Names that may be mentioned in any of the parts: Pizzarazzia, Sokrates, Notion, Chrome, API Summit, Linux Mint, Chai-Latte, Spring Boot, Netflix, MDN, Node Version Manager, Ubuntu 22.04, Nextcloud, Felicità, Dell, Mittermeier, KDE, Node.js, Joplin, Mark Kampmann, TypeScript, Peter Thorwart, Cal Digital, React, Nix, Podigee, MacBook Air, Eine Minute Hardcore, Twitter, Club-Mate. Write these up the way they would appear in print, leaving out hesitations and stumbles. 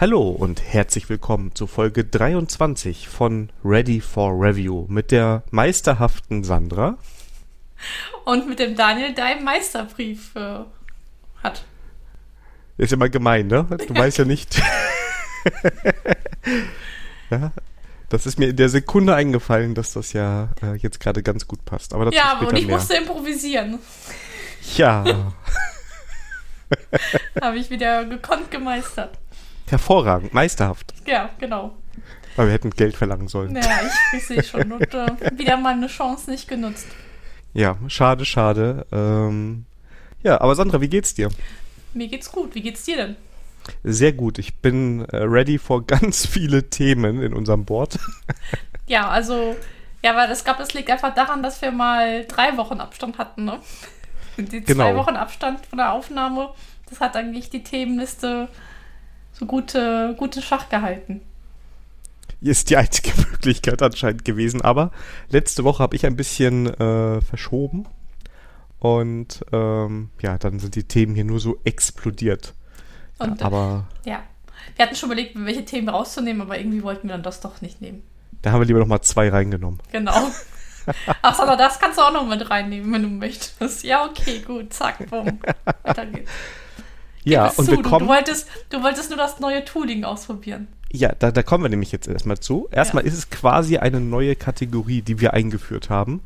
Hallo und herzlich willkommen zu Folge 23 von Ready for Review mit der meisterhaften Sandra. Und mit dem Daniel, der einen Meisterbrief hat. Ist immer gemein, ne? Du weißt ja nicht. Ja, das ist mir in der Sekunde eingefallen, dass das ja jetzt gerade ganz gut passt. Aber dazu später mehr. Ja, und ich musste improvisieren. Ja. Habe ich wieder gekonnt gemeistert. Hervorragend, meisterhaft. Ja, genau. Aber wir hätten Geld verlangen sollen. Ja, ich sehe schon. Und wieder mal eine Chance nicht genutzt. Ja, schade, schade. Ja, aber Sandra, wie geht's dir? Mir geht's gut. Wie geht's dir denn? Sehr gut. Ich bin ready for ganz viele Themen in unserem Board. Ja, also, ja, weil das liegt einfach daran, dass wir mal 3 Wochen Abstand hatten, ne? Die 2 Wochen Abstand von der Aufnahme, das hat eigentlich die Themenliste so gute Schach gehalten. Ist die einzige Möglichkeit anscheinend gewesen, aber letzte Woche habe ich ein bisschen verschoben und ja, dann sind die Themen hier nur so explodiert. Und, ja, aber ja, wir hatten schon überlegt, welche Themen rauszunehmen, aber irgendwie wollten wir dann das doch nicht nehmen. Da haben wir lieber nochmal 2 reingenommen. Genau. Achso, aber das kannst du auch noch mit reinnehmen, wenn du möchtest. Ja, okay, gut, zack, bumm. Weiter geht's. Ja, und du wolltest nur das neue Tooling ausprobieren. Ja, da kommen wir nämlich jetzt erstmal zu. Erstmal ist es quasi eine neue Kategorie, die wir eingeführt haben,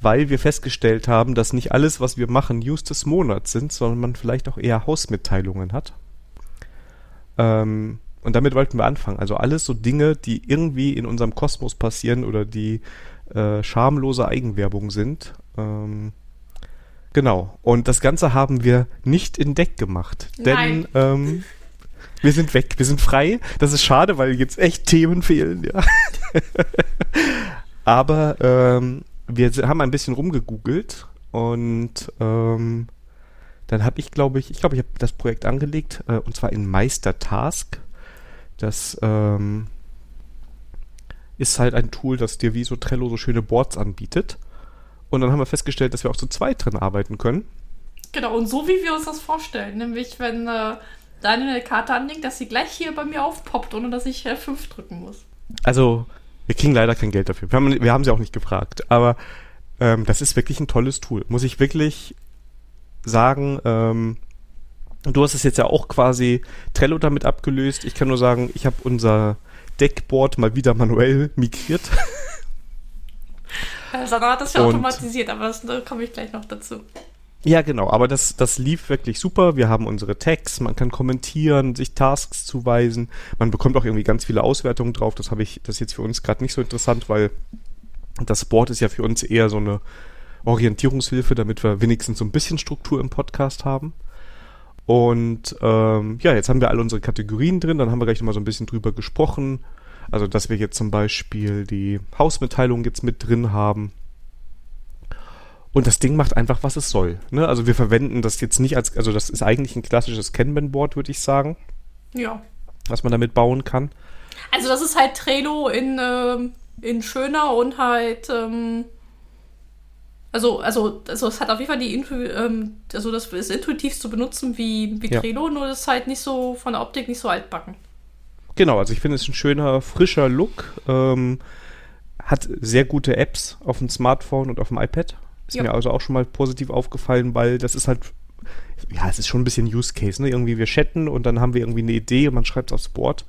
weil wir festgestellt haben, dass nicht alles, was wir machen, News des Monats sind, sondern man vielleicht auch eher Hausmitteilungen hat. Und damit wollten wir anfangen. Also alles so Dinge, die irgendwie in unserem Kosmos passieren oder die schamlose Eigenwerbung sind. Genau. Und das Ganze haben wir nicht in Deck gemacht. Denn wir sind weg. Wir sind frei. Das ist schade, weil jetzt echt Themen fehlen. Ja. Aber wir haben ein bisschen rumgegoogelt und dann habe ich, glaube ich, habe das Projekt angelegt und zwar in MeisterTask. Das ist halt ein Tool, das dir wie so Trello so schöne Boards anbietet. Und dann haben wir festgestellt, dass wir auch zu 2 drin arbeiten können. Genau, und so wie wir uns das vorstellen. Nämlich, wenn Daniel eine Karte anlegt, dass sie gleich hier bei mir aufpoppt, ohne dass ich F5 drücken muss. Also, wir kriegen leider kein Geld dafür. Wir haben sie auch nicht gefragt. Aber das ist wirklich ein tolles Tool. Muss ich wirklich sagen, du hast es jetzt ja auch quasi Trello damit abgelöst. Ich kann nur sagen, ich habe unser Deckboard mal wieder manuell migriert. Sandra hat das ja automatisiert, aber da komme ich gleich noch dazu. Ja, genau, aber das lief wirklich super. Wir haben unsere Tags, man kann kommentieren, sich Tasks zuweisen. Man bekommt auch irgendwie ganz viele Auswertungen drauf. Das ist jetzt für uns gerade nicht so interessant, weil das Board ist ja für uns eher so eine Orientierungshilfe, damit wir wenigstens so ein bisschen Struktur im Podcast haben. Und ja, jetzt haben wir alle unsere Kategorien drin. Dann haben wir gleich nochmal so ein bisschen drüber gesprochen. Also, dass wir jetzt zum Beispiel die Hausmitteilung jetzt mit drin haben. Und das Ding macht einfach, was es soll. Ne? Also, wir verwenden das jetzt nicht als... Also, das ist eigentlich ein klassisches Kanban-Board, würde ich sagen. Ja. Was man damit bauen kann. Also, das ist halt Trello in schöner und halt... Also es hat auf jeden Fall das ist intuitiv zu benutzen wie Trello, nur das ist halt nicht so von der Optik nicht so altbacken. Genau, also ich finde es ein schöner, frischer Look. Hat sehr gute Apps auf dem Smartphone und auf dem iPad. Ist mir also auch schon mal positiv aufgefallen, weil das ist halt, ja, es ist schon ein bisschen Use Case, ne? Irgendwie wir chatten und dann haben wir irgendwie eine Idee und man schreibt es aufs Board.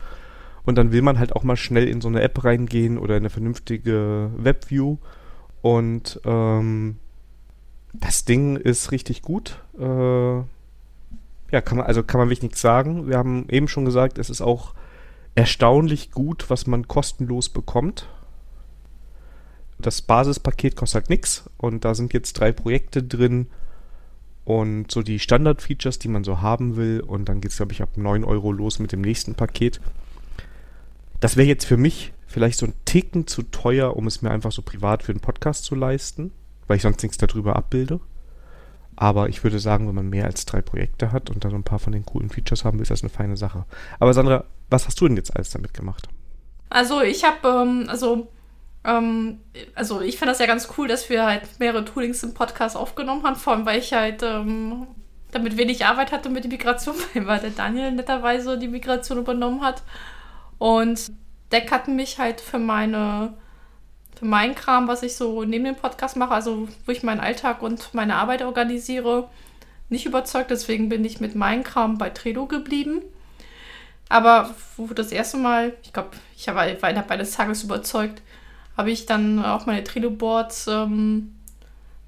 Und dann will man halt auch mal schnell in so eine App reingehen oder in eine vernünftige Webview. Und das Ding ist richtig gut. Ja, kann man wirklich nichts sagen. Wir haben eben schon gesagt, es ist auch erstaunlich gut, was man kostenlos bekommt. Das Basispaket kostet halt nichts und da sind jetzt 3 Projekte drin und so die Standard-Features, die man so haben will, und dann geht es, glaube ich, ab 9 € los mit dem nächsten Paket. Das wäre jetzt für mich vielleicht so ein Ticken zu teuer, um es mir einfach so privat für den Podcast zu leisten, weil ich sonst nichts darüber abbilde. Aber ich würde sagen, wenn man mehr als 3 Projekte hat und dann so ein paar von den coolen Features haben will, ist das eine feine Sache. Aber Sandra, was hast du denn jetzt alles damit gemacht? Also ich habe, also ich finde das ja ganz cool, dass wir halt mehrere Toolings im Podcast aufgenommen haben, vor allem weil ich halt damit wenig Arbeit hatte mit der Migration, weil der Daniel netterweise die Migration übernommen hat. Und Deck hat mich halt für meinen Kram, was ich so neben dem Podcast mache, also wo ich meinen Alltag und meine Arbeit organisiere, nicht überzeugt. Deswegen bin ich mit meinem Kram bei Trello geblieben. Aber wo das erste Mal, ich glaube, ich war innerhalb eines Tages überzeugt, habe ich dann auch meine Trello-Boards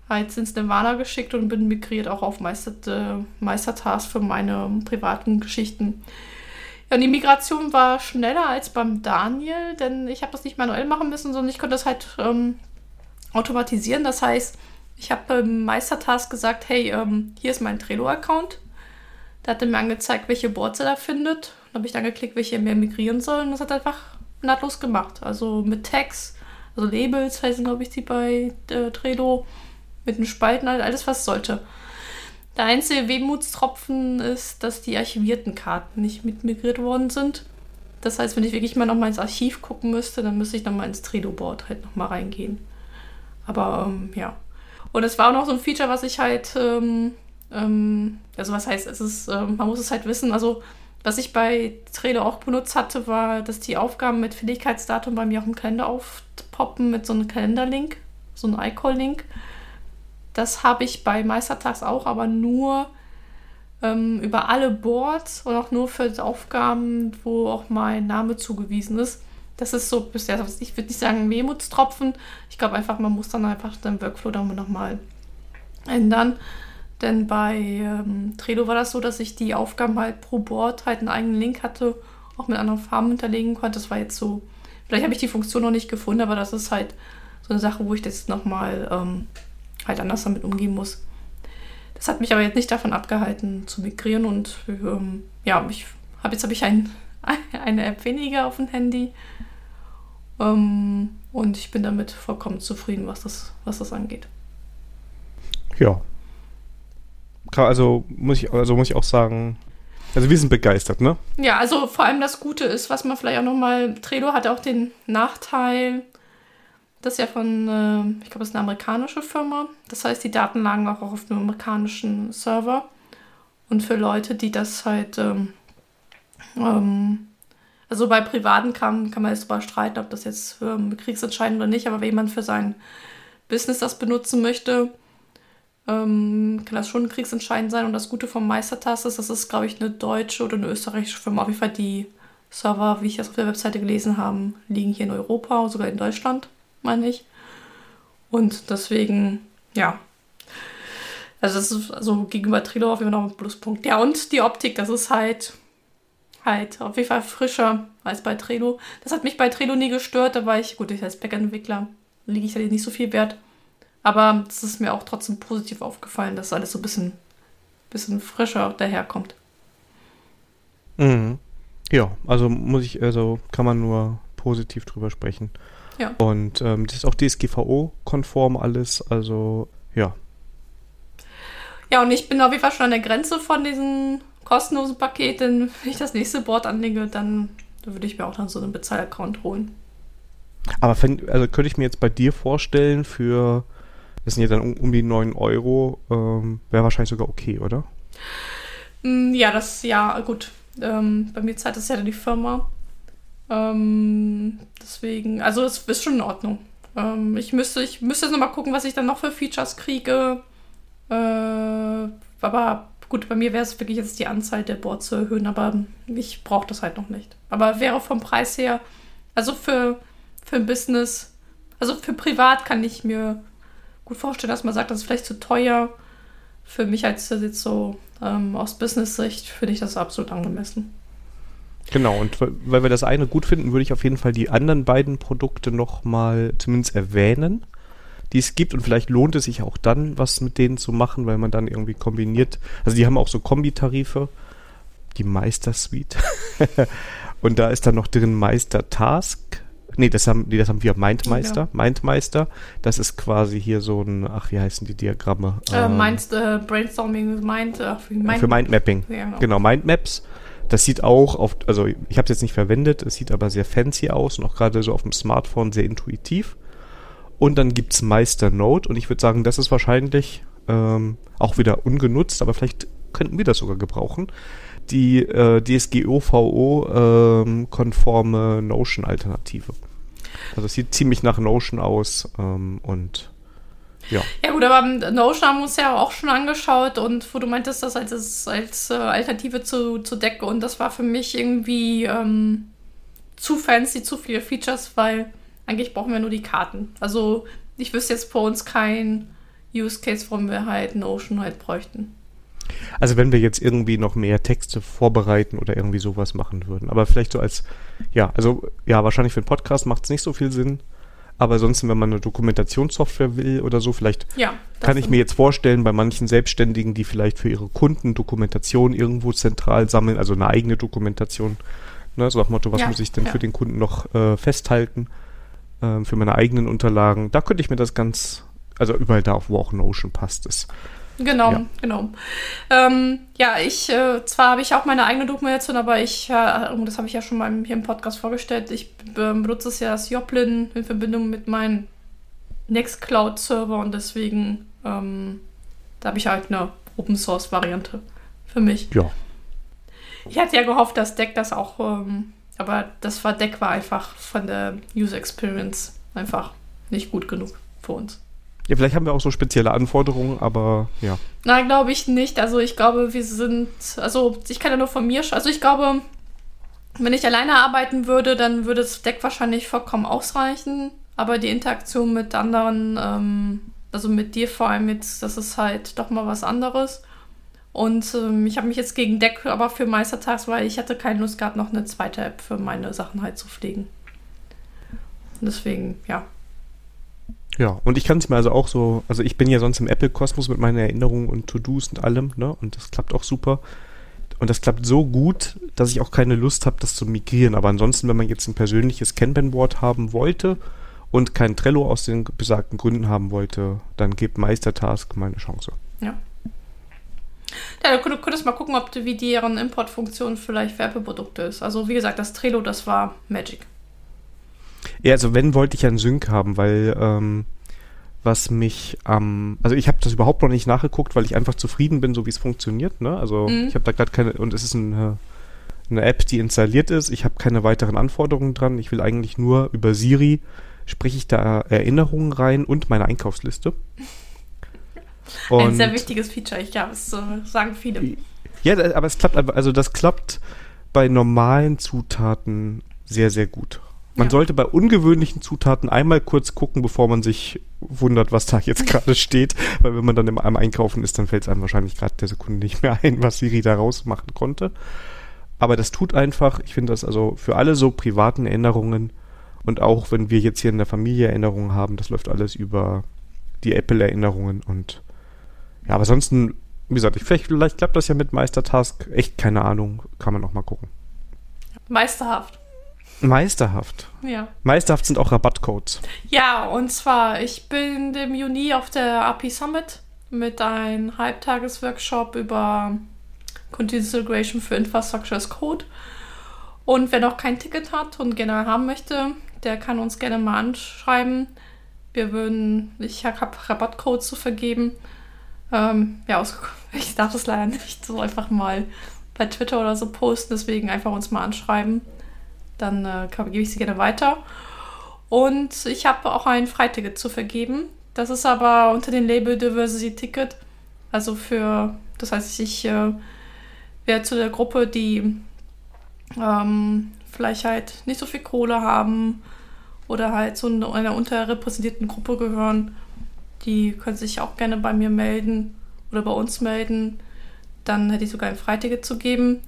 halt ins Nirvana geschickt und bin migriert auch auf MeisterTask für meine privaten Geschichten. Ja, und die Migration war schneller als beim Daniel, denn ich habe das nicht manuell machen müssen, sondern ich konnte das halt automatisieren. Das heißt, ich habe beim MeisterTask gesagt, hey, hier ist mein Trello-Account. Da hat er mir angezeigt, welche Boards er da findet. Und habe ich dann geklickt, welche mehr migrieren sollen. Das hat einfach nahtlos gemacht. Also mit Tags, also Labels heißen, glaube ich, die bei Trello, mit den Spalten, halt alles, was sollte. Der einzige Wehmutstropfen ist, dass die archivierten Karten nicht mit migriert worden sind. Das heißt, wenn ich wirklich mal nochmal ins Archiv gucken müsste, dann müsste ich nochmal ins Trello-Board halt nochmal reingehen. Aber ja. Und es war auch noch so ein Feature, was ich halt, also was heißt, es ist, man muss es halt wissen, also was ich bei Trello auch benutzt hatte, war, dass die Aufgaben mit Fälligkeitsdatum bei mir auch im Kalender aufpoppen mit so einem Kalenderlink, so einem iCall-Link. Das habe ich bei MeisterTask auch, aber nur über alle Boards und auch nur für Aufgaben, wo auch mein Name zugewiesen ist. Das ist so bisher, ich würde nicht sagen Wehmutstropfen. Ich glaube einfach, man muss dann einfach den Workflow dann nochmal ändern. Denn bei Trello war das so, dass ich die Aufgaben halt pro Board halt einen eigenen Link hatte, auch mit anderen Farben hinterlegen konnte. Das war jetzt so, vielleicht habe ich die Funktion noch nicht gefunden, aber das ist halt so eine Sache, wo ich das nochmal halt anders damit umgehen muss. Das hat mich aber jetzt nicht davon abgehalten zu migrieren und ja, jetzt habe ich eine App weniger auf dem Handy und ich bin damit vollkommen zufrieden, was das angeht. Ja. Also muss ich auch sagen, also wir sind begeistert, ne? Ja, also vor allem das Gute ist, was man vielleicht auch nochmal, Trello hat auch den Nachteil, das ist ja von, ich glaube, das ist eine amerikanische Firma. Das heißt, die Daten lagen auch auf einem amerikanischen Server. Und für Leute, die das halt, also bei privaten kann man jetzt darüber streiten, ob das jetzt kriegsentscheidend oder nicht. Aber wenn jemand für sein Business das benutzen möchte, kann das schon kriegsentscheidend sein. Und das Gute vom MeisterTask ist, das ist, glaube ich, eine deutsche oder eine österreichische Firma. Auf jeden Fall die Server, wie ich das auf der Webseite gelesen habe, liegen hier in Europa und sogar in Deutschland, meine ich. Und deswegen, ja. Also das ist also gegenüber Trello auf jeden Fall noch ein Pluspunkt. Ja, und die Optik, das ist halt auf jeden Fall frischer als bei Trello. Das hat mich bei Trello nie gestört, da war ich, gut, ich als Backend-Entwickler liege ich da nicht so viel wert. Aber es ist mir auch trotzdem positiv aufgefallen, dass alles so ein bisschen frischer daherkommt. Mhm. Ja, also kann man nur positiv drüber sprechen. Ja. Und das ist auch DSGVO-konform alles, also ja. Ja, und ich bin auf jeden Fall schon an der Grenze von diesem kostenlosen Paket, denn wenn ich das nächste Board anlege, dann würde ich mir auch dann so einen Bezahl-Account holen. Aber könnte ich mir jetzt bei dir vorstellen, für, das sind ja dann um die 9 €, wäre wahrscheinlich sogar okay, oder? Ja, gut. Bei mir zahlt das ja dann die Firma. Deswegen, also es ist schon in Ordnung. Ich müsste jetzt nochmal gucken, was ich dann noch für Features kriege. Aber gut, bei mir wäre es wirklich jetzt die Anzahl der Boards zu erhöhen, aber ich brauche das halt noch nicht. Aber wäre vom Preis her, also für ein Business, also für privat kann ich mir gut vorstellen, dass man sagt, das ist vielleicht zu teuer. Für mich als jetzt so aus Business-Sicht finde ich das absolut angemessen. Genau, und weil wir das eine gut finden, würde ich auf jeden Fall die anderen beiden Produkte nochmal zumindest erwähnen, die es gibt. Und vielleicht lohnt es sich auch dann, was mit denen zu machen, weil man dann irgendwie kombiniert. Also die haben auch so Kombitarife, die Meister-Suite. Und da ist dann noch drin MeisterTask. Nee, das haben wir Mindmeister. Ja. Mindmeister, das ist quasi hier so ein, wie heißen die Diagramme? Brainstorming, für Mindmapping. Ja, genau, Mindmaps. Das sieht auch also ich habe es jetzt nicht verwendet, es sieht aber sehr fancy aus und auch gerade so auf dem Smartphone sehr intuitiv. Und dann gibt es Meister Node und ich würde sagen, das ist wahrscheinlich auch wieder ungenutzt, aber vielleicht könnten wir das sogar gebrauchen, die DSGVO-konforme Notion-Alternative. Also es sieht ziemlich nach Notion aus und ja. Ja gut, aber Notion haben wir uns ja auch schon angeschaut und wo du meintest, das als Alternative zu Deck, und das war für mich irgendwie zu fancy, zu viele Features, weil eigentlich brauchen wir nur die Karten. Also ich wüsste jetzt vor uns kein Use Case, warum wir halt Notion halt bräuchten. Also wenn wir jetzt irgendwie noch mehr Texte vorbereiten oder irgendwie sowas machen würden. Aber vielleicht so als, ja, also ja, wahrscheinlich für einen Podcast macht es nicht so viel Sinn. Aber sonst, wenn man eine Dokumentationssoftware will oder so, vielleicht kann ich mir jetzt vorstellen, bei manchen Selbstständigen, die vielleicht für ihre Kunden Dokumentation irgendwo zentral sammeln, also eine eigene Dokumentation, ne, so nach dem Motto, was muss ich denn für den Kunden noch festhalten, für meine eigenen Unterlagen. Da könnte ich mir das ganz, also überall da, wo auch Notion passt es. Genau, genau. Zwar habe ich auch meine eigene Dokumentation, aber das habe ich ja schon mal hier im Podcast vorgestellt, ich benutze es ja das Joplin in Verbindung mit meinem Nextcloud-Server, und deswegen da habe ich halt eine Open-Source-Variante für mich. Ja. Ich hatte ja gehofft, dass Deck das auch, aber Deck war einfach von der User Experience einfach nicht gut genug für uns. Ja, vielleicht haben wir auch so spezielle Anforderungen, aber ja. Nein, glaube ich nicht. Also ich glaube, ich kann ja nur von mir, ich glaube, wenn ich alleine arbeiten würde, dann würde das Deck wahrscheinlich vollkommen ausreichen, aber die Interaktion mit anderen, also mit dir vor allem jetzt, das ist halt doch mal was anderes. Und ich habe mich jetzt gegen Deck, aber für MeisterTask, weil ich hatte keine Lust gehabt, noch eine zweite App für meine Sachen halt zu pflegen. Und deswegen, ja. Ja, und ich kann es mir also auch so, also ich bin ja sonst im Apple-Kosmos mit meinen Erinnerungen und To-Dos und allem, ne, und das klappt auch super. Und das klappt so gut, dass ich auch keine Lust habe, das zu migrieren. Aber ansonsten, wenn man jetzt ein persönliches Kanban-Board haben wollte und kein Trello aus den besagten Gründen haben wollte, dann gibt MeisterTask meine Chance. Ja. Ja, du könntest mal gucken, ob wie deren Importfunktion vielleicht für Apple-Produkte ist. Also wie gesagt, das Trello, das war Magic. Ja, also wenn, wollte ich ja einen Sync haben, weil was mich also ich habe das überhaupt noch nicht nachgeguckt, weil ich einfach zufrieden bin, so wie es funktioniert, ne? Also ich habe da gerade keine, und es ist eine App, die installiert ist, ich habe keine weiteren Anforderungen dran, ich will eigentlich nur über Siri, spreche ich da Erinnerungen rein und meine Einkaufsliste. Ein sehr wichtiges Feature, das sagen viele. Ja, aber es klappt, also das klappt bei normalen Zutaten sehr, sehr gut. Man sollte bei ungewöhnlichen Zutaten einmal kurz gucken, bevor man sich wundert, was da jetzt gerade steht. Weil wenn man dann am Einkaufen ist, dann fällt es einem wahrscheinlich gerade der Sekunde nicht mehr ein, was Siri da rausmachen konnte. Aber das tut einfach, ich finde das also für alle so privaten Erinnerungen, und auch wenn wir jetzt hier in der Familie Erinnerungen haben, das läuft alles über die Apple-Erinnerungen. Und ja, aber ansonsten, wie gesagt, vielleicht klappt das ja mit MeisterTask. Echt keine Ahnung, kann man auch mal gucken. Meisterhaft. Ja. Meisterhaft sind auch Rabattcodes. Ja, und zwar, ich bin im Juni auf der API Summit mit einem Halbtagesworkshop über Continuous Integration für Infrastructure as Code. Und wer noch kein Ticket hat und gerne haben möchte, der kann uns gerne mal anschreiben. Ich habe Rabattcodes zu vergeben. Ich darf das leider nicht so einfach mal bei Twitter oder so posten, deswegen einfach uns mal anschreiben. Dann gebe ich sie gerne weiter. Und ich habe auch ein Freiticket zu vergeben. Das ist aber unter dem Label Diversity Ticket. Also das heißt, ich werde zu der Gruppe, die vielleicht halt nicht so viel Kohle haben oder halt zu einer unterrepräsentierten Gruppe gehören. Die können sich auch gerne bei mir melden oder bei uns melden. Dann hätte ich sogar ein Freiticket zu geben.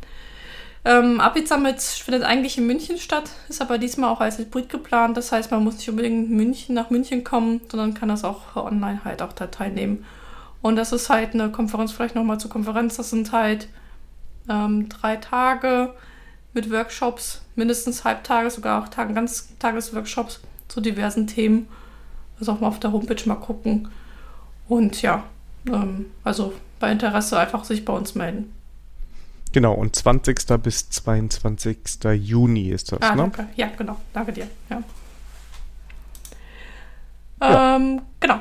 API Summit findet eigentlich in München statt, ist aber diesmal auch als Hybrid geplant. Das heißt, man muss nicht unbedingt nach München kommen, sondern kann das auch online halt auch da teilnehmen. Und das ist halt eine Konferenz, vielleicht nochmal zur Konferenz. Das sind halt 3 Tage mit Workshops, mindestens Halbtages, sogar auch Ganztagesworkshops zu diversen Themen. Also auch mal auf der Homepage mal gucken. Und ja, also bei Interesse einfach sich bei uns melden. Genau, und 20. bis 22. Juni ist das, ne? Danke. Ja, genau. Danke dir. Ja. Genau.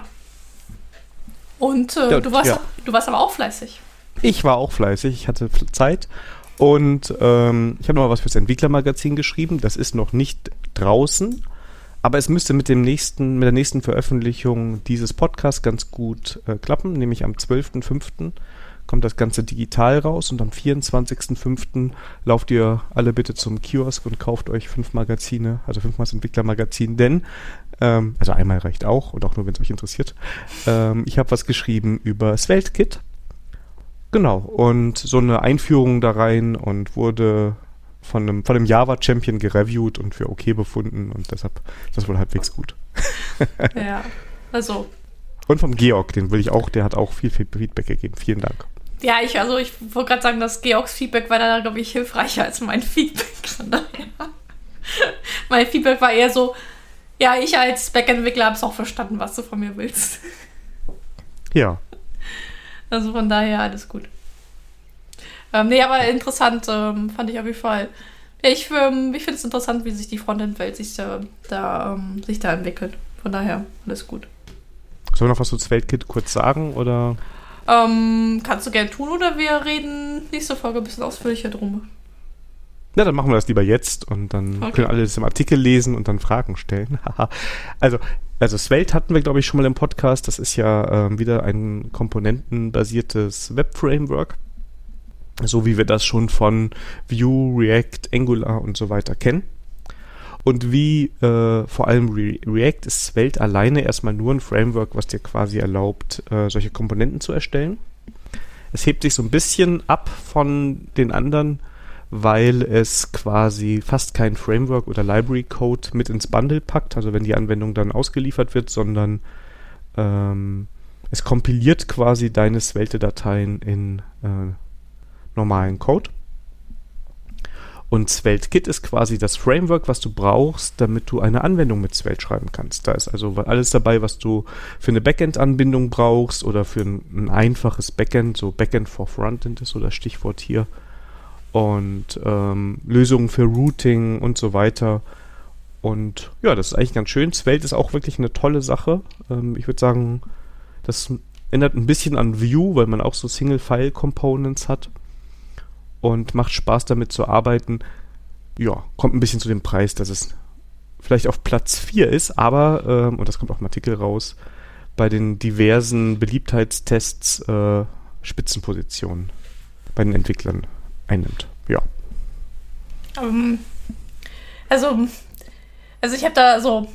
Und du warst aber auch fleißig. Ich war auch fleißig, ich hatte Zeit und ich habe nochmal was fürs Entwicklermagazin geschrieben. Das ist noch nicht draußen, aber es müsste mit der nächsten Veröffentlichung dieses Podcasts ganz gut klappen, nämlich am 12.05. kommt das Ganze digital raus und am 24.05. lauft ihr alle bitte zum Kiosk und kauft euch 5 Magazine, also 5 Mal das Entwicklermagazin, denn, also einmal reicht auch und auch nur, wenn es euch interessiert, ich habe was geschrieben über SvelteKit, genau, und so eine Einführung da rein und wurde von einem Java-Champion gereviewt und für okay befunden und deshalb ist das wohl halbwegs gut. Ja, also. Und vom Georg, den will ich auch, der hat auch viel Feedback gegeben, vielen Dank. Ja, ich wollte gerade sagen, dass Georgs Feedback war da, glaube ich, hilfreicher als mein Feedback. Mein Feedback war eher so, ja, ich als Backend-Entwickler habe es auch verstanden, was du von mir willst. Ja. Also von daher alles gut. Nee, aber interessant, fand ich auf jeden Fall. Ja, ich finde es interessant, wie sich die Frontend-Welt sich da entwickelt. Von daher alles gut. Sollen wir noch was zu SvelteKit kurz sagen, oder? Kannst du gerne tun, oder wir reden nächste Folge ein bisschen ausführlicher drum. Ja, dann machen wir das lieber jetzt und dann können alle das im Artikel lesen und dann Fragen stellen. Also Svelte hatten wir, glaube ich, schon mal im Podcast. Das ist ja wieder ein komponentenbasiertes Web-Framework, so wie wir das schon von Vue, React, Angular und so weiter kennen. Und wie vor allem React ist Svelte alleine erstmal nur ein Framework, was dir quasi erlaubt, solche Komponenten zu erstellen. Es hebt sich so ein bisschen ab von den anderen, weil es quasi fast kein Framework oder Library-Code mit ins Bundle packt, also wenn die Anwendung dann ausgeliefert wird, sondern es kompiliert quasi deine Svelte-Dateien in normalen Code. Und SvelteKit ist quasi das Framework, was du brauchst, damit du eine Anwendung mit Svelte schreiben kannst. Da ist also alles dabei, was du für eine Backend-Anbindung brauchst oder für ein einfaches Backend, so Backend for Frontend ist so das Stichwort hier. Und Lösungen für Routing und so weiter. Und ja, das ist eigentlich ganz schön. Svelte ist auch wirklich eine tolle Sache. Ich würde sagen, das ändert ein bisschen an Vue, weil man auch so Single-File-Components hat. Und macht Spaß damit zu arbeiten. Ja, kommt ein bisschen zu dem Preis, dass es vielleicht auf Platz 4 ist, aber, und das kommt auch im Artikel raus, bei den diversen Beliebtheitstests Spitzenpositionen bei den Entwicklern einnimmt. Ja. Also ich habe da so,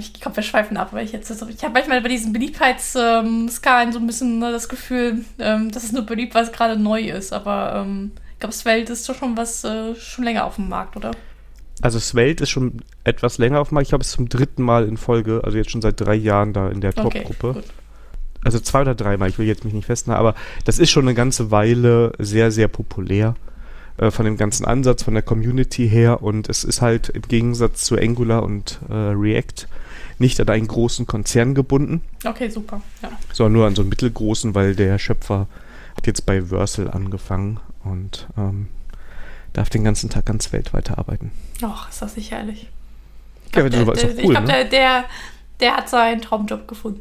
ich glaube, wir schweifen ab, weil ich habe manchmal bei diesen Beliebtheitsskalen so ein bisschen das Gefühl, das ist nur beliebt, weil es gerade neu ist, aber ich glaube, Svelte ist doch schon was, schon länger auf dem Markt, oder? Also Svelte ist schon etwas länger auf dem Markt, ich glaube, es ist zum 3. Mal in Folge, also jetzt schon seit 3 Jahren da in der Top-Gruppe. Okay, gut. Also 2 oder 3 Mal, ich will jetzt mich nicht festhalten, aber das ist schon eine ganze Weile sehr, sehr populär von dem ganzen Ansatz, von der Community her und es ist halt im Gegensatz zu Angular und React nicht an einen großen Konzern gebunden. Okay, super. Ja. Sondern nur an so einen mittelgroßen, weil der Schöpfer hat jetzt bei Versal angefangen und darf den ganzen Tag ganz weltweit arbeiten. Och, ist das nicht herrlich. Ich glaube, der hat seinen Traumjob gefunden.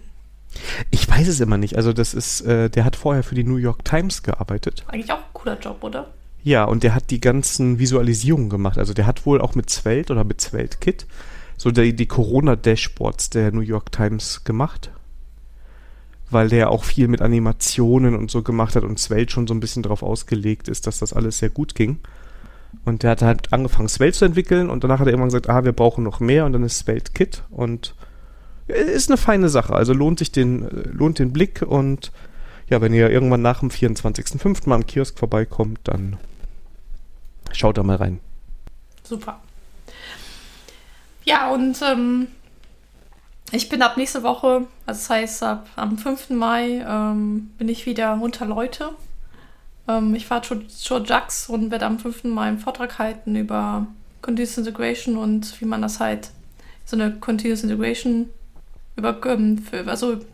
Ich weiß es immer nicht. Also das ist, der hat vorher für die New York Times gearbeitet. Eigentlich auch ein cooler Job, oder? Ja, und der hat die ganzen Visualisierungen gemacht. Also der hat wohl auch mit Svelte oder mit SvelteKit so die Corona-Dashboards der New York Times gemacht, weil der auch viel mit Animationen und so gemacht hat und Svelte schon so ein bisschen drauf ausgelegt ist, dass das alles sehr gut ging. Und der hat halt angefangen, Svelte zu entwickeln und danach hat er irgendwann gesagt, wir brauchen noch mehr und dann ist SvelteKit und ist eine feine Sache, also lohnt den Blick und ja, wenn ihr irgendwann nach dem 24.05. mal am Kiosk vorbeikommt, dann schaut da mal rein. Super. Ja, und ich bin ab nächste Woche, also das heißt am 5. Mai bin ich wieder unter Leute. Ich fahre zur JAX und werde am 5. Mai einen Vortrag halten über Continuous Integration und wie man das halt, so eine Continuous Integration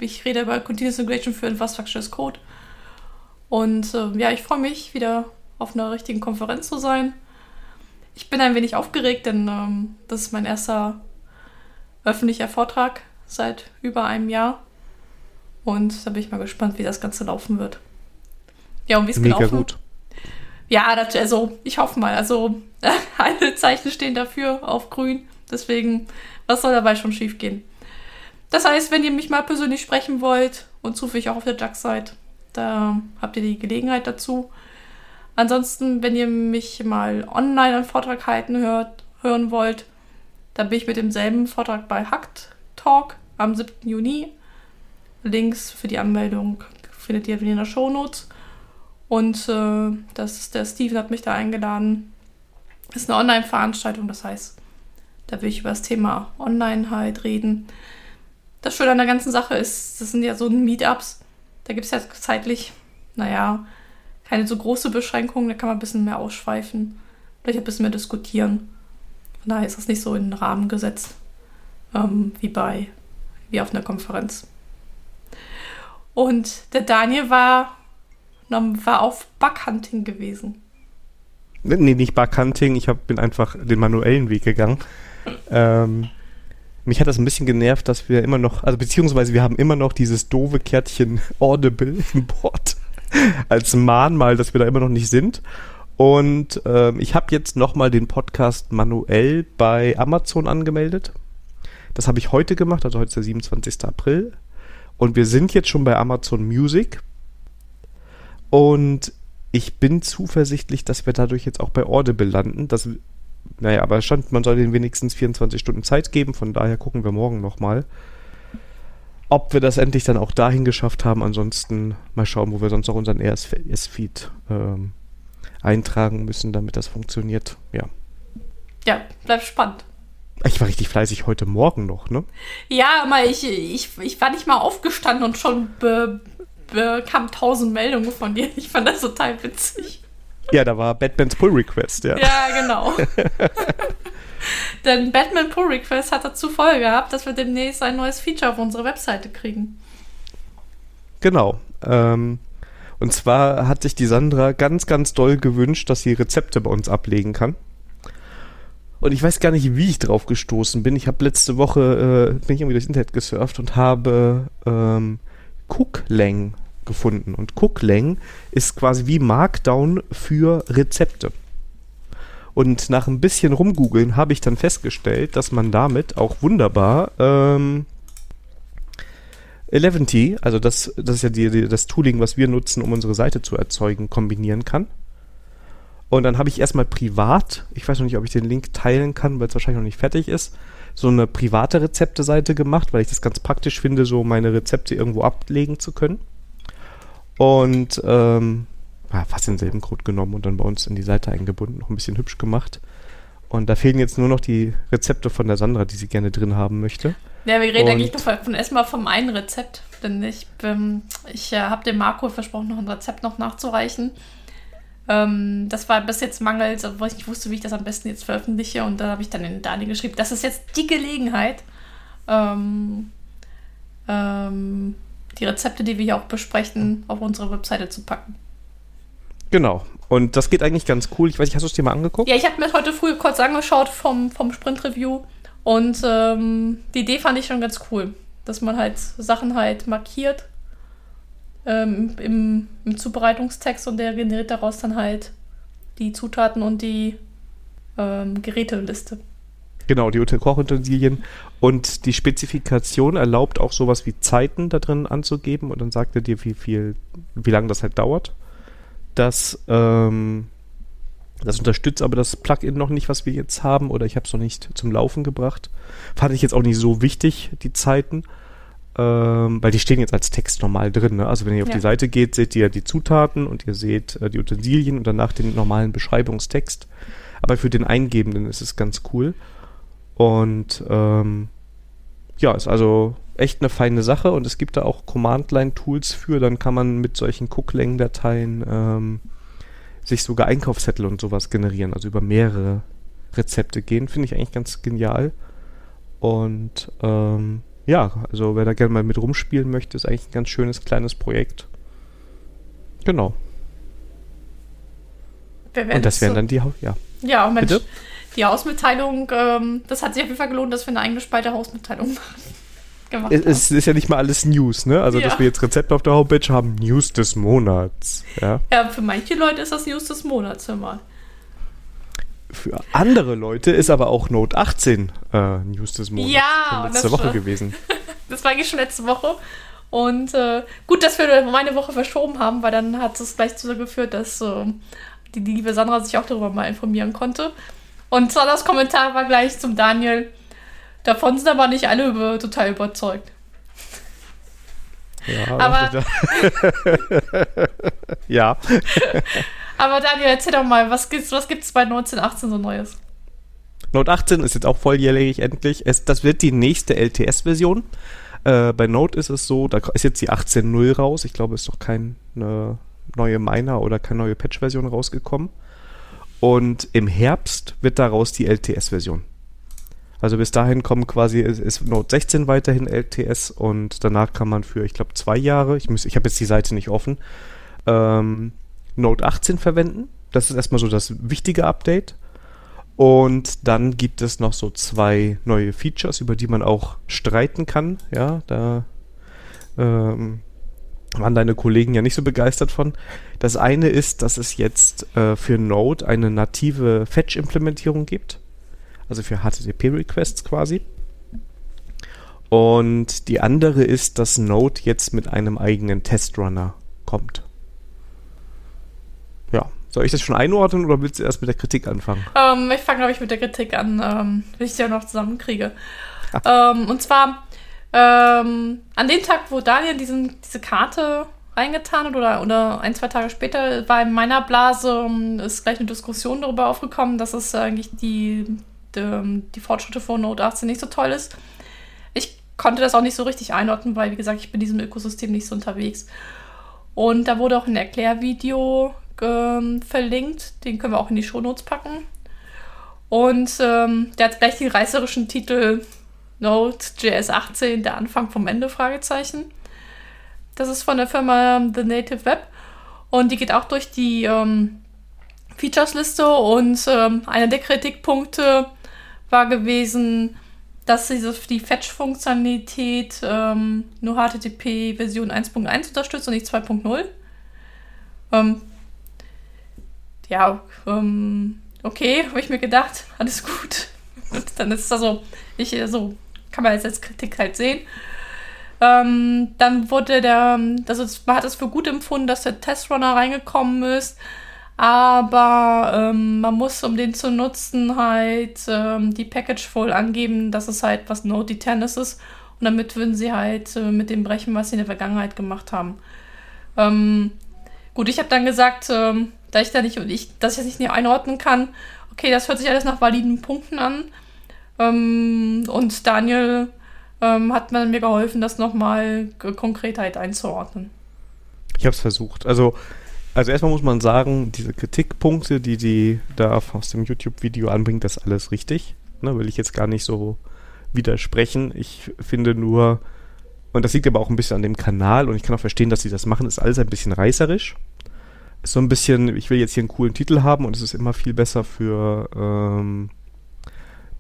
ich rede über Continuous Integration für Infrastructure Code. Und ich freue mich, wieder auf einer richtigen Konferenz zu sein. Ich bin ein wenig aufgeregt, denn das ist mein erster öffentlicher Vortrag seit über einem Jahr. Und da bin ich mal gespannt, wie das Ganze laufen wird. Ja, und wie es gelaufen? Mega gut. Ja, das, also ich hoffe mal. Also alle Zeichen stehen dafür auf grün. Deswegen, was soll dabei schon schief gehen? Das heißt, wenn ihr mich mal persönlich sprechen wollt und zufällig auch auf der JAX seid, da habt ihr die Gelegenheit dazu. Ansonsten, wenn ihr mich mal online einen Vortrag hören wollt, dann bin ich mit demselben Vortrag bei Hacked Talk am 7. Juni. Links für die Anmeldung findet ihr in der Shownotes. Und der Steven hat mich da eingeladen. Das ist eine Online-Veranstaltung, das heißt, da will ich über das Thema Online halt reden. Das Schöne an der ganzen Sache ist, das sind ja so Meetups, da gibt es ja zeitlich, keine so große Beschränkungen, da kann man ein bisschen mehr ausschweifen, vielleicht ein bisschen mehr diskutieren. Von daher ist das nicht so in den Rahmen gesetzt, wie auf einer Konferenz. Und der Daniel war auf Bughunting gewesen. Nee, nicht Bughunting, ich bin einfach den manuellen Weg gegangen. Mich hat das ein bisschen genervt, dass wir immer noch, also beziehungsweise wir haben immer noch dieses doofe Kärtchen Audible im Board als Mahnmal, dass wir da immer noch nicht sind. Und ich habe jetzt nochmal den Podcast manuell bei Amazon angemeldet. Das habe ich heute gemacht, also heute ist der 27. April. Und wir sind jetzt schon bei Amazon Music. Und ich bin zuversichtlich, dass wir dadurch jetzt auch bei Audible landen, dass... Naja, aber man soll denen wenigstens 24 Stunden Zeit geben, von daher gucken wir morgen nochmal, ob wir das endlich dann auch dahin geschafft haben. Ansonsten mal schauen, wo wir sonst auch unseren RSS-Feed eintragen müssen, damit das funktioniert. Ja, bleibt spannend. Ich war richtig fleißig heute Morgen noch, ne? Ja, aber ich war nicht mal aufgestanden und schon bekamen 1000 Meldungen von dir. Ich fand das total witzig. Ja, da war Batmans Pull-Request, ja. Ja, genau. Denn Batman Pull-Request hat dazu Folge gehabt, dass wir demnächst ein neues Feature auf unsere Webseite kriegen. Genau. Und zwar hat sich die Sandra ganz, ganz doll gewünscht, dass sie Rezepte bei uns ablegen kann. Und ich weiß gar nicht, wie ich drauf gestoßen bin. Ich habe letzte Woche, bin ich irgendwie durchs Internet gesurft und habe Cooklang gefunden. Und Cooklang ist quasi wie Markdown für Rezepte. Und nach ein bisschen rumgoogeln habe ich dann festgestellt, dass man damit auch wunderbar 11t, also das ist ja das Tooling, was wir nutzen, um unsere Seite zu erzeugen, kombinieren kann. Und dann habe ich erstmal privat, ich weiß noch nicht, ob ich den Link teilen kann, weil es wahrscheinlich noch nicht fertig ist, so eine private Rezepte-Seite gemacht, weil ich das ganz praktisch finde, so meine Rezepte irgendwo ablegen zu können. Und fast denselben Code genommen und dann bei uns in die Seite eingebunden, noch ein bisschen hübsch gemacht. Und da fehlen jetzt nur noch die Rezepte von der Sandra, die sie gerne drin haben möchte. Ja, wir reden eigentlich noch erstmal vom einen Rezept, denn ich habe dem Marco versprochen, noch ein Rezept noch nachzureichen. Das war bis jetzt mangels, weil ich nicht wusste, wie ich das am besten jetzt veröffentliche. Und da habe ich dann in Daniel geschrieben, das ist jetzt die Gelegenheit, die Rezepte, die wir hier auch besprechen, auf unsere Webseite zu packen. Genau. Und das geht eigentlich ganz cool. Ich weiß nicht, hast du es dir mal angeguckt? Ja, ich habe mir heute früh kurz angeschaut vom Sprint-Review und die Idee fand ich schon ganz cool, dass man halt Sachen halt markiert im Zubereitungstext und der generiert daraus dann halt die Zutaten und die Geräteliste. Genau, die Kochutensilien und die Spezifikation erlaubt auch sowas wie Zeiten da drin anzugeben und dann sagt er dir, wie lange das halt dauert. Das unterstützt aber das Plugin noch nicht, was wir jetzt haben, oder ich habe es noch nicht zum Laufen gebracht. Fand ich jetzt auch nicht so wichtig, die Zeiten, weil die stehen jetzt als Text normal drin, ne? Also wenn ihr auf die Seite geht, seht ihr die Zutaten und ihr seht die Utensilien und danach den normalen Beschreibungstext. Aber für den Eingebenden ist es ganz cool. Und ist also echt eine feine Sache und es gibt da auch Command-Line-Tools für, dann kann man mit solchen Cooklang-Dateien sich sogar Einkaufszettel und sowas generieren, also über mehrere Rezepte gehen, finde ich eigentlich ganz genial. Und also wer da gerne mal mit rumspielen möchte, ist eigentlich ein ganz schönes kleines Projekt. Genau. Und das wären dann die Ja, Mensch. Bitte? Die Hausmitteilung, das hat sich auf jeden Fall gelohnt, dass wir eine eingespeiste Hausmitteilung machen. gemacht haben. Es ist ja nicht mal alles News, ne? Also, dass wir jetzt Rezepte auf der Homepage haben, News des Monats. Ja, für manche Leute ist das News des Monats, hör mal. Für andere Leute ist aber auch Note 18 News des Monats letzte Woche gewesen. Das war eigentlich schon letzte Woche. Und gut, dass wir meine Woche verschoben haben, weil dann hat es gleich dazu geführt, dass die liebe Sandra sich auch darüber mal informieren konnte. Und zwar das Kommentar war gleich zum Daniel. Davon sind aber nicht alle total überzeugt. Ja, aber... ja. Aber Daniel, erzähl doch mal, was gibt's bei 1918 so Neues? Node 18 ist jetzt auch volljährig endlich. Das wird die nächste LTS-Version. Bei Node ist es so, da ist jetzt die 18.0 raus. Ich glaube, es ist noch keine neue Miner oder keine neue Patch-Version rausgekommen. Und im Herbst wird daraus die LTS-Version. Also bis dahin kommen quasi, ist Node 16 weiterhin LTS und danach kann man für, ich glaube, 2 Jahre, ich habe jetzt die Seite nicht offen, Node 18 verwenden. Das ist erstmal so das wichtige Update. Und dann gibt es noch so 2 neue Features, über die man auch streiten kann. Ja, da waren deine Kollegen ja nicht so begeistert von. Das eine ist, dass es jetzt für Node eine native Fetch-Implementierung gibt. Also für HTTP-Requests quasi. Und die andere ist, dass Node jetzt mit einem eigenen Testrunner kommt. Ja, soll ich das schon einordnen oder willst du erst mit der Kritik anfangen? Ich fange, glaube ich, mit der Kritik an, wenn ich sie ja noch zusammenkriege. Und zwar an dem Tag, wo Daniel diese Karte reingetan hat oder 1, 2 Tage später, war in meiner Blase ist gleich eine Diskussion darüber aufgekommen, dass es eigentlich die Fortschritte von Node 18 nicht so toll ist. Ich konnte das auch nicht so richtig einordnen, weil, wie gesagt, ich bin in diesem Ökosystem nicht so unterwegs. Und da wurde auch ein Erklärvideo verlinkt, den können wir auch in die Shownotes packen. Und der hat gleich den reißerischen Titel Node.js 18, der Anfang vom Ende, Fragezeichen. Das ist von der Firma The Native Web und die geht auch durch die Features-Liste und einer der Kritikpunkte war gewesen, dass die Fetch-Funktionalität nur HTTP Version 1.1 unterstützt und nicht 2.0. Okay, habe ich mir gedacht, alles gut. Dann ist das so, kann man jetzt als Kritik halt sehen. Dann wurde man hat es für gut empfunden, dass der Testrunner reingekommen ist, aber man muss, um den zu nutzen, halt die Package voll angeben, dass es halt was Node Determinist ist und damit würden sie halt mit dem brechen, was sie in der Vergangenheit gemacht haben. Gut, ich habe dann gesagt, dass ich das nicht einordnen kann. Okay, das hört sich alles nach validen Punkten an. Und Daniel hat mir geholfen, das nochmal Konkretheit einzuordnen. Ich habe es versucht. Also erstmal muss man sagen, diese Kritikpunkte, die da aus dem YouTube-Video anbringt, das ist alles richtig. Ne, will ich jetzt gar nicht so widersprechen. Ich finde nur, und das liegt aber auch ein bisschen an dem Kanal und ich kann auch verstehen, dass sie das machen, ist alles ein bisschen reißerisch. Ist so ein bisschen, ich will jetzt hier einen coolen Titel haben und es ist immer viel besser für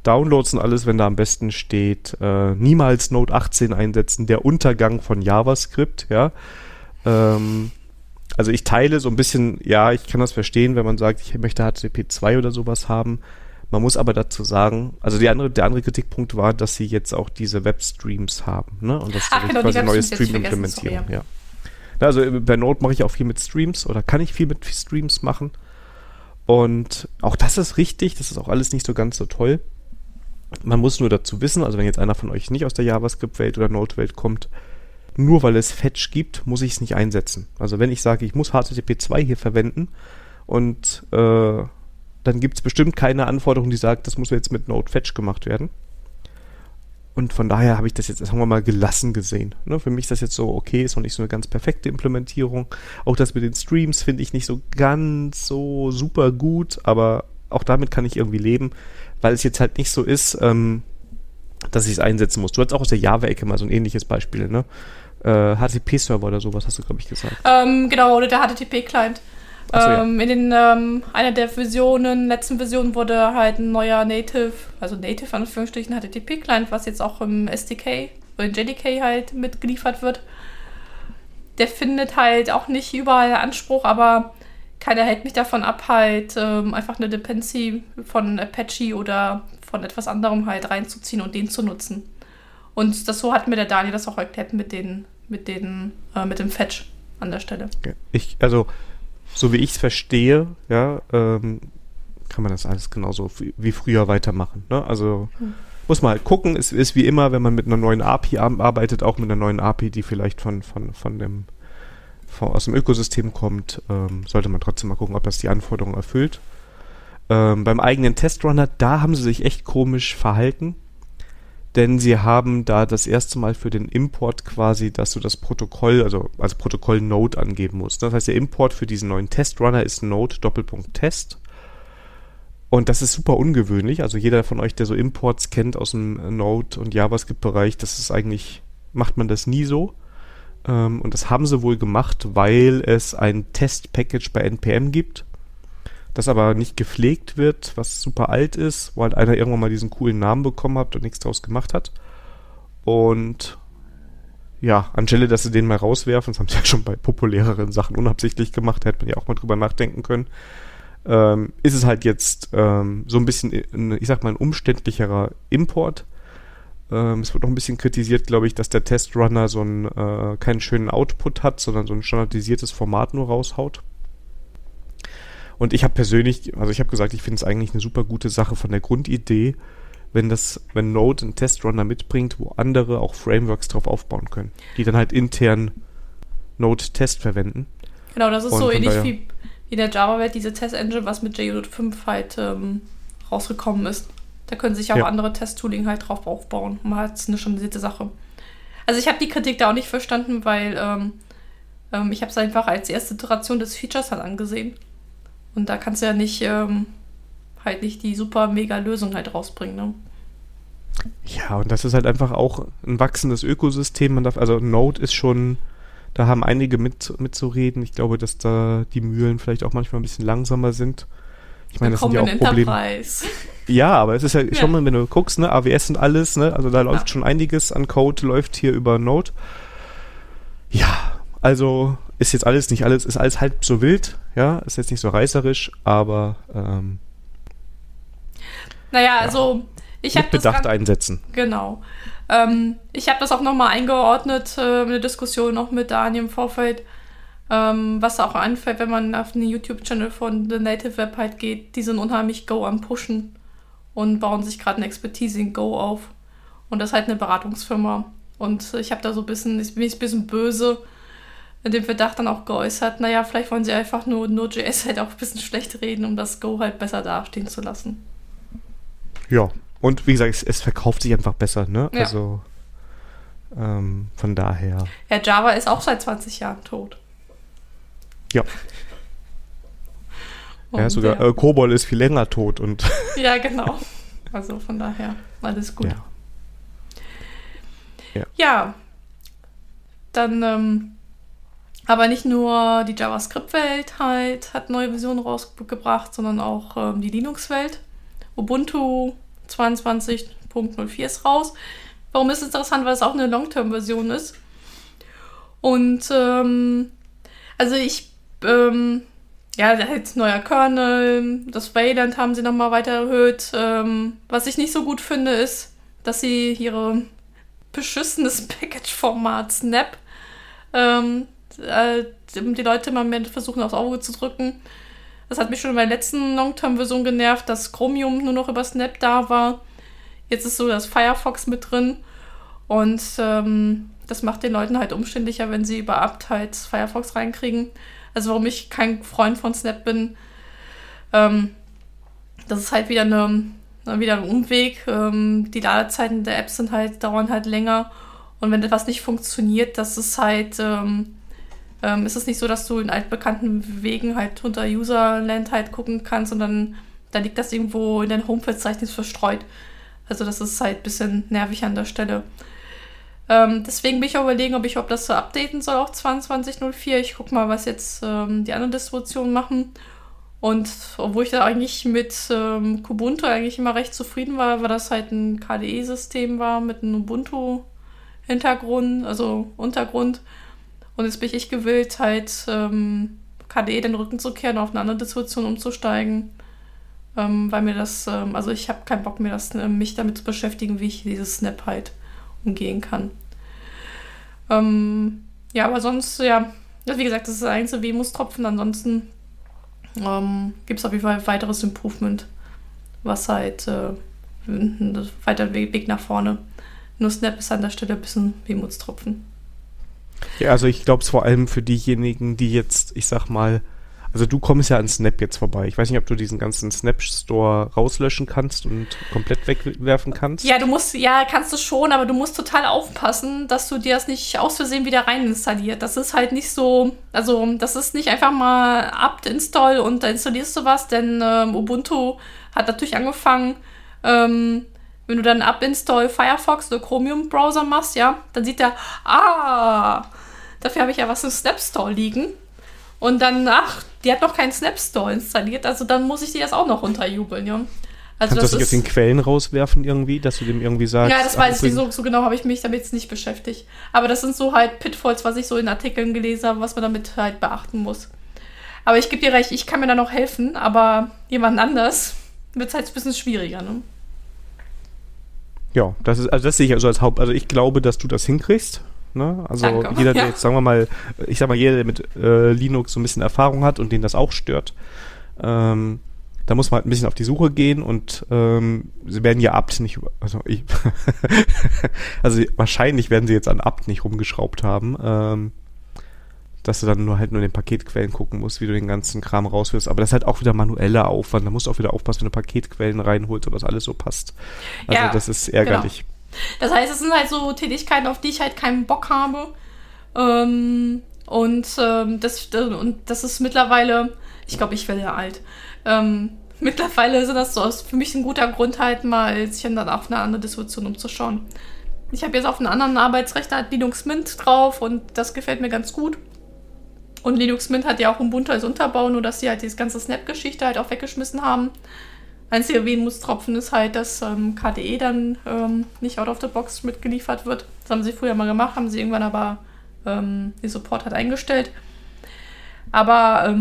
Downloads und alles, wenn da am besten steht, niemals Node 18 einsetzen, der Untergang von JavaScript, ja. Also ich teile so ein bisschen, ja, ich kann das verstehen, wenn man sagt, ich möchte HTTP 2 oder sowas haben. Man muss aber dazu sagen, also der andere Kritikpunkt war, dass sie jetzt auch diese Webstreams haben, ne? Und das ist quasi neue Stream-Implementierung, ja. Also bei Node mache ich auch viel mit Streams oder kann ich viel mit Streams machen. Und auch das ist richtig, das ist auch alles nicht so ganz so toll. Man muss nur dazu wissen, also wenn jetzt einer von euch nicht aus der JavaScript-Welt oder Node-Welt kommt, nur weil es Fetch gibt, muss ich es nicht einsetzen. Also wenn ich sage, ich muss HTTP 2 hier verwenden und dann gibt es bestimmt keine Anforderung, die sagt, das muss jetzt mit Node Fetch gemacht werden. Und von daher habe ich das jetzt, sagen wir mal, gelassen gesehen. Ne? Für mich ist das jetzt so, okay, ist noch nicht so eine ganz perfekte Implementierung. Auch das mit den Streams finde ich nicht so ganz so super gut, aber auch damit kann ich irgendwie leben, weil es jetzt halt nicht so ist, dass ich es einsetzen muss. Du hattest auch aus der Java-Ecke mal so ein ähnliches Beispiel, ne? HTTP-Server oder sowas hast du, glaube ich, gesagt. Genau, oder der HTTP-Client. So, ja. In einer der letzten Versionen wurde halt ein neuer Native, also Native Anführungsstrichen HTTP-Client, was jetzt auch im SDK oder JDK halt mitgeliefert wird, der findet halt auch nicht überall Anspruch, aber keiner hält mich davon ab, halt einfach eine Dependency von Apache oder von etwas anderem halt reinzuziehen und den zu nutzen. Und das so hat mir der Daniel das auch erklärt mit dem Fetch an der Stelle. Also, so wie ich es verstehe, ja, kann man das alles genauso wie früher weitermachen. Ne? Also muss man halt gucken, es ist wie immer, wenn man mit einer neuen API arbeitet, auch mit einer neuen API, die vielleicht aus dem Ökosystem kommt, sollte man trotzdem mal gucken, ob das die Anforderungen erfüllt. Beim eigenen Testrunner, da haben sie sich echt komisch verhalten, denn sie haben da das erste Mal für den Import quasi, dass du das Protokoll, also als Protokoll Node angeben musst. Das heißt, der Import für diesen neuen Testrunner ist Node.test. Und das ist super ungewöhnlich. Also jeder von euch, der so Imports kennt aus dem Node- und JavaScript-Bereich, das ist eigentlich, macht man das nie so. Und das haben sie wohl gemacht, weil es ein Test-Package bei NPM gibt, das aber nicht gepflegt wird, was super alt ist, wo halt einer irgendwann mal diesen coolen Namen bekommen hat und nichts draus gemacht hat. Und ja, anstelle, dass sie den mal rauswerfen, das haben sie ja schon bei populäreren Sachen unabsichtlich gemacht, da hätte man ja auch mal drüber nachdenken können, ist es halt jetzt so ein bisschen, ich sag mal, ein umständlicherer Import. Es wird noch ein bisschen kritisiert, glaube ich, dass der Testrunner so einen keinen schönen Output hat, sondern so ein standardisiertes Format nur raushaut. Und ich habe persönlich, also ich habe gesagt, ich finde es eigentlich eine super gute Sache von der Grundidee, wenn Node einen Testrunner mitbringt, wo andere auch Frameworks drauf aufbauen können, die dann halt intern Node-Test verwenden. Genau, das ist so ähnlich wie in der Java-Welt diese Test-Engine, was mit J5 halt rausgekommen ist. Da können sich auch andere Test-Tooling halt drauf aufbauen. Man hat eine standardisierte Sache. Also ich habe die Kritik da auch nicht verstanden, weil ich habe es einfach als erste Iteration des Features halt angesehen. Und da kannst du ja nicht halt nicht die super mega Lösung halt rausbringen, ne? Ja, und das ist halt einfach auch ein wachsendes Ökosystem. Node ist schon, da haben einige mitzureden. Ich glaube, dass da die Mühlen vielleicht auch manchmal ein bisschen langsamer sind. Ich meine, das sind ja auch Probleme. Ja, aber es ist ja schon mal, wenn du guckst, ne, AWS und alles, ne, also da läuft schon einiges an Code, läuft hier über Node. Ja, also ist jetzt ist alles halb so wild, ja, ist jetzt nicht so reißerisch, aber also ich habe das Bedacht einsetzen. Genau. Ich habe das auch nochmal eingeordnet, eine Diskussion noch mit Daniel im Vorfeld, was auch anfällt, wenn man auf den YouTube-Channel von The Native Web halt geht, die sind unheimlich Go am Pushen und bauen sich gerade eine Expertise in Go auf. Und das ist halt eine Beratungsfirma. Und ich habe da ich bin ein bisschen böse in dem Verdacht dann auch geäußert, naja, vielleicht wollen sie einfach nur Node.js halt auch ein bisschen schlecht reden, um das Go halt besser dastehen zu lassen. Ja, und wie gesagt, es verkauft sich einfach besser, ne? Ja. Also von daher. Ja, Java ist auch seit 20 Jahren tot. Ja. Ja, sogar COBOL ist viel länger tot und. Ja, genau. Also von daher, alles gut. Ja. Dann, aber nicht nur die JavaScript-Welt halt hat neue Versionen rausgebracht, sondern auch die Linux-Welt. Ubuntu 22.04 ist raus. Warum ist es interessant? Weil es auch eine Long-Term-Version ist. Und halt neuer Kernel, das Wayland haben sie nochmal weiter erhöht. Was ich nicht so gut finde, ist, dass sie ihre beschissenes Package-Format Snap die Leute immer mehr versuchen, aufs Auge zu drücken. Das hat mich schon bei der letzten Long-Term-Version genervt, dass Chromium nur noch über Snap da war. Jetzt ist so das Firefox mit drin. Und das macht den Leuten halt umständlicher, wenn sie über Apt halt Firefox reinkriegen. Also warum ich kein Freund von Snap bin, das ist halt wieder ein Umweg. Die Ladezeiten der Apps dauern halt länger. Und wenn etwas nicht funktioniert, das ist halt, ist es nicht so, dass du in altbekannten Wegen halt unter Userland halt gucken kannst und dann liegt das irgendwo in deinem Home-Verzeichnis verstreut. Also das ist halt ein bisschen nervig an der Stelle. Deswegen bin ich auch überlegen, ob das so updaten soll auf 22.04. Ich guck mal, was jetzt die anderen Distributionen machen. Und obwohl ich da eigentlich mit Kubuntu eigentlich immer recht zufrieden war, weil das halt ein KDE-System war mit einem Ubuntu Hintergrund, also Untergrund. Und jetzt bin ich gewillt, halt KDE den Rücken zu kehren, auf eine andere Distribution umzusteigen, weil mir das, also ich habe keinen Bock mehr, mich damit zu beschäftigen, wie ich dieses Snap halt umgehen kann. Ja, aber sonst, ja, wie gesagt, das ist der einzige Wehmutstropfen. Ansonsten gibt es auf jeden Fall weiteres Improvement, was halt weiter Weg nach vorne. Nur Snap ist an der Stelle ein bisschen Wehmutstropfen. Ja, also ich glaube es vor allem für diejenigen, die jetzt, ich sag mal, also du kommst ja an Snap jetzt vorbei. Ich weiß nicht, ob du diesen ganzen Snap-Store rauslöschen kannst und komplett wegwerfen kannst. Ja, kannst du schon, aber du musst total aufpassen, dass du dir das nicht aus Versehen wieder rein installierst. Das ist halt nicht so, also das ist nicht einfach mal apt-install und da installierst du was, denn Ubuntu hat natürlich angefangen, wenn du dann apt-install Firefox oder Chromium-Browser machst, ja, dann sieht er, dafür habe ich ja was im Snap-Store liegen. Und dann, die hat noch keinen Snap-Store installiert, also dann muss ich dir das auch noch runterjubeln, ja. Also kannst du das jetzt in Quellen rauswerfen irgendwie, dass du dem irgendwie sagst? Ja, das weiß ich nicht, so genau habe ich mich damit jetzt nicht beschäftigt. Aber das sind so halt Pitfalls, was ich so in Artikeln gelesen habe, was man damit halt beachten muss. Aber ich gebe dir recht, ich kann mir da noch helfen, aber jemand anders wird es halt ein bisschen schwieriger, ne? Ja, das ist, also das sehe ich also als Haupt, also ich glaube, dass du das hinkriegst. Ne? Also danke. Jeder, der jetzt, sagen wir mal, jeder, der mit Linux so ein bisschen Erfahrung hat und den das auch stört, da muss man halt ein bisschen auf die Suche gehen und sie werden ja apt nicht, also wahrscheinlich werden sie jetzt an apt nicht rumgeschraubt haben, dass du dann nur in den Paketquellen gucken musst, wie du den ganzen Kram rauswirfst. Aber das ist halt auch wieder manueller Aufwand. Da musst du auch wieder aufpassen, wenn du Paketquellen reinholst und das alles so passt. Also ja, das ist ärgerlich. Genau. Das heißt, es sind halt so Tätigkeiten, auf die ich halt keinen Bock habe. Das ist mittlerweile, ich glaube, ich werde ja alt. Mittlerweile sind das so für mich ein guter Grund, halt mal sich dann auf eine andere Distribution umzuschauen. Ich habe jetzt auf einem anderen Arbeitsrechner halt Linux Mint drauf und das gefällt mir ganz gut. Und Linux Mint hat ja auch Ubuntu als Unterbau, nur dass sie halt diese ganze Snap-Geschichte halt auch weggeschmissen haben. Einziger Wehmutstropfen ist halt, dass KDE dann nicht out of the box mitgeliefert wird. Das haben sie früher mal gemacht, haben sie irgendwann aber den Support halt eingestellt. Aber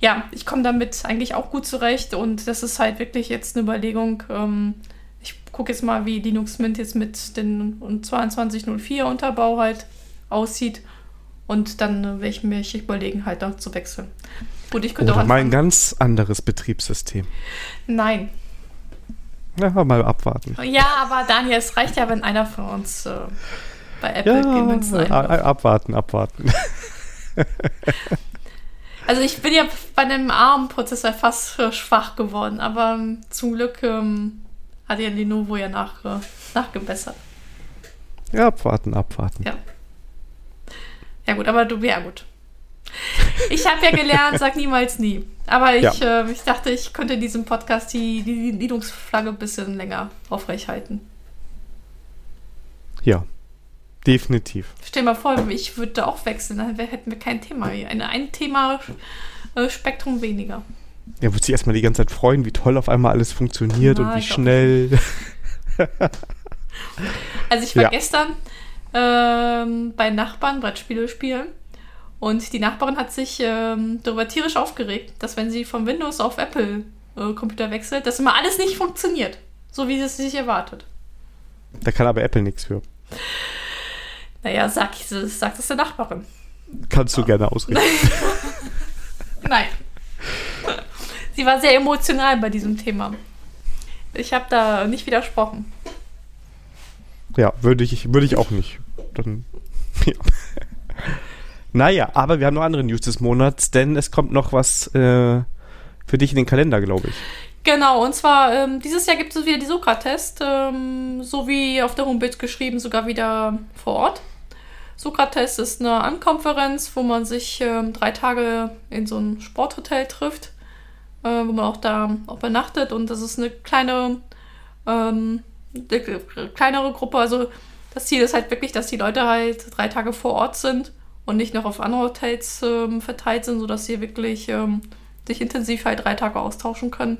ja, ich komme damit eigentlich auch gut zurecht und das ist halt wirklich jetzt eine Überlegung. Ich gucke jetzt mal, wie Linux Mint jetzt mit dem 22.04 Unterbau halt aussieht. Und dann werde ich mir überlegen, halt noch zu wechseln. Gut, ich könnte mal ein ganz anderes Betriebssystem. Nein. Ja, mal abwarten. Ja, aber Daniel, es reicht ja, wenn einer von uns bei Apple gewinnt. Ja, abwarten. Also ich bin ja bei einem ARM-Prozessor fast schwach geworden, aber zum Glück hat ja Lenovo ja nachgebessert. Ja, abwarten. Ja. Ja gut, aber gut. Ich habe ja gelernt, sag niemals nie. Aber ich dachte, ich könnte in diesem Podcast die Linux-Flagge ein bisschen länger aufrecht halten. Ja, definitiv. Stell dir mal vor, ich würde auch wechseln, dann hätten wir kein Thema mehr. Ein Thema-Spektrum weniger. Ja, würde sich erstmal die ganze Zeit freuen, wie toll auf einmal alles funktioniert und wie schnell. Also ich war gestern bei Nachbarn Brettspiele spielen. Und die Nachbarin hat sich darüber tierisch aufgeregt, dass wenn sie von Windows auf Apple-Computer wechselt, dass immer alles nicht funktioniert, so wie es sich erwartet. Da kann aber Apple nichts für. Naja, sagt es der Nachbarin. Kannst du gerne ausrichten. Nein. Sie war sehr emotional bei diesem Thema. Ich habe da nicht widersprochen. Ja, würde ich auch nicht. Dann, ja. Naja, aber wir haben noch andere News des Monats, denn es kommt noch was für dich in den Kalender, glaube ich. Genau, und zwar dieses Jahr gibt es wieder die Sokrates, so wie auf der Homepage geschrieben, sogar wieder vor Ort. Sokrates ist eine Ankonferenz, wo man sich 3 Tage in so einem Sporthotel trifft, wo man auch da übernachtet. Und das ist eine kleinere Gruppe. Also das Ziel ist halt wirklich, dass die Leute halt 3 Tage vor Ort sind und nicht noch auf andere Hotels verteilt sind, sodass sie wirklich sich intensiv halt 3 Tage austauschen können.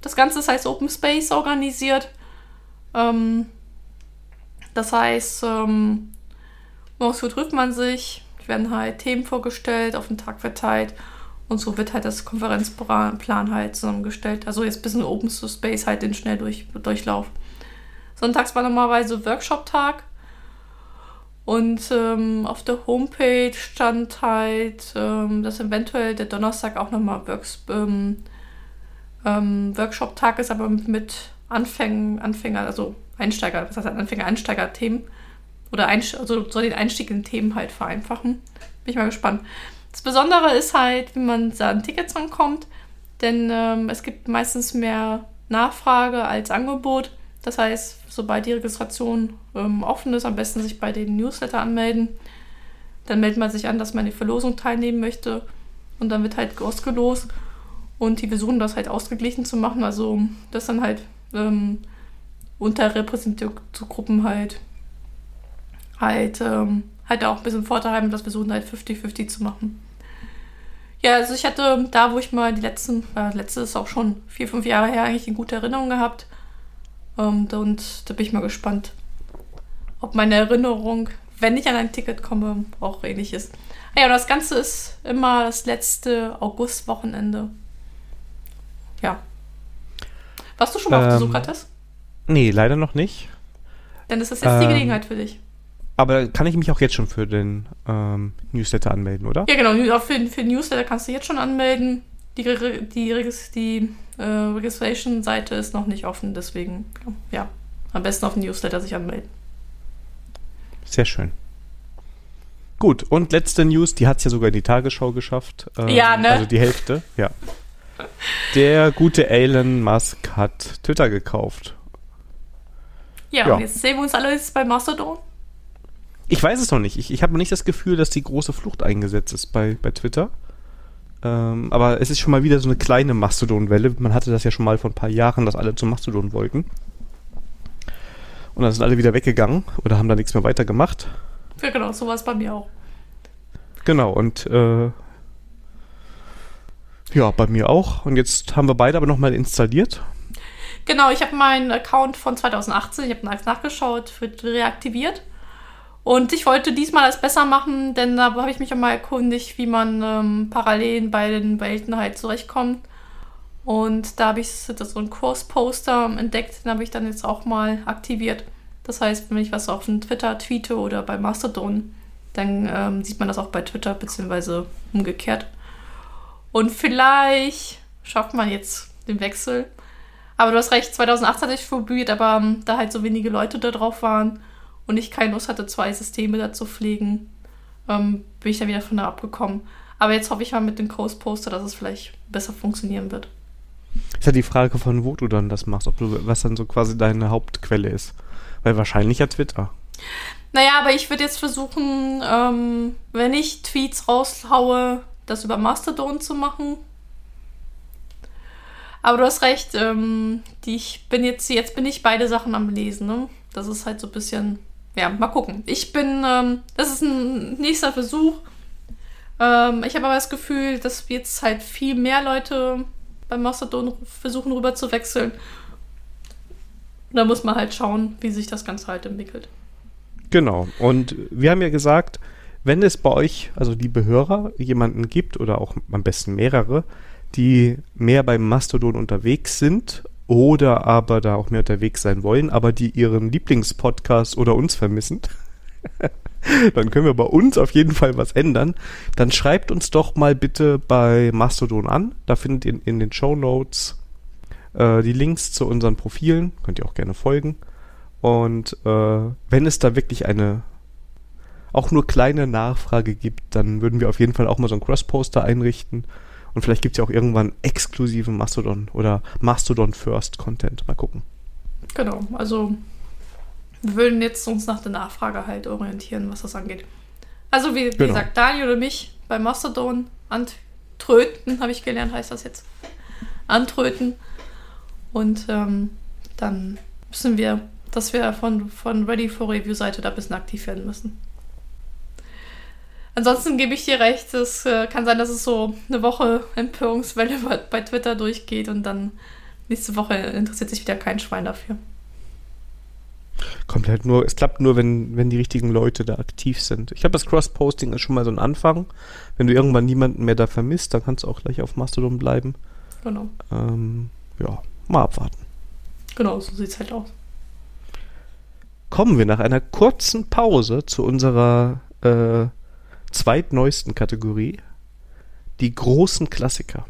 Das Ganze ist als Open Space organisiert. Das heißt, morgens trifft man sich, werden halt Themen vorgestellt, auf den Tag verteilt und so wird halt das Konferenzplan halt zusammengestellt. Also jetzt ein bisschen Open Space halt den Schnelldurchlauf. Sonntags war normalerweise Workshop-Tag und auf der Homepage stand halt, dass eventuell der Donnerstag auch nochmal Workshop-Tag ist, aber mit Einsteiger-Themen. Oder also soll den Einstieg in Themen halt vereinfachen. Bin ich mal gespannt. Das Besondere ist halt, wie man an Tickets rankommt, denn es gibt meistens mehr Nachfrage als Angebot. Das heißt, sobald die Registration offen ist, am besten sich bei den Newsletter anmelden. Dann meldet man sich an, dass man in die Verlosung teilnehmen möchte und dann wird halt ausgelost und die versuchen das halt ausgeglichen zu machen. Also dass dann halt unterrepräsentierte Gruppen halt auch ein bisschen Vorteil haben, dass wir versuchen halt 50-50 zu machen. Ja, also ich hatte da, wo ich mal letzte ist auch schon 4-5 Jahre her, eigentlich eine gute Erinnerung gehabt. Und da bin ich mal gespannt, ob meine Erinnerung, wenn ich an ein Ticket komme, auch ähnlich ist. Ah ja, und das Ganze ist immer das letzte Augustwochenende. Ja. Warst du schon mal auf der Sokrates? Nee, leider noch nicht. Dann ist das jetzt die Gelegenheit für dich. Aber kann ich mich auch jetzt schon für den Newsletter anmelden, oder? Ja, genau. Für den Newsletter kannst du jetzt schon anmelden. Die Registration-Seite ist noch nicht offen, deswegen, ja, am besten auf den Newsletter sich anmelden. Sehr schön. Gut, und letzte News, die hat es ja sogar in die Tagesschau geschafft. Ja, ne? Also die Hälfte, ja. Der gute Elon Musk hat Twitter gekauft. Ja, und jetzt sehen wir uns alle jetzt bei Mastodon. Ich weiß es noch nicht. Ich habe nicht das Gefühl, dass die große Flucht eingesetzt ist bei Twitter. Aber es ist schon mal wieder so eine kleine Mastodon-Welle. Man hatte das ja schon mal vor ein paar Jahren, dass alle zu Mastodon wollten. Und dann sind alle wieder weggegangen oder haben da nichts mehr weitergemacht. Ja, genau. So war es bei mir auch. Genau. Und ja, bei mir auch. Und jetzt haben wir beide aber nochmal installiert. Genau. Ich habe meinen Account von 2018, ich habe nachgeschaut, wird reaktiviert. Und ich wollte diesmal es besser machen, denn da habe ich mich auch mal erkundigt, wie man parallel in beiden Welten halt zurechtkommt. Und da habe ich so einen Kursposter entdeckt, den habe ich dann jetzt auch mal aktiviert. Das heißt, wenn ich was auf dem Twitter tweete oder bei Mastodon, dann sieht man das auch bei Twitter, beziehungsweise umgekehrt. Und vielleicht schafft man jetzt den Wechsel. Aber du hast recht, 2018 hatte ich probiert, aber da halt so wenige Leute da drauf waren, und ich keine Lust hatte, 2 Systeme da zu pflegen, bin ich da wieder von da abgekommen. Aber jetzt hoffe ich mal mit dem Coast-Poster, dass es vielleicht besser funktionieren wird. Ist ja die Frage, von wo du dann das machst, ob du, was dann so quasi deine Hauptquelle ist. Weil wahrscheinlich ja Twitter. Naja, aber ich würde jetzt versuchen, wenn ich Tweets raushaue, das über Mastodon zu machen. Aber du hast recht, jetzt bin ich beide Sachen am Lesen, ne? Das ist halt so ein bisschen. Ja, mal gucken. Das ist ein nächster Versuch. Ich habe aber das Gefühl, dass jetzt halt viel mehr Leute beim Mastodon versuchen, rüber zu wechseln. Da muss man halt schauen, wie sich das Ganze halt entwickelt. Genau. Und wir haben ja gesagt, wenn es bei euch, also liebe Hörer, jemanden gibt oder auch am besten mehrere, die mehr beim Mastodon unterwegs sind oder aber da auch mehr unterwegs sein wollen, aber die ihren Lieblingspodcast oder uns vermissen, dann können wir bei uns auf jeden Fall was ändern. Dann schreibt uns doch mal bitte bei Mastodon an. Da findet ihr in den Shownotes die Links zu unseren Profilen. Könnt ihr auch gerne folgen. Und wenn es da wirklich eine auch nur kleine Nachfrage gibt, dann würden wir auf jeden Fall auch mal so einen Cross-Poster einrichten. Und vielleicht gibt es ja auch irgendwann exklusiven Mastodon oder Mastodon-First-Content. Mal gucken. Genau, also wir würden jetzt uns nach der Nachfrage halt orientieren, was das angeht. Also wie gesagt, Daniel oder mich bei Mastodon antröten, habe ich gelernt, heißt das jetzt. Antröten. Und dann wissen wir, dass wir von Ready for Review Seite da ein bisschen aktiv werden müssen. Ansonsten gebe ich dir recht, es kann sein, dass es so eine Woche Empörungswelle bei Twitter durchgeht und dann nächste Woche interessiert sich wieder kein Schwein dafür. Komplett nur, es klappt nur, wenn die richtigen Leute da aktiv sind. Ich glaube, das Cross-Posting ist schon mal so ein Anfang. Wenn du irgendwann niemanden mehr da vermisst, dann kannst du auch gleich auf Mastodon bleiben. Genau. Ja, mal abwarten. Genau, so sieht es halt aus. Kommen wir nach einer kurzen Pause zu unserer zweitneuesten Kategorie, die großen Klassiker.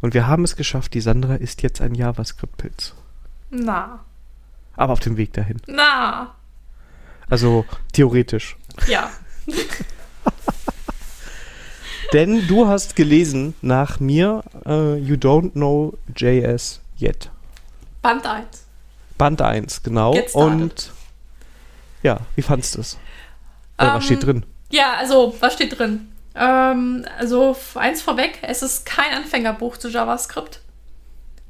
Und wir haben es geschafft, die Sandra ist jetzt ein JavaScript-Pilz. Na. Aber auf dem Weg dahin. Na. Also theoretisch. Ja. Denn du hast gelesen nach mir, You Don't Know JS Yet. Band 1. Band 1, genau. Und ja, wie fandst du es? Was steht drin? Ja, also, was steht drin? Also, eins vorweg, es ist kein Anfängerbuch zu JavaScript.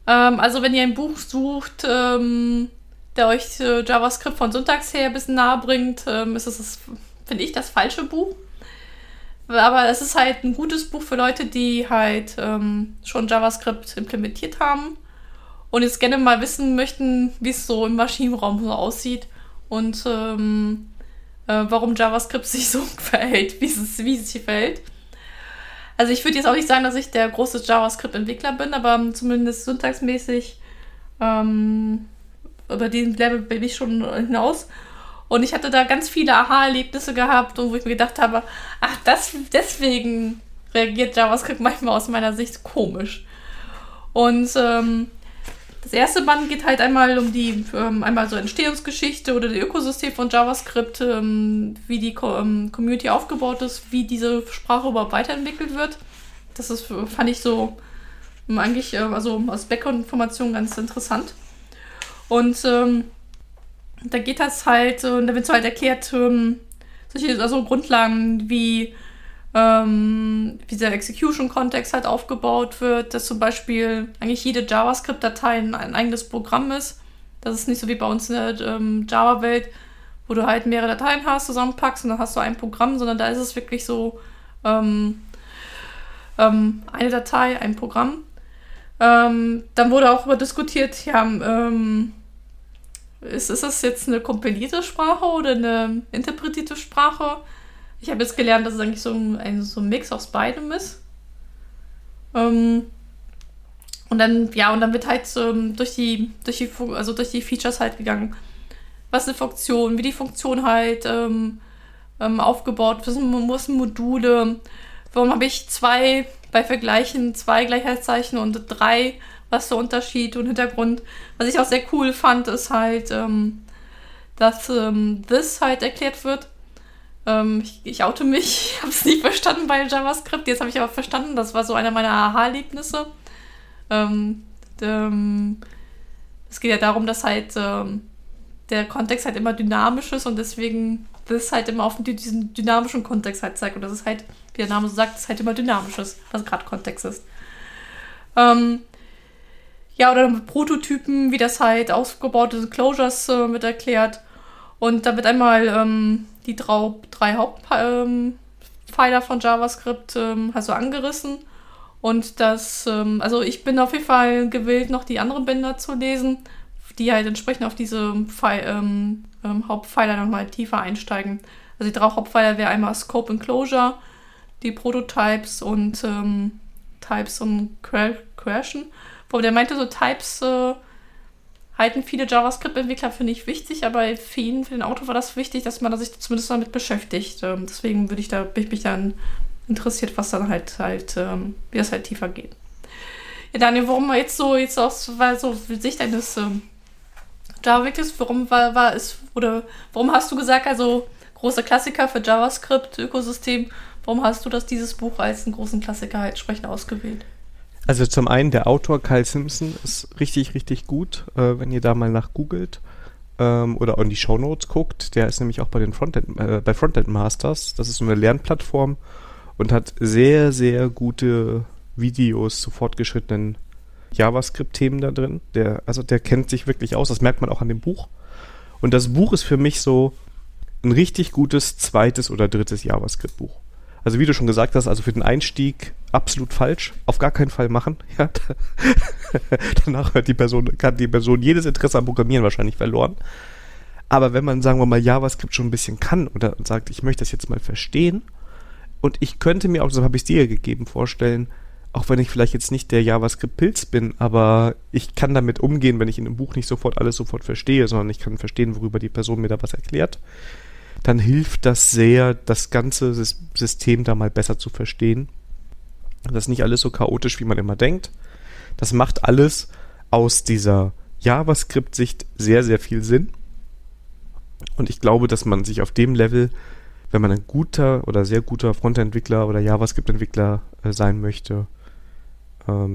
Also, wenn ihr ein Buch sucht, der euch JavaScript von Syntax her ein bisschen nahe bringt, ist es, finde ich, das falsche Buch. Aber es ist halt ein gutes Buch für Leute, die halt schon JavaScript implementiert haben und jetzt gerne mal wissen möchten, wie es so im Maschinenraum so aussieht und warum JavaScript sich so verhält, wie es sich verhält. Also ich würde jetzt auch nicht sagen, dass ich der große JavaScript-Entwickler bin, aber zumindest syntaxmäßig über diesen Level bin ich schon hinaus. Und ich hatte da ganz viele Aha-Erlebnisse gehabt, wo ich mir gedacht habe, ach, deswegen reagiert JavaScript manchmal aus meiner Sicht komisch. Und das erste Band geht halt einmal um die einmal so Entstehungsgeschichte oder das Ökosystem von JavaScript, wie die Community aufgebaut ist, wie diese Sprache überhaupt weiterentwickelt wird. Das ist, fand ich so eigentlich also aus Background-Informationen ganz interessant. Und da geht das halt, da wird so halt erklärt, solche also Grundlagen wie der Execution-Kontext halt aufgebaut wird, dass zum Beispiel eigentlich jede JavaScript-Datei ein eigenes Programm ist. Das ist nicht so wie bei uns in der Java-Welt, wo du halt mehrere Dateien hast, zusammenpackst und dann hast du ein Programm, sondern da ist es wirklich so eine Datei, ein Programm. Dann wurde auch über diskutiert, ja, ist das jetzt eine kompilierte Sprache oder eine interpretierte Sprache? Ich habe jetzt gelernt, dass es eigentlich so ein Mix aus beidem ist. Und dann wird halt durch die Features halt gegangen. Was ist eine Funktion, wie die Funktion halt aufgebaut, was sind Module, warum habe ich bei Vergleichen zwei Gleichheitszeichen und drei, was ist der Unterschied und Hintergrund. Was ich auch sehr cool fand, ist halt, dass this halt erklärt wird. Ich oute mich, ich habe es nicht verstanden bei JavaScript, jetzt habe ich aber verstanden, das war so einer meiner Aha-Erlebnisse. Es geht ja darum, dass halt der Kontext halt immer dynamisch ist und deswegen das halt immer auf diesen dynamischen Kontext halt zeigt und das ist halt, wie der Name so sagt, ist halt immer dynamisch ist, was gerade Kontext ist. Ja, oder mit Prototypen, wie das halt ausgebaute Closures wird erklärt und da wird einmal die drei Hauptpfeiler von JavaScript also angerissen und das, also ich bin auf jeden Fall gewillt, noch die anderen Bänder zu lesen, die halt entsprechend auf diese Hauptpfeiler nochmal tiefer einsteigen. Also die drei Hauptpfeiler wäre einmal Scope and Closure, die Prototypes und Types und Crashen. Wo der meinte, so Types halten viele JavaScript-Entwickler für nicht wichtig, aber für den Autor war das wichtig, dass man sich zumindest damit beschäftigt. Deswegen bin ich mich dann interessiert, was dann halt wie das halt tiefer geht. Ja, Daniel, warum jetzt so, weil so Sicht eines JavaScript, warum hast du gesagt, also großer Klassiker für JavaScript-Ökosystem, warum hast du dieses Buch als einen großen Klassiker halt entsprechend ausgewählt? Also zum einen, der Autor Kyle Simpson ist richtig, richtig gut, wenn ihr da mal nach googelt oder in die Shownotes guckt. Der ist nämlich auch bei den bei Frontend Masters. Das ist so eine Lernplattform und hat sehr, sehr gute Videos zu fortgeschrittenen JavaScript-Themen da drin. Der kennt sich wirklich aus, das merkt man auch an dem Buch. Und das Buch ist für mich so ein richtig gutes zweites oder drittes JavaScript-Buch. Also wie du schon gesagt hast, also für den Einstieg absolut falsch, auf gar keinen Fall machen. Ja, danach hat die Person jedes Interesse am Programmieren wahrscheinlich verloren. Aber wenn man, sagen wir mal, JavaScript schon ein bisschen kann oder sagt, ich möchte das jetzt mal verstehen und ich könnte mir auch, so habe ich es dir gegeben, vorstellen, auch wenn ich vielleicht jetzt nicht der JavaScript-Pilz bin, aber ich kann damit umgehen, wenn ich in einem Buch nicht sofort alles sofort verstehe, sondern ich kann verstehen, worüber die Person mir da was erklärt, dann hilft das sehr, das ganze System da mal besser zu verstehen. Das ist nicht alles so chaotisch, wie man immer denkt. Das macht alles aus dieser JavaScript-Sicht sehr, sehr viel Sinn. Und ich glaube, dass man sich auf dem Level, wenn man ein guter oder sehr guter Frontend-Entwickler oder JavaScript-Entwickler sein möchte,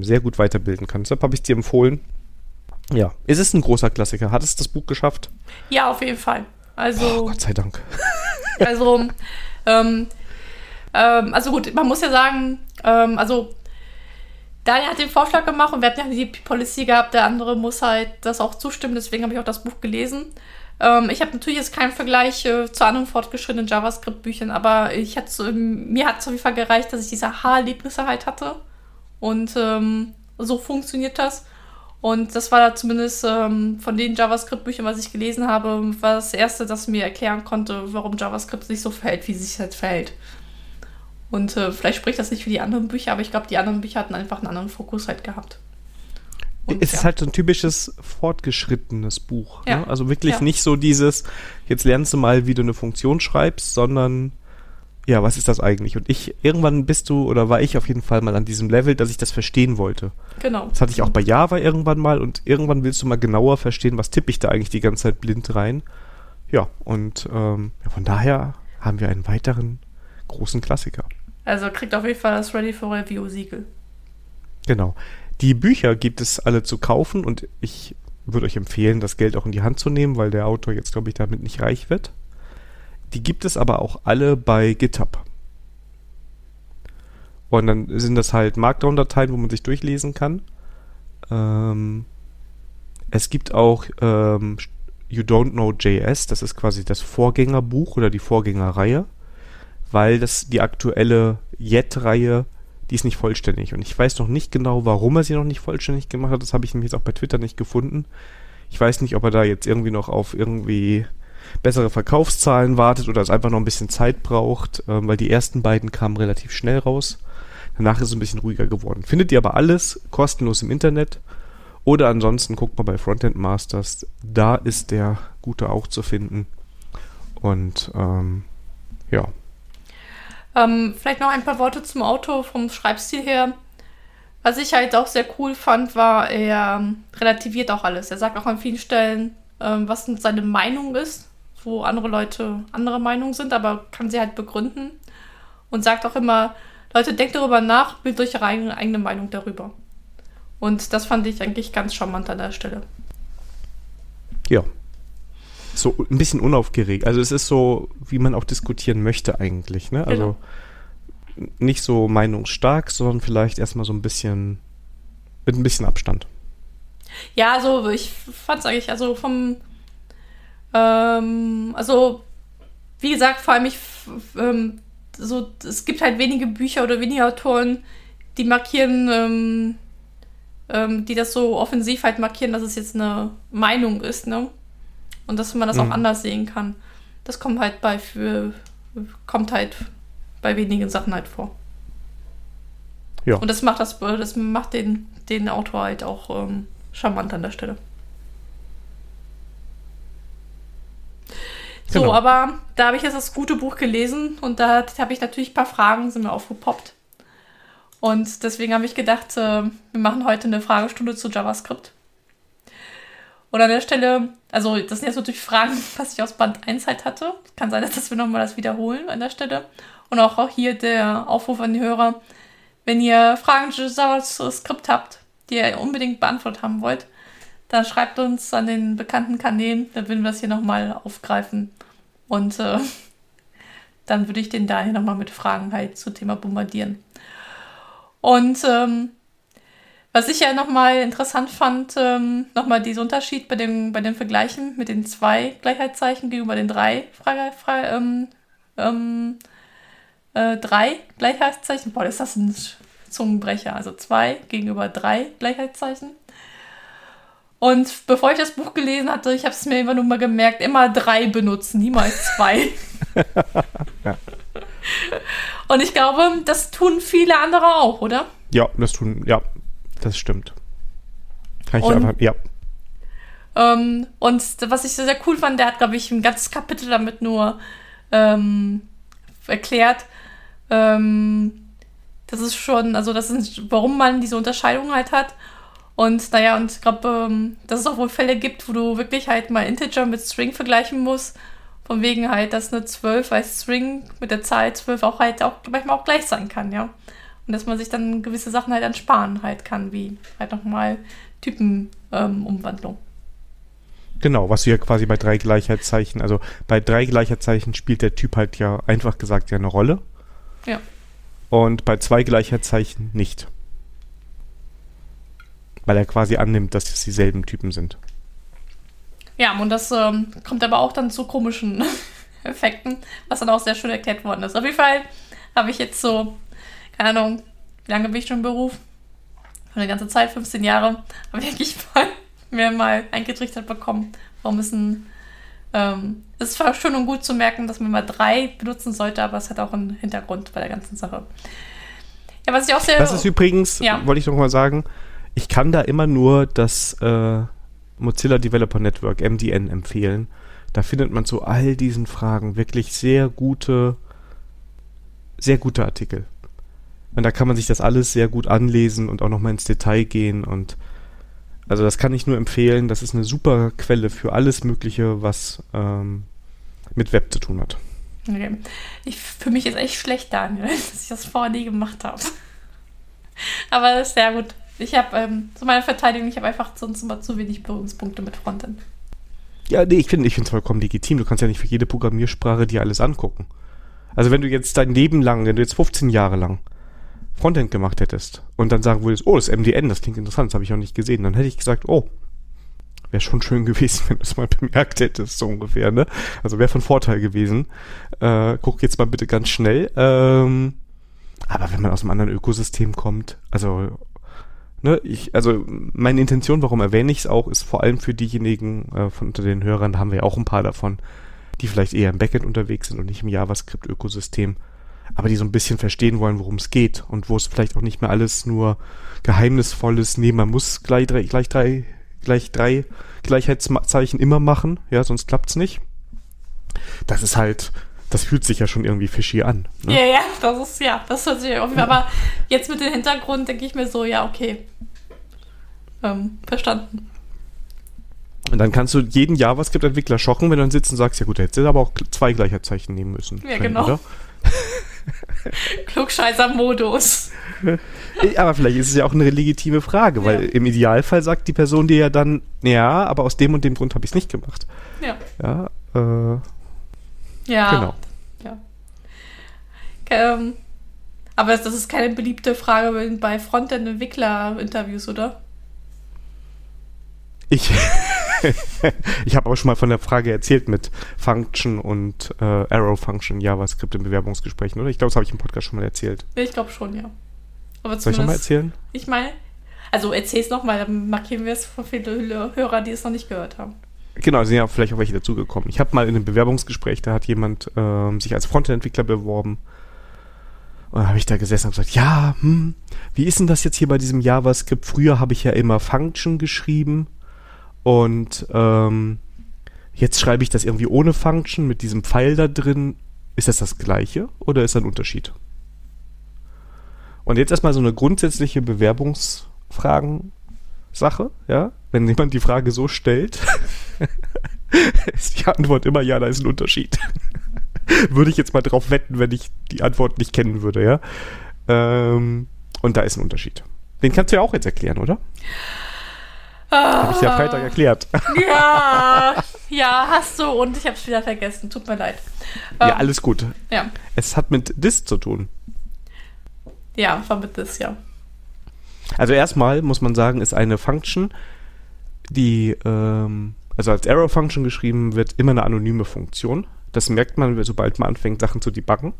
sehr gut weiterbilden kann. Deshalb habe ich es dir empfohlen. Ja, es ist ein großer Klassiker. Hat es das Buch geschafft? Ja, auf jeden Fall. Also, oh, Gott sei Dank. Also, also gut, man muss ja sagen, also Daniel hat den Vorschlag gemacht und wir hatten ja die Policy gehabt, der andere muss halt das auch zustimmen, deswegen habe ich auch das Buch gelesen. Ich habe natürlich jetzt keinen Vergleich zu anderen fortgeschrittenen JavaScript-Büchern, aber ich mir hat es auf jeden Fall gereicht, dass ich diese Aha-Erlebnisse halt hatte und so funktioniert das. Und das war da zumindest von den JavaScript-Büchern, was ich gelesen habe, war das erste, das mir erklären konnte, warum JavaScript sich so verhält, wie sich halt verhält. Und vielleicht spricht das nicht für die anderen Bücher, aber ich glaube, die anderen Bücher hatten einfach einen anderen Fokus halt gehabt. Und, es ist halt so ein typisches fortgeschrittenes Buch. Ja. Ne? Also wirklich nicht so dieses, jetzt lernst du mal, wie du eine Funktion schreibst, sondern ja, was ist das eigentlich? Und irgendwann war ich auf jeden Fall mal an diesem Level, dass ich das verstehen wollte. Genau. Das hatte ich auch bei Java irgendwann mal und irgendwann willst du mal genauer verstehen, was tippe ich da eigentlich die ganze Zeit blind rein. Ja, und von daher haben wir einen weiteren großen Klassiker. Also kriegt auf jeden Fall das Ready for Review Siegel. Genau. Die Bücher gibt es alle zu kaufen und ich würde euch empfehlen, das Geld auch in die Hand zu nehmen, weil der Autor jetzt, glaube ich, damit nicht reich wird. Die gibt es aber auch alle bei GitHub. Und dann sind das halt Markdown-Dateien, wo man sich durchlesen kann. Es gibt auch You Don't Know JS, das ist quasi das Vorgängerbuch oder die Vorgängerreihe, weil die aktuelle JET-Reihe, die ist nicht vollständig. Und ich weiß noch nicht genau, warum er sie noch nicht vollständig gemacht hat. Das habe ich nämlich jetzt auch bei Twitter nicht gefunden. Ich weiß nicht, ob er da jetzt irgendwie noch auf irgendwie bessere Verkaufszahlen wartet oder es einfach noch ein bisschen Zeit braucht, weil die ersten beiden kamen relativ schnell raus. Danach ist es ein bisschen ruhiger geworden. Findet ihr aber alles kostenlos im Internet oder ansonsten guckt mal bei Frontend Masters, da ist der Gute auch zu finden. Und ja. Vielleicht noch ein paar Worte zum Autor vom Schreibstil her. Was ich halt auch sehr cool fand, war, er relativiert auch alles. Er sagt auch an vielen Stellen, was seine Meinung ist, wo andere Leute andere Meinung sind, aber kann sie halt begründen und sagt auch immer, Leute, denkt darüber nach, bildet euch eure eigene Meinung darüber. Und das fand ich eigentlich ganz charmant an der Stelle. Ja, so ein bisschen unaufgeregt. Also es ist so, wie man auch diskutieren möchte eigentlich, ne? Also genau. Nicht so meinungsstark, sondern vielleicht erstmal so ein bisschen mit ein bisschen Abstand. Ja, also ich fand's eigentlich, also also wie gesagt, vor allem so, es gibt halt wenige Bücher oder wenige Autoren, die markieren, die das so offensiv halt markieren, dass es jetzt eine Meinung ist, ne? Und dass man das auch anders sehen kann. Das kommt halt bei wenigen Sachen halt vor. Ja. Und das macht den Autor halt auch charmant an der Stelle. So, genau. Aber da habe ich jetzt das gute Buch gelesen und da habe ich natürlich ein paar Fragen, sind mir aufgepoppt. Und deswegen habe ich gedacht, wir machen heute eine Fragestunde zu JavaScript. Und an der Stelle, also das sind jetzt natürlich Fragen, was ich aus Band 1 halt hatte. Kann sein, dass wir nochmal das wiederholen an der Stelle. Und auch hier der Aufruf an die Hörer, wenn ihr Fragen zu JavaScript habt, die ihr unbedingt beantwortet haben wollt, dann schreibt uns an den bekannten Kanälen, dann würden wir das hier nochmal aufgreifen. Und dann würde ich den Daniel nochmal mit Fragen halt zum Thema bombardieren. Und was ich ja nochmal interessant fand, nochmal dieser Unterschied bei den Vergleichen mit den 2 Gleichheitszeichen gegenüber den 3 Gleichheitszeichen. Boah, ist das ein Zungenbrecher, also 2 gegenüber 3 Gleichheitszeichen. Und bevor ich das Buch gelesen hatte, ich habe es mir immer nur mal gemerkt, immer 3 benutzen, niemals 2. Ja. Und ich glaube, das tun viele andere auch, oder? Ja, das stimmt. Kann ich einfach, ja. Und was ich sehr cool fand, der hat, glaube ich, ein ganzes Kapitel damit nur erklärt, das ist schon, also das ist, warum man diese Unterscheidung halt hat. Und naja, und ich glaube, dass es auch wohl Fälle gibt, wo du wirklich halt mal Integer mit String vergleichen musst. Von wegen halt, dass eine 12 als String mit der Zahl 12 auch halt auch manchmal auch gleich sein kann, ja. Und dass man sich dann gewisse Sachen halt ansparen halt kann, wie halt nochmal Typenumwandlung. Genau, was du ja quasi bei 3 Gleichheitszeichen, also bei 3 Gleichheitszeichen spielt der Typ halt ja einfach gesagt ja eine Rolle. Ja. Und bei 2 Gleichheitszeichen nicht. Weil er quasi annimmt, dass es dieselben Typen sind. Ja, und das kommt aber auch dann zu komischen Effekten, was dann auch sehr schön erklärt worden ist. Auf jeden Fall habe ich jetzt so, keine Ahnung, wie lange bin ich schon im Beruf? Eine ganze Zeit, 15 Jahre, habe ich eigentlich mir mal eingetrichtert bekommen, warum ist ein es ist zwar schön und gut zu merken, dass man mal 3 benutzen sollte, aber es hat auch einen Hintergrund bei der ganzen Sache. Ja, was ich auch sehr... Das ist übrigens, wollte ich noch mal sagen, ich kann da immer nur das Mozilla Developer Network, MDN, empfehlen. Da findet man zu all diesen Fragen wirklich sehr gute Artikel. Und da kann man sich das alles sehr gut anlesen und auch nochmal ins Detail gehen. Und also das kann ich nur empfehlen. Das ist eine super Quelle für alles Mögliche, was mit Web zu tun hat. Okay. Ich fühle mich jetzt echt schlecht, Daniel, dass ich das vorher nie gemacht habe. Aber das ist sehr gut. Ich habe, zu meiner Verteidigung, ich habe einfach sonst immer zu wenig Berührungspunkte mit Frontend. Ja, nee, ich finde es vollkommen legitim. Du kannst ja nicht für jede Programmiersprache dir alles angucken. Also wenn du jetzt dein Leben lang, wenn du jetzt 15 Jahre lang Frontend gemacht hättest und dann sagen würdest, oh, das MDN, das klingt interessant, das habe ich noch nicht gesehen, dann hätte ich gesagt, oh, wäre schon schön gewesen, wenn du es mal bemerkt hättest, so ungefähr, ne? Also wäre von Vorteil gewesen. Guck jetzt mal bitte ganz schnell. Aber wenn man aus einem anderen Ökosystem kommt, also... Ne, also meine Intention, warum erwähne ich es auch, ist vor allem für diejenigen von unter den Hörern, da haben wir ja auch ein paar davon, die vielleicht eher im Backend unterwegs sind und nicht im JavaScript-Ökosystem, aber die so ein bisschen verstehen wollen, worum es geht und wo es vielleicht auch nicht mehr alles nur Geheimnisvolles, nee, man muss gleich drei Gleichheitszeichen immer machen, ja, sonst klappt's nicht. Das ist halt... Das fühlt sich ja schon irgendwie fishy an. Ne? Ja, das hört sich auf. Aber jetzt mit dem Hintergrund denke ich mir so, ja, okay. Verstanden. Und dann kannst du jeden JavaScript-Entwickler schocken, wenn du dann sitzt und sagst, ja gut, hättest du aber auch 2 Gleichheitszeichen nehmen müssen. Ja, genau. Oder? Klugscheißer-Modus. Aber vielleicht ist es ja auch eine legitime Frage, weil im Idealfall sagt die Person dir ja dann, ja, aber aus dem und dem Grund habe ich es nicht gemacht. Ja. Ja, genau. Ja. Aber das ist keine beliebte Frage bei Frontend-Entwickler-Interviews, oder? Ich habe auch schon mal von der Frage erzählt mit Function und Arrow-Function JavaScript in Bewerbungsgesprächen, oder? Ich glaube, das habe ich im Podcast schon mal erzählt. Ich glaube schon, ja. Aber soll ich nochmal erzählen? Ich meine, also erzähl es nochmal, dann markieren wir es für viele Hörer, die es noch nicht gehört haben. Genau, sind ja vielleicht auch welche dazugekommen. Ich habe mal in einem Bewerbungsgespräch, da hat jemand sich als Frontend-Entwickler beworben. Und dann habe ich da gesessen und gesagt, wie ist denn das jetzt hier bei diesem JavaScript? Früher habe ich ja immer Function geschrieben und jetzt schreibe ich das irgendwie ohne Function mit diesem Pfeil da drin. Ist das Gleiche oder ist da ein Unterschied? Und jetzt erstmal so eine grundsätzliche Bewerbungsfragen-Sache, ja? Wenn jemand die Frage so stellt, ist die Antwort immer, ja, da ist ein Unterschied. Würde ich jetzt mal drauf wetten, wenn ich die Antwort nicht kennen würde, ja. Und da ist ein Unterschied. Den kannst du ja auch jetzt erklären, oder? Habe ich ja Freitag erklärt. Ja, hast du, und ich habe es wieder vergessen. Tut mir leid. Ja, alles gut. Ja. Es hat mit Dis zu tun. Ja, war mit Dis, ja. Also erstmal muss man sagen, ist eine Function... die also als Arrow-Function geschrieben wird, immer eine anonyme Funktion. Das merkt man, sobald man anfängt, Sachen zu debuggen.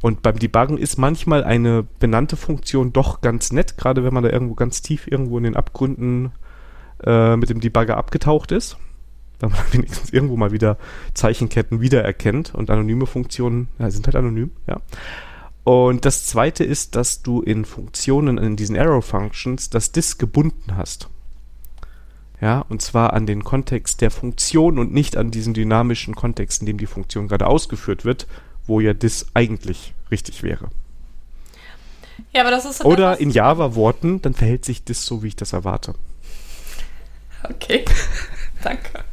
Und beim Debuggen ist manchmal eine benannte Funktion doch ganz nett, gerade wenn man da irgendwo ganz tief irgendwo in den Abgründen mit dem Debugger abgetaucht ist, weil man wenigstens irgendwo mal wieder Zeichenketten wiedererkennt und anonyme Funktionen sind halt anonym, ja. Und das zweite ist, dass du in Funktionen, in diesen Arrow-Functions, das Disk gebunden hast. Ja, und zwar an den Kontext der Funktion und nicht an diesen dynamischen Kontext, in dem die Funktion gerade ausgeführt wird, wo ja Dis eigentlich richtig wäre. Ja, aber das ist oder in Java-Worten, dann verhält sich Dis so, wie ich das erwarte. Okay, danke.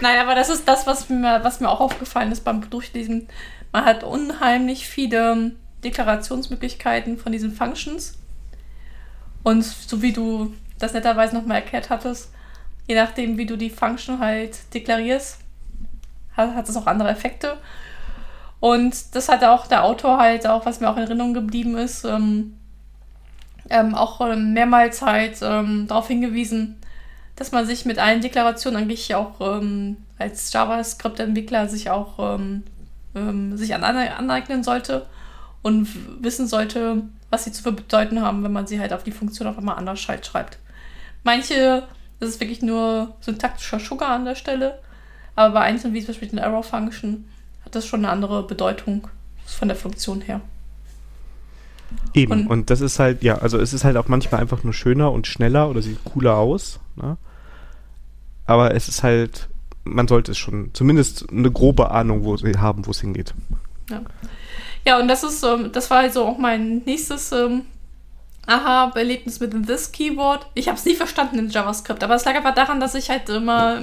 Nein, aber das ist das, was mir auch aufgefallen ist beim Durchlesen. Man hat unheimlich viele Deklarationsmöglichkeiten von diesen Functions. Und so wie du das netterweise nochmal erklärt hattest, je nachdem, wie du die Function halt deklarierst, hat es auch andere Effekte. Und das hat auch der Autor halt, auch was mir auch in Erinnerung geblieben ist, auch mehrmals halt darauf hingewiesen, dass man sich mit allen Deklarationen eigentlich auch als JavaScript-Entwickler sich auch sich aneignen sollte und wissen sollte, was sie zu bedeuten haben, wenn man sie halt auf die Funktion auf einmal anders halt schreibt. Manche, das ist wirklich nur syntaktischer Sugar an der Stelle, aber bei einzelnen, wie zum Beispiel den Arrow-Function, hat das schon eine andere Bedeutung von der Funktion her. Eben, und das ist halt, ja, also es ist halt auch manchmal einfach nur schöner und schneller oder sieht cooler aus, ne? Aber es ist halt, man sollte es schon zumindest eine grobe Ahnung haben, wo es hingeht. Ja. Ja, und das ist, das war halt so auch mein nächstes Aha-Erlebnis mit dem This-Keyword. Ich habe es nie verstanden in JavaScript, aber es lag einfach daran, dass ich halt immer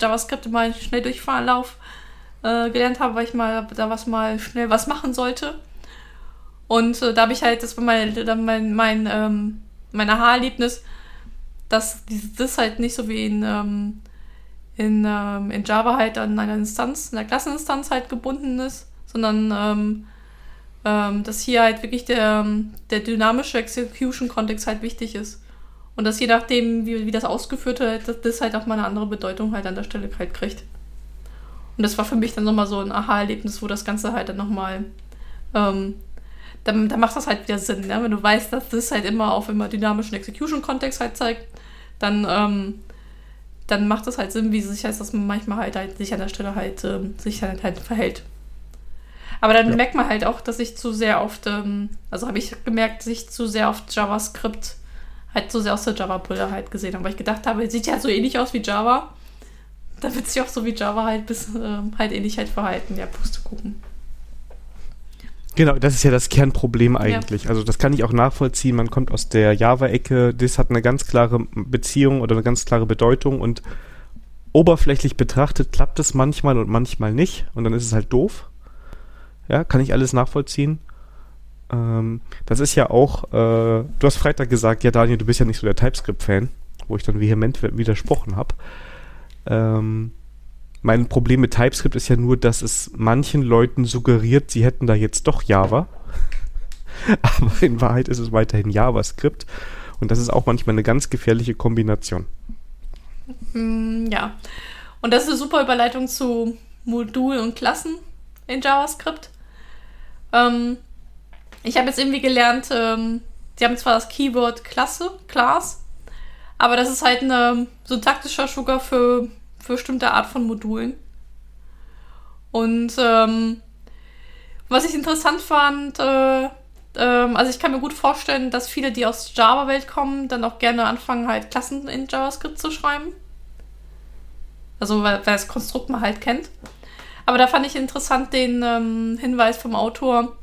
JavaScript mal schnell durchfahren laufe gelernt habe, weil ich mal da schnell was machen sollte. Und da habe ich halt, das war mein Aha-Erlebnis, dass dieses This halt nicht so wie in Java halt an einer Instanz, einer Klasseninstanz halt gebunden ist, sondern dass hier halt wirklich der dynamische Execution-Kontext halt wichtig ist. Und dass je nachdem, wie das ausgeführt wird, dass das halt auch mal eine andere Bedeutung halt an der Stelle halt kriegt. Und das war für mich dann nochmal so ein Aha-Erlebnis, wo das Ganze halt dann nochmal, dann macht das halt wieder Sinn, ne? Wenn du weißt, dass das halt immer auf immer dynamischen Execution-Kontext halt zeigt, dann macht das halt Sinn, wie es sich heißt, dass man manchmal halt sich an der Stelle halt sich halt verhält. Aber dann merkt man halt auch, dass ich zu sehr oft, also habe ich gemerkt, dass ich zu sehr oft JavaScript halt so sehr aus der Java-Brille halt gesehen habe, weil ich gedacht habe, es sieht ja so ähnlich aus wie Java, da wird sich auch so wie Java halt halt ähnlich halt verhalten, ja, Pustekuchen. Genau, das ist ja das Kernproblem eigentlich. Ja. Also das kann ich auch nachvollziehen, man kommt aus der Java-Ecke, das hat eine ganz klare Beziehung oder eine ganz klare Bedeutung und oberflächlich betrachtet klappt es manchmal und manchmal nicht und dann ist es halt doof. Ja, kann ich alles nachvollziehen. Das ist ja auch, du hast Freitag gesagt, ja Daniel, du bist ja nicht so der TypeScript-Fan, wo ich dann vehement widersprochen habe. Mein Problem mit TypeScript ist ja nur, dass es manchen Leuten suggeriert, sie hätten da jetzt doch Java. Aber in Wahrheit ist es weiterhin JavaScript. Und das ist auch manchmal eine ganz gefährliche Kombination. Ja. Und das ist eine super Überleitung zu Modulen und Klassen in JavaScript. Ich habe jetzt irgendwie gelernt, sie haben zwar das Keyword Class, aber das ist halt ein syntaktischer Sugar für bestimmte Art von Modulen. Und was ich interessant fand, also ich kann mir gut vorstellen, dass viele, die aus Java-Welt kommen, dann auch gerne anfangen, halt Klassen in JavaScript zu schreiben. Also weil das Konstrukt man halt kennt. Aber da fand ich interessant den Hinweis vom Autor,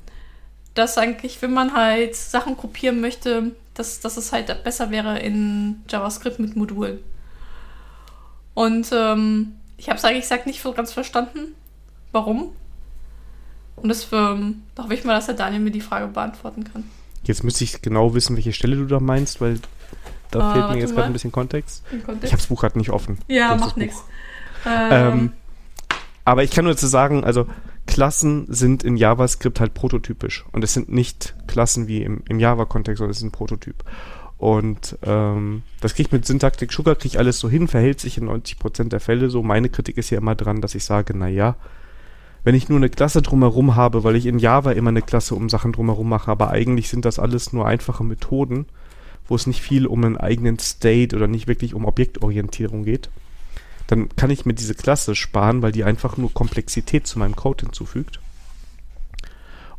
dass eigentlich, wenn man halt Sachen kopieren möchte, dass es halt besser wäre in JavaScript mit Modulen. Und ich habe es eigentlich gesagt nicht so ganz verstanden, warum. Und das da hoffe ich mal, dass der Daniel mir die Frage beantworten kann. Jetzt müsste ich genau wissen, welche Stelle du da meinst, weil da fehlt mir jetzt gerade ein bisschen Kontext. Ich habe das Buch gerade nicht offen. Ja, macht nichts. Aber ich kann nur dazu sagen, also Klassen sind in JavaScript halt prototypisch. Und es sind nicht Klassen wie im Java-Kontext, sondern es ist ein Prototyp. Und das kriege ich mit Syntaktik Sugar, kriege ich alles so hin, verhält sich in 90% der Fälle so. Meine Kritik ist ja immer dran, dass ich sage, naja, wenn ich nur eine Klasse drumherum habe, weil ich in Java immer eine Klasse um Sachen drumherum mache, aber eigentlich sind das alles nur einfache Methoden, wo es nicht viel um einen eigenen State oder nicht wirklich um Objektorientierung geht, dann kann ich mir diese Klasse sparen, weil die einfach nur Komplexität zu meinem Code hinzufügt.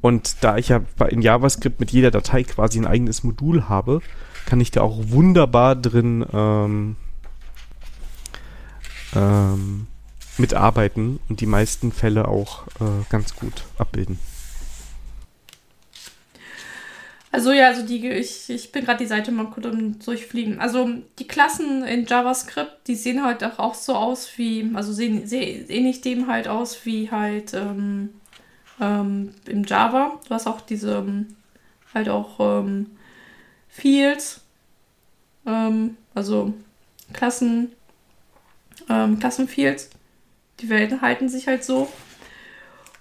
Und da ich ja in JavaScript mit jeder Datei quasi ein eigenes Modul habe, kann ich da auch wunderbar drin mitarbeiten und die meisten Fälle auch ganz gut abbilden. Also ja, also ich bin gerade die Seite mal kurz durchfliegen. Also die Klassen in JavaScript, die sehen halt auch so aus wie, also sehen ähnlich dem halt aus wie halt im Java. Du hast auch diese halt auch Fields, also Klassen, Klassenfields, die Welten halten sich halt so.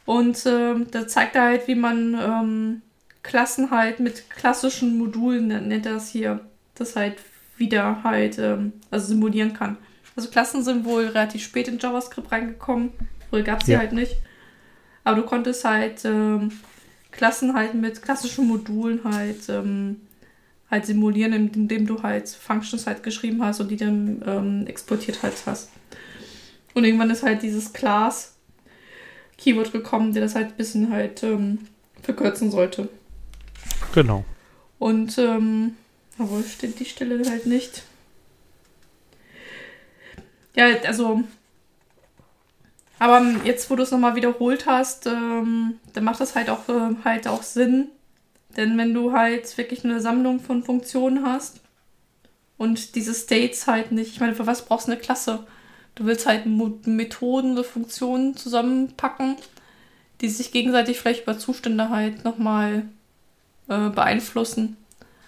Und da zeigt er halt, wie man Klassen halt mit klassischen Modulen, nennt er das hier, das halt wieder halt also simulieren kann. Also Klassen sind wohl relativ spät in JavaScript reingekommen. Früher gab es sie halt nicht. Aber du konntest halt Klassen halt mit klassischen Modulen halt halt simulieren, indem du halt Functions halt geschrieben hast und die dann exportiert halt hast. Und irgendwann ist halt dieses Class-Keyword gekommen, der das halt ein bisschen halt verkürzen sollte. Genau. Und, aber steht die Stelle halt nicht. Ja, also, aber jetzt, wo du es nochmal wiederholt hast, dann macht das halt auch Sinn, denn wenn du halt wirklich eine Sammlung von Funktionen hast und diese States halt nicht, ich meine, für was brauchst du eine Klasse? Du willst halt Methoden oder Funktionen zusammenpacken, die sich gegenseitig vielleicht über Zustände halt nochmal beeinflussen.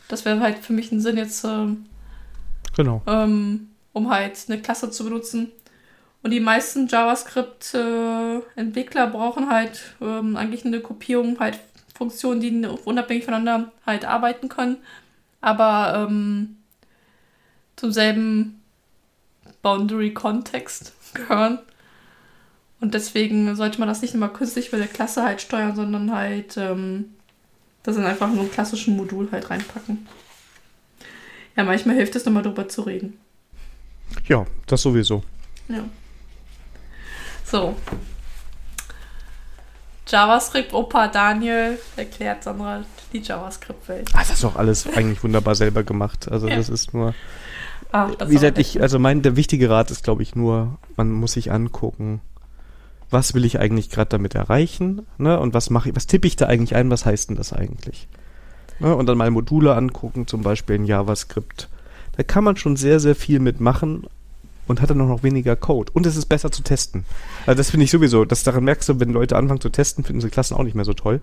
Das wäre halt für mich ein Sinn jetzt, genau. Um halt eine Klasse zu benutzen. Und die meisten JavaScript-Entwickler brauchen halt eigentlich eine Kopierung, halt Funktionen, die unabhängig voneinander halt arbeiten können, aber zum selben Boundary-Kontext gehören. Und deswegen sollte man das nicht immer künstlich bei der Klasse halt steuern, sondern halt das in einfach nur einen klassischen Modul halt reinpacken. Ja, manchmal hilft es nochmal drüber zu reden. Ja, das sowieso. Ja. So. JavaScript-Opa Daniel erklärt Sandra die JavaScript-Welt. Das ist doch alles eigentlich wunderbar selber gemacht. Also das ist nur... Ach, das wie gesagt, der wichtige Rat ist, glaube ich, nur, man muss sich angucken, was will ich eigentlich gerade damit erreichen, ne? Und was tippe ich da eigentlich ein, was heißt denn das eigentlich? Ne? Und dann mal Module angucken, zum Beispiel in JavaScript. Da kann man schon sehr, sehr viel mitmachen und hat dann noch weniger Code. Und es ist besser zu testen. Also das finde ich sowieso, dass daran merkst du, wenn Leute anfangen zu testen, finden sie Klassen auch nicht mehr so toll.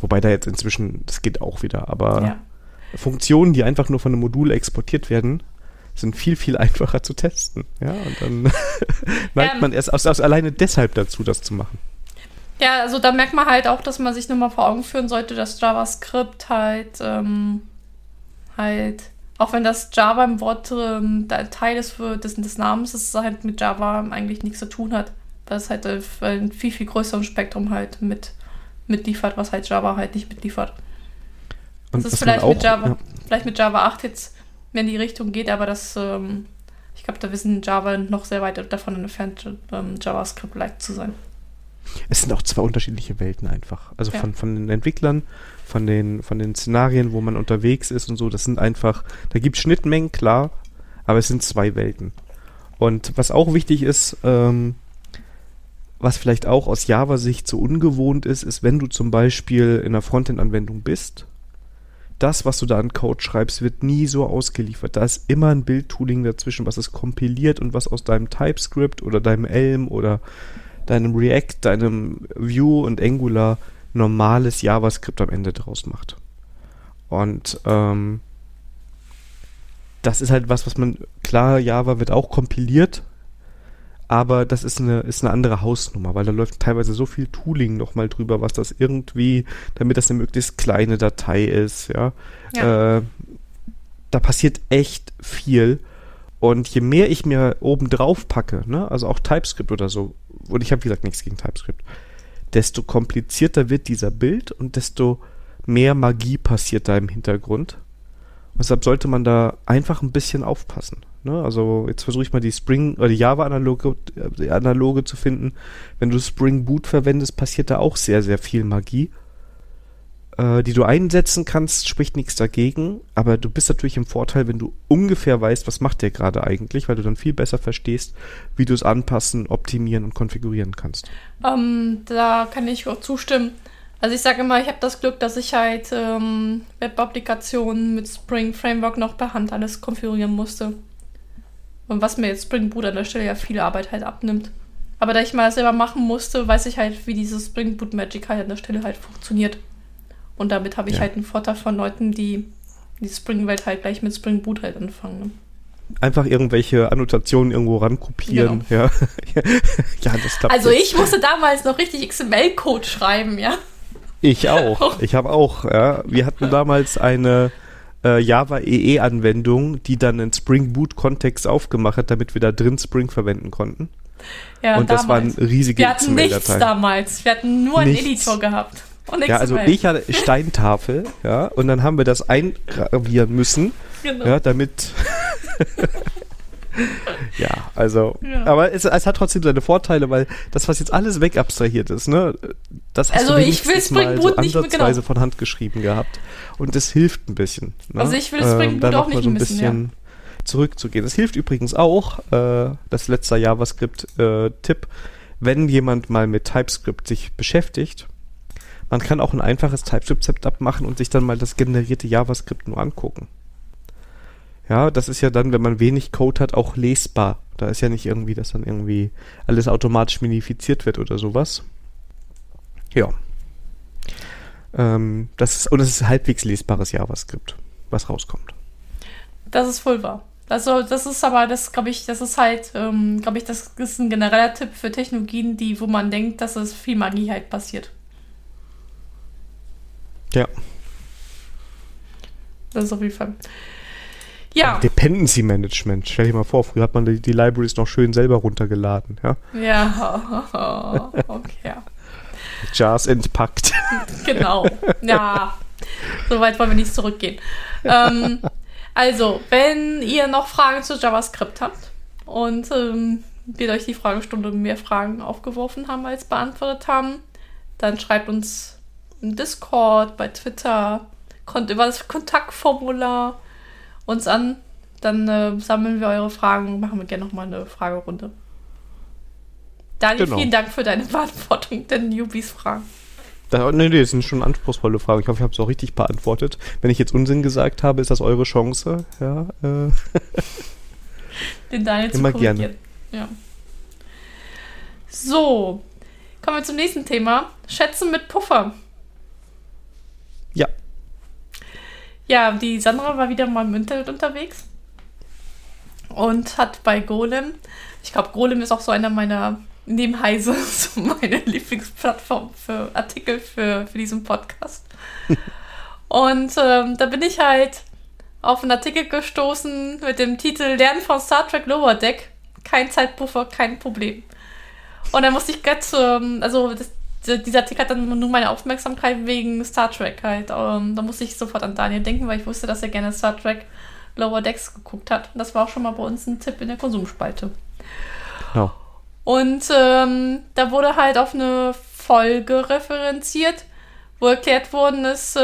Wobei da jetzt inzwischen, das geht auch wieder, aber Funktionen, die einfach nur von einem Modul exportiert werden, sind viel, viel einfacher zu testen. Ja, und dann neigt man erst aus alleine deshalb dazu, das zu machen. Ja, also da merkt man halt auch, dass man sich nochmal vor Augen führen sollte, dass JavaScript halt auch wenn das Java im Wort Teil ist des Namens, ist es halt mit Java eigentlich nichts zu tun hat, weil es halt ein viel, viel größeres Spektrum halt mitliefert, was halt Java halt nicht mitliefert. Und das ist vielleicht vielleicht mit Java 8 jetzt wenn die Richtung geht, aber das, ich glaube, da wissen Java noch sehr weit davon entfernt, JavaScript leicht zu sein. Es sind auch zwei unterschiedliche Welten einfach. Also von den Entwicklern, von den Szenarien, wo man unterwegs ist und so, das sind einfach, da gibt es Schnittmengen, klar, aber es sind zwei Welten. Und was auch wichtig ist, was vielleicht auch aus Java-Sicht so ungewohnt ist, ist, wenn du zum Beispiel in einer Frontend-Anwendung bist, das, was du da an Code schreibst, wird nie so ausgeliefert. Da ist immer ein Build-Tooling dazwischen, was es kompiliert und was aus deinem TypeScript oder deinem Elm oder deinem React, deinem Vue und Angular normales JavaScript am Ende draus macht. Und das ist halt was man, klar, Java wird auch kompiliert, aber das ist eine andere Hausnummer, weil da läuft teilweise so viel Tooling nochmal drüber, was das irgendwie, damit das eine möglichst kleine Datei ist, da passiert echt viel. Und je mehr ich mir oben drauf packe, ne, also auch TypeScript oder so, und ich habe wie gesagt nichts gegen TypeScript, desto komplizierter wird dieser Build und desto mehr Magie passiert da im Hintergrund. Deshalb sollte man da einfach ein bisschen aufpassen. Ne? Also jetzt versuche ich mal die Spring oder die Java-Analoge zu finden. Wenn du Spring Boot verwendest, passiert da auch sehr, sehr viel Magie, die du einsetzen kannst, spricht nichts dagegen, aber du bist natürlich im Vorteil, wenn du ungefähr weißt, was macht der gerade eigentlich, weil du dann viel besser verstehst, wie du es anpassen, optimieren und konfigurieren kannst. Da kann ich auch zustimmen. Also ich sage immer, ich habe das Glück, dass ich halt Web-Applikationen mit Spring Framework noch per Hand alles konfigurieren musste. Und was mir jetzt Spring Boot an der Stelle ja viel Arbeit halt abnimmt. Aber da ich mal selber machen musste, weiß ich halt, wie dieses Spring Boot Magic halt an der Stelle halt funktioniert. Und damit habe ich halt einen Vorteil von Leuten, die die Spring-Welt halt gleich mit Spring Boot halt anfangen. Ne? Einfach irgendwelche Annotationen irgendwo rankopieren. Genau. Ja. Ja, das klappt. Also ich musste damals noch richtig XML-Code schreiben, ja. Ich auch. Ich habe auch, ja. Wir hatten damals eine Java EE-Anwendung, die dann einen Spring Boot-Kontext aufgemacht hat, damit wir da drin Spring verwenden konnten. Ja, und damals. Das waren riesige XML-Dateien. Wir hatten nichts damals. Wir hatten nur einen Editor gehabt. Ja, also ich hatte Steintafel, ja, und dann haben wir das eingravieren müssen, genau. Ja, damit, ja, also, ja. Aber es hat trotzdem seine Vorteile, weil das, was jetzt alles wegabstrahiert ist, ne, das hast also du wenigstens mal so ansatzweise von Hand geschrieben gehabt und das hilft ein bisschen. Ne? Also ich will Spring Boot auch nicht so ein bisschen zurückzugehen. Das hilft übrigens auch, das letzte JavaScript-Tipp, wenn jemand mal mit TypeScript sich beschäftigt. Man kann auch ein einfaches TypeScript-Setup machen und sich dann mal das generierte JavaScript nur angucken. Ja, das ist ja dann, wenn man wenig Code hat, auch lesbar. Da ist ja nicht irgendwie, dass dann irgendwie alles automatisch minifiziert wird oder sowas. Ja. Und es ist halbwegs lesbares JavaScript, was rauskommt. Das ist voll wahr. Also das ist aber, das ist ein genereller Tipp für Technologien, wo man denkt, dass es viel Magie halt passiert. Ja. Das ist auf jeden Fall. Ja. Dependency Management. Stell dir mal vor, früher hat man die Libraries noch schön selber runtergeladen. Ja, ja. Okay. Jars entpackt. Genau. Ja. So weit wollen wir nicht zurückgehen. Also, wenn ihr noch Fragen zu JavaScript habt und wir euch die Fragestunde mehr Fragen aufgeworfen haben als beantwortet haben, dann schreibt uns im Discord, bei Twitter, über das Kontaktformular uns an, dann sammeln wir eure Fragen und machen wir gerne nochmal eine Fragerunde. Daniel, genau. Vielen Dank für deine Beantwortung der Newbies-Fragen. Nee, das sind schon anspruchsvolle Fragen. Ich hoffe, ich habe es auch richtig beantwortet. Wenn ich jetzt Unsinn gesagt habe, ist das eure Chance. Ja, den Daniel immer zu korrigieren. Ja. So, kommen wir zum nächsten Thema. Schätzen mit Puffer. Ja. Ja, die Sandra war wieder mal im Internet unterwegs und hat bei Golem, ich glaube, Golem ist auch so einer meiner, neben Heise, so meine Lieblingsplattform für Artikel für diesen Podcast. Und da bin ich halt auf einen Artikel gestoßen mit dem Titel Lernen von Star Trek Lower Deck, kein Zeitpuffer, kein Problem. Und dann musste ich ganz, dieser Artikel hat dann nur meine Aufmerksamkeit wegen Star Trek halt. Da musste ich sofort an Daniel denken, weil ich wusste, dass er gerne Star Trek Lower Decks geguckt hat. Und das war auch schon mal bei uns ein Tipp in der Konsumspalte. Genau. Und da wurde halt auf eine Folge referenziert, wo erklärt worden ist,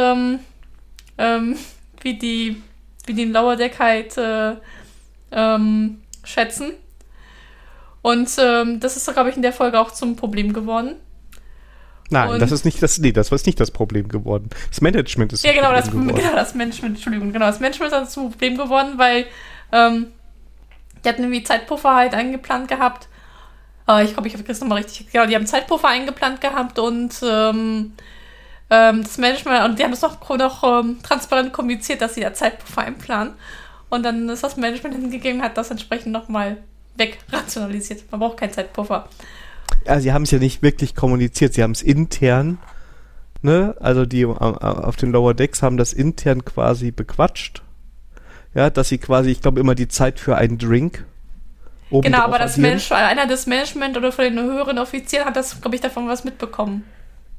wie die Lower Deck halt schätzen. Und das ist, glaube ich, in der Folge auch zum Problem geworden. Nein, und das ist nicht das Problem geworden. Das Management ist das Management ist zum Problem geworden, weil die hatten irgendwie Zeitpuffer halt eingeplant gehabt. Ich glaube, ich habe das nochmal richtig. Genau, die haben Zeitpuffer eingeplant gehabt und das Management, und die haben es noch transparent kommuniziert, dass sie da Zeitpuffer einplanen. Und dann ist das Management hingegeben, hat das entsprechend nochmal wegrationalisiert. Man braucht keinen Zeitpuffer. Ja, sie haben es ja nicht wirklich kommuniziert, sie haben es intern, ne, also die auf den Lower Decks haben das intern quasi bequatscht, ja, dass sie quasi, ich glaube, immer die Zeit für einen Drink oben. Genau, aber einer des Management oder von den höheren Offizieren hat das, glaube ich, davon was mitbekommen.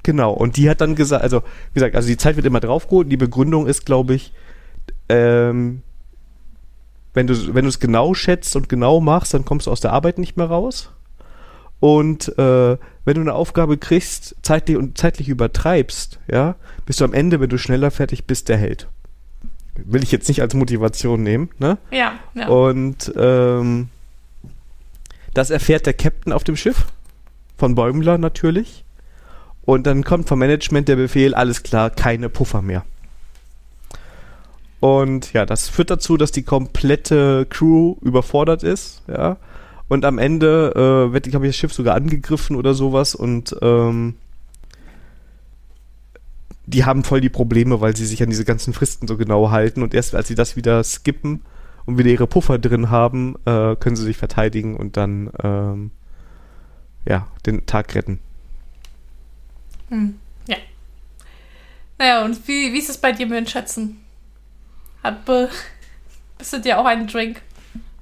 Genau, und die hat dann gesagt, also die Zeit wird immer draufgeholt, die Begründung ist, glaube ich, wenn du es genau schätzt und genau machst, dann kommst du aus der Arbeit nicht mehr raus. Und wenn du eine Aufgabe kriegst, zeitlich übertreibst, ja, bist du am Ende, wenn du schneller fertig bist, der Held. Will ich jetzt nicht als Motivation nehmen, ne? Ja, ja. Und das erfährt der Captain auf dem Schiff, von Bäumler natürlich. Und dann kommt vom Management der Befehl, alles klar, keine Puffer mehr. Und ja, das führt dazu, dass die komplette Crew überfordert ist, ja. Und am Ende wird, glaube ich, das Schiff sogar angegriffen oder sowas und die haben voll die Probleme, weil sie sich an diese ganzen Fristen so genau halten und erst als sie das wieder skippen und wieder ihre Puffer drin haben, können sie sich verteidigen und dann den Tag retten. Hm. Ja. Naja, und wie ist es bei dir mit den Schätzen? Bist du dir auch einen Drink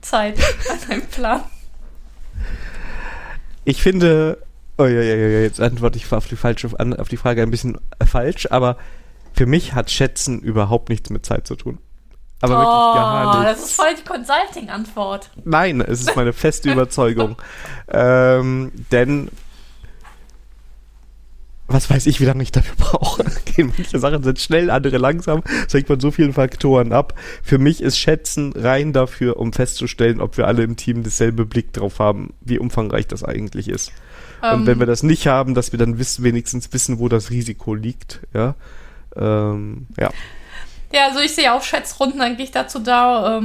Zeit an deinem Plan? Ich finde, jetzt antworte ich auf die Frage ein bisschen falsch, aber für mich hat Schätzen überhaupt nichts mit Zeit zu tun. Aber wirklich gar nichts. Das ist voll die Consulting-Antwort. Nein, es ist meine feste Überzeugung. Denn was weiß ich, wie lange ich dafür brauche. Manche Sachen sind schnell, andere langsam. Das hängt von so vielen Faktoren ab. Für mich ist Schätzen rein dafür, um festzustellen, ob wir alle im Team dasselbe Blick drauf haben, wie umfangreich das eigentlich ist. Und wenn wir das nicht haben, dass wir dann wenigstens wissen, wo das Risiko liegt. Ja, ja, also ich sehe auch Schätzrunden eigentlich dazu da,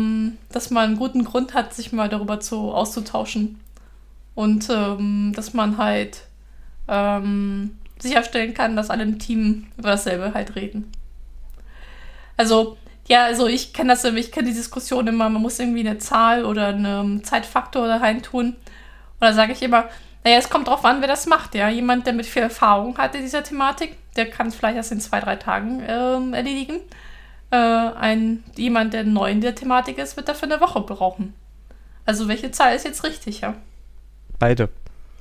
dass man einen guten Grund hat, sich mal darüber auszutauschen. Und dass man halt sicherstellen kann, dass alle im Team über dasselbe halt reden. Also, ja, also ich kenne das immer, ich kenne die Diskussion immer, man muss irgendwie eine Zahl oder einen Zeitfaktor da reintun. Und da sage ich immer, naja, es kommt drauf an, wer das macht, ja. Jemand, der mit viel Erfahrung hat in dieser Thematik, der kann es vielleicht erst in 2-3 Tagen erledigen. Jemand, der neu in der Thematik ist, wird dafür eine Woche brauchen. Also welche Zahl ist jetzt richtig, ja? Beide.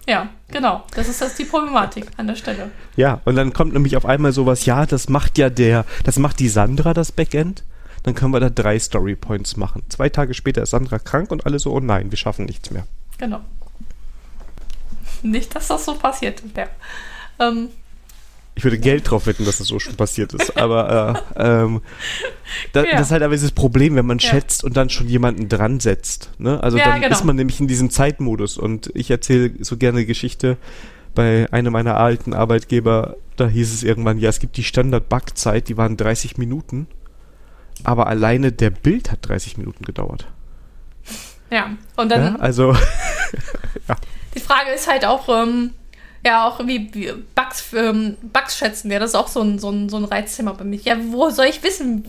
Ja, genau. Das ist die Problematik an der Stelle. Ja, und dann kommt nämlich auf einmal sowas, ja, das macht die Sandra, das Backend. Dann können wir da 3 Storypoints machen. 2 Tage später ist Sandra krank und alle so, oh nein, wir schaffen nichts mehr. Genau. Nicht, dass das so passiert wäre. Ich würde Geld drauf wetten, dass das so schon passiert ist. Aber das ist halt aber dieses Problem, wenn man schätzt und dann schon jemanden dran setzt. Ne? Also dann ist man nämlich in diesem Zeitmodus. Und ich erzähle so gerne Geschichte bei einem meiner alten Arbeitgeber. Da hieß es irgendwann, ja, es gibt die Standard-Bug-Zeit, die waren 30 Minuten. Aber alleine der Build hat 30 Minuten gedauert. Ja, und dann... Ja, also... ja. Die Frage ist halt auch... auch wie Bugs schätzen, ja, das ist auch so ein Reizthema bei mir. Ja, wo soll ich wissen,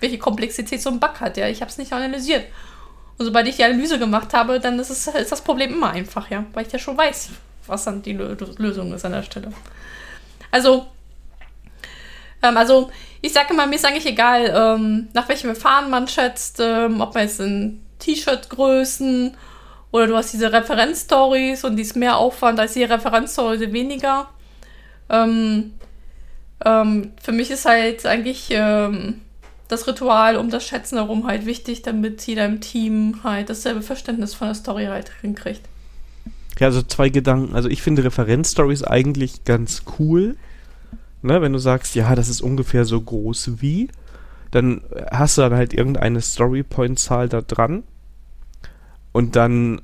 welche Komplexität so ein Bug hat, ja? Ich habe es nicht analysiert. Und sobald ich die Analyse gemacht habe, dann ist das Problem immer einfach, ja? Weil ich ja schon weiß, was dann die Lösung ist an der Stelle. Also ich sage immer, mir ist eigentlich egal, nach welchem Verfahren man schätzt, ob man jetzt in T-Shirt-Größen... Oder du hast diese Referenzstories und die ist mehr Aufwand als die Referenzstory weniger. Für mich ist halt eigentlich das Ritual um das Schätzen herum halt wichtig, damit jeder im Team halt dasselbe Verständnis von der Story halt hinkriegt. Ja, also 2 Gedanken. Also ich finde Referenzstories eigentlich ganz cool, ne? Wenn du sagst, ja, das ist ungefähr so groß wie, dann hast du dann halt irgendeine Storypoint-Zahl da dran. Und dann,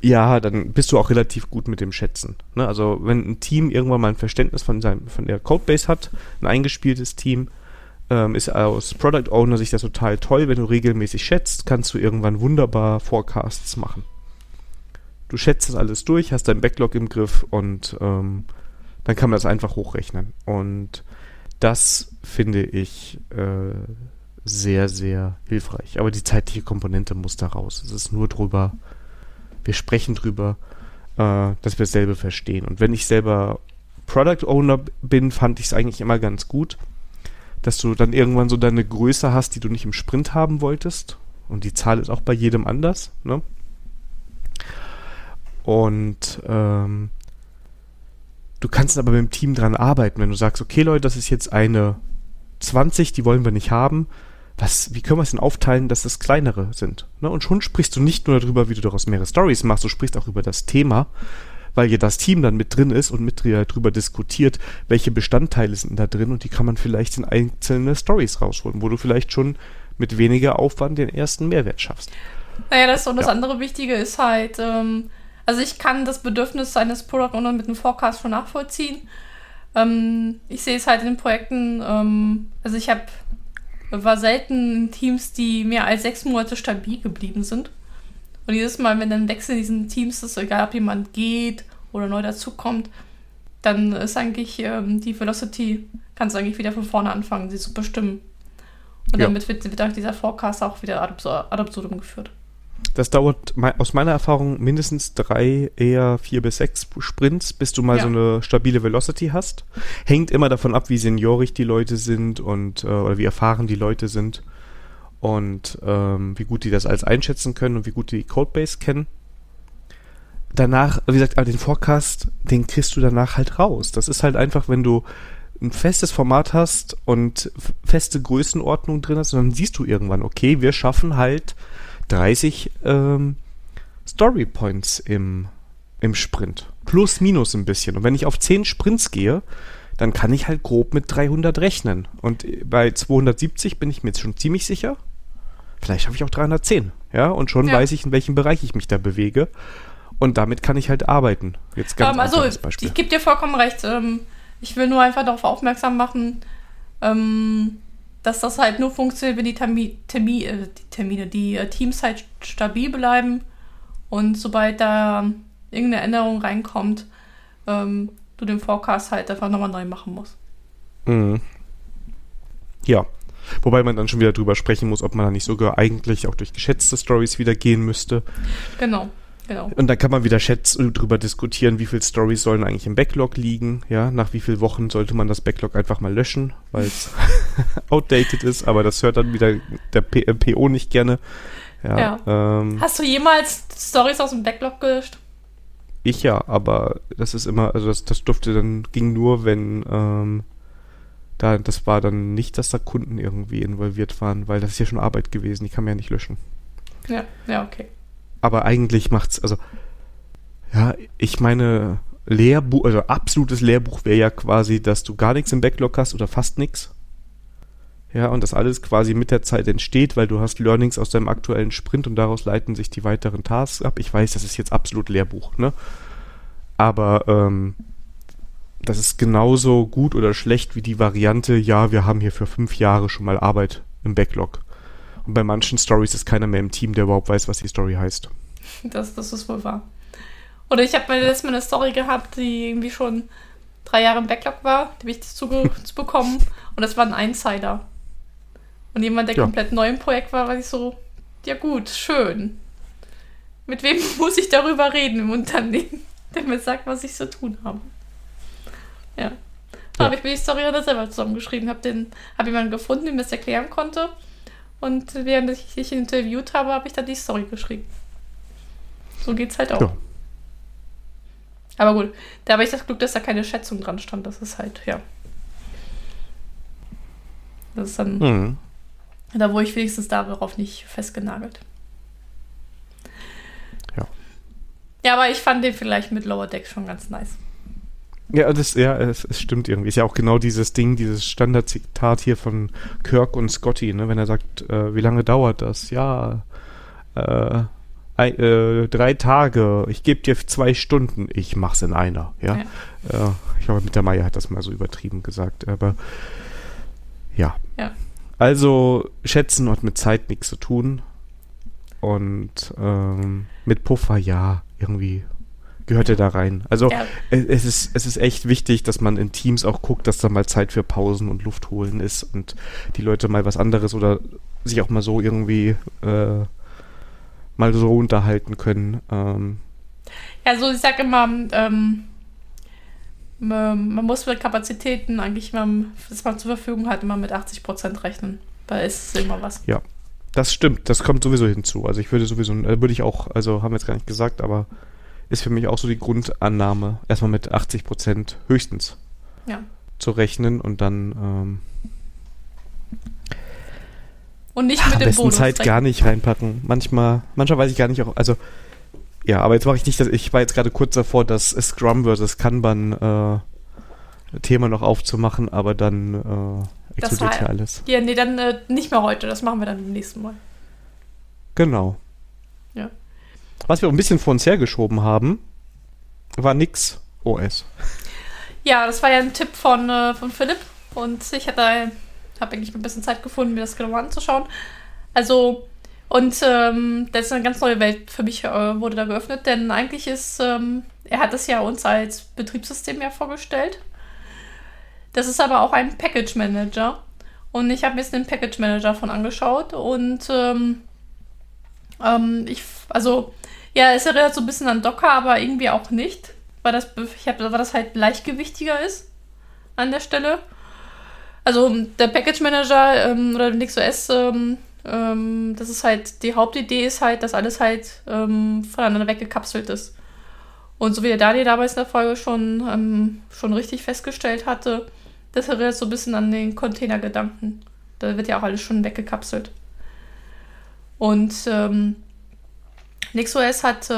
ja, dann bist du auch relativ gut mit dem Schätzen. Ne? Also wenn ein Team irgendwann mal ein Verständnis von der Codebase hat, ein eingespieltes Team, ist aus Product Owner Sicht das total toll. Wenn du regelmäßig schätzt, kannst du irgendwann wunderbar Forecasts machen. Du schätzt das alles durch, hast deinen Backlog im Griff und dann kann man das einfach hochrechnen. Und das finde ich... sehr, sehr hilfreich. Aber die zeitliche Komponente muss da raus. Es ist nur drüber, wir sprechen drüber, dass wir dasselbe verstehen. Und wenn ich selber Product Owner bin, fand ich es eigentlich immer ganz gut, dass du dann irgendwann so deine Größe hast, die du nicht im Sprint haben wolltest. Und die Zahl ist auch bei jedem anders. Ne? Und du kannst aber mit dem Team dran arbeiten, wenn du sagst, okay Leute, das ist jetzt eine 20, die wollen wir nicht haben. Wie können wir es denn aufteilen, dass das kleinere sind? Ne? Und schon sprichst du nicht nur darüber, wie du daraus mehrere Stories machst, du sprichst auch über das Thema, weil ja das Team dann mit drin ist und mit dir darüber diskutiert, welche Bestandteile sind da drin und die kann man vielleicht in einzelne Stories rausholen, wo du vielleicht schon mit weniger Aufwand den ersten Mehrwert schaffst. Naja, das ist, und das andere Wichtige ist halt, also ich kann das Bedürfnis eines Product Owners mit einem Forecast schon nachvollziehen. Ich sehe es halt in den Projekten, also ich war selten in Teams, die mehr als 6 Monate stabil geblieben sind. Und jedes Mal, wenn dann Wechsel in diesen Teams ist, egal ob jemand geht oder neu dazukommt, dann ist eigentlich die Velocity, kannst du eigentlich wieder von vorne anfangen, sie zu bestimmen. Und damit wird auch dieser Forecast auch wieder ad absurdum geführt. Das dauert aus meiner Erfahrung mindestens 3, eher 4 bis 6 Sprints, bis du mal so eine stabile Velocity hast. Hängt immer davon ab, wie seniorig die Leute sind und oder wie erfahren die Leute sind und wie gut die das alles einschätzen können und wie gut die Codebase kennen. Danach, wie gesagt, den Forecast, den kriegst du danach halt raus. Das ist halt einfach, wenn du ein festes Format hast und feste Größenordnung drin hast, und dann siehst du irgendwann, okay, wir schaffen halt 30 Story Points im Sprint. Plus, minus ein bisschen. Und wenn ich auf 10 Sprints gehe, dann kann ich halt grob mit 300 rechnen. Und bei 270 bin ich mir jetzt schon ziemlich sicher. Vielleicht habe ich auch 310. Ja, und schon weiß ich, in welchem Bereich ich mich da bewege. Und damit kann ich halt arbeiten. Jetzt ganz einfaches Beispiel. Ich gebe dir vollkommen recht. Ich will nur einfach darauf aufmerksam machen, dass das halt nur funktioniert, wenn die Teams halt stabil bleiben und sobald da irgendeine Änderung reinkommt, du den Forecast halt einfach nochmal neu machen musst. Mhm. Ja, wobei man dann schon wieder drüber sprechen muss, ob man da nicht sogar eigentlich auch durch geschätzte Stories wieder gehen müsste. Genau. Und dann kann man wieder drüber diskutieren, wie viele Stories sollen eigentlich im Backlog liegen. Ja, nach wie vielen Wochen sollte man das Backlog einfach mal löschen, weil es outdated ist. Aber das hört dann wieder der PO nicht gerne. Ja. Hast du jemals Stories aus dem Backlog gelöscht? Ich ja, aber das ist immer, also das durfte dann, ging nur, wenn das war dann nicht, dass da Kunden irgendwie involviert waren, weil das ist ja schon Arbeit gewesen, die kann man ja nicht löschen. Ja, okay. Aber eigentlich macht's, also ja, ich meine, Lehrbuch, also absolutes Lehrbuch wäre ja quasi, dass du gar nichts im Backlog hast oder fast nichts. Ja, und das alles quasi mit der Zeit entsteht, weil du hast Learnings aus deinem aktuellen Sprint und daraus leiten sich die weiteren Tasks ab. Ich weiß, das ist jetzt absolut Lehrbuch, ne? Aber das ist genauso gut oder schlecht wie die Variante, ja, wir haben hier für 5 Jahre schon mal Arbeit im Backlog. Und bei manchen Stories ist keiner mehr im Team, der überhaupt weiß, was die Story heißt. Das ist wohl wahr. Oder ich habe mal letztes Mal eine Story gehabt, die irgendwie schon 3 Jahre im Backlog war, die wichtig zu bekommen. Und das war ein Insider. Und jemand, der komplett neu im Projekt war, war ich so, ja gut, schön. Mit wem muss ich darüber reden im Unternehmen, der mir sagt, was ich zu tun habe? Ja. Aber ich bin die Story ja selber zusammengeschrieben. Habe jemanden gefunden, der mir das erklären konnte. Und während ich dich interviewt habe, habe ich dann die Story geschrieben. So geht's halt auch. Ja. Aber gut, da habe ich das Glück, dass da keine Schätzung dran stand. Das ist halt, Das ist dann, da wurde ich wenigstens darauf nicht festgenagelt. Ja, aber ich fand den vielleicht mit Lower Deck schon ganz nice. Ja, es stimmt irgendwie. Ist ja auch genau dieses Ding, dieses Standardzitat hier von Kirk und Scotty, ne? Wenn er sagt, wie lange dauert das? Ja, 3 Tage. Ich gebe dir 2 Stunden. Ich mach's in einer, ja. Ich glaube, Mittermeier hat das mal so übertrieben gesagt, aber ja. Also, Schätzen hat mit Zeit nichts zu tun und mit Puffer, irgendwie gehört er da rein. Also es ist echt wichtig, dass man in Teams auch guckt, dass da mal Zeit für Pausen und Luft holen ist und die Leute mal was anderes oder sich auch mal so irgendwie mal so unterhalten können. Also ich sage immer, man muss mit Kapazitäten eigentlich immer, was man zur Verfügung hat, immer mit 80% rechnen. Da ist immer was. Ja, das stimmt. Das kommt sowieso hinzu. Also ich würde ich auch, haben wir jetzt gar nicht gesagt, aber ist für mich auch so die Grundannahme, erstmal mit 80% höchstens zu rechnen und dann Und nicht mit dem Bonus. Am besten Zeit gar nicht reinpacken. Manchmal weiß ich gar nicht auch, also ja, aber jetzt mache ich nicht, ich war jetzt gerade kurz davor, das Scrum versus Kanban Thema noch aufzumachen, aber dann explodiert hier alles. Ja, nee, dann nicht mehr heute, das machen wir dann beim nächsten Mal. Genau. Ja. Was wir ein bisschen vor uns hergeschoben haben, war NixOS. Ja, das war ja ein Tipp von Philipp und ich habe eigentlich ein bisschen Zeit gefunden, mir das genau anzuschauen. Also, und das ist eine ganz neue Welt für mich, wurde da geöffnet, denn eigentlich ist, er hat es ja uns als Betriebssystem ja vorgestellt. Das ist aber auch ein Package Manager und ich habe mir jetzt den Package Manager von angeschaut und es erinnert so ein bisschen an Docker, aber irgendwie auch nicht, weil das halt leichtgewichtiger ist an der Stelle. Also der Package Manager oder NixOS, das ist halt, die Hauptidee ist halt, dass alles halt voneinander weggekapselt ist. Und so wie der Daniel damals in der Folge schon richtig festgestellt hatte, das erinnert so ein bisschen an den Containergedanken. Da wird ja auch alles schon weggekapselt. Und NixOS hat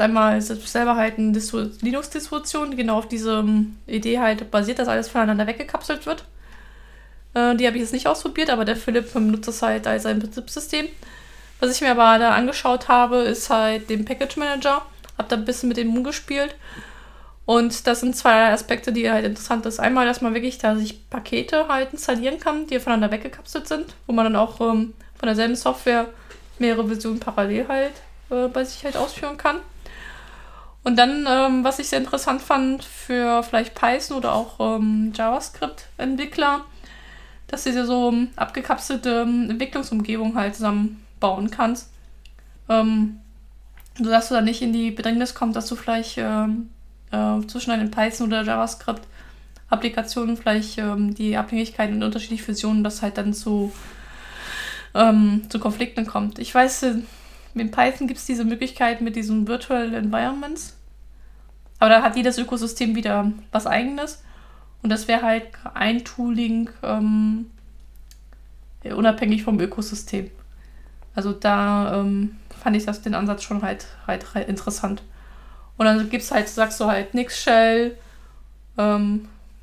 einmal selber halt eine Linux-Distribution, die genau auf diese Idee halt basiert, dass alles voneinander weggekapselt wird. Die habe ich jetzt nicht ausprobiert, aber der Philipp benutzt das halt als ein Betriebssystem. Was ich mir aber da angeschaut habe, ist halt den Package Manager. Hab da ein bisschen mit dem rumgespielt. Und das sind zwei Aspekte, die halt interessant ist. Einmal, dass man wirklich da sich Pakete halt installieren kann, die voneinander weggekapselt sind, wo man dann auch von derselben Software mehrere Versionen parallel halt bei sich halt ausführen kann. Und dann, was ich sehr interessant fand für vielleicht Python oder auch JavaScript-Entwickler, dass du dir so abgekapselte Entwicklungsumgebung halt zusammenbauen kannst. Sodass du dann nicht in die Bedrängnis kommst, dass du vielleicht zwischen deinen Python- oder JavaScript-Applikationen vielleicht die Abhängigkeiten und unterschiedliche Versionen, das halt dann zu Konflikten kommt. Ich weiß, mit Python gibt es diese Möglichkeit mit diesen Virtual Environments, aber da hat jedes Ökosystem wieder was Eigenes und das wäre halt ein Tooling unabhängig vom Ökosystem. Also da fand ich den Ansatz schon halt interessant. Und dann gibt's halt, sagst du halt nix Shell,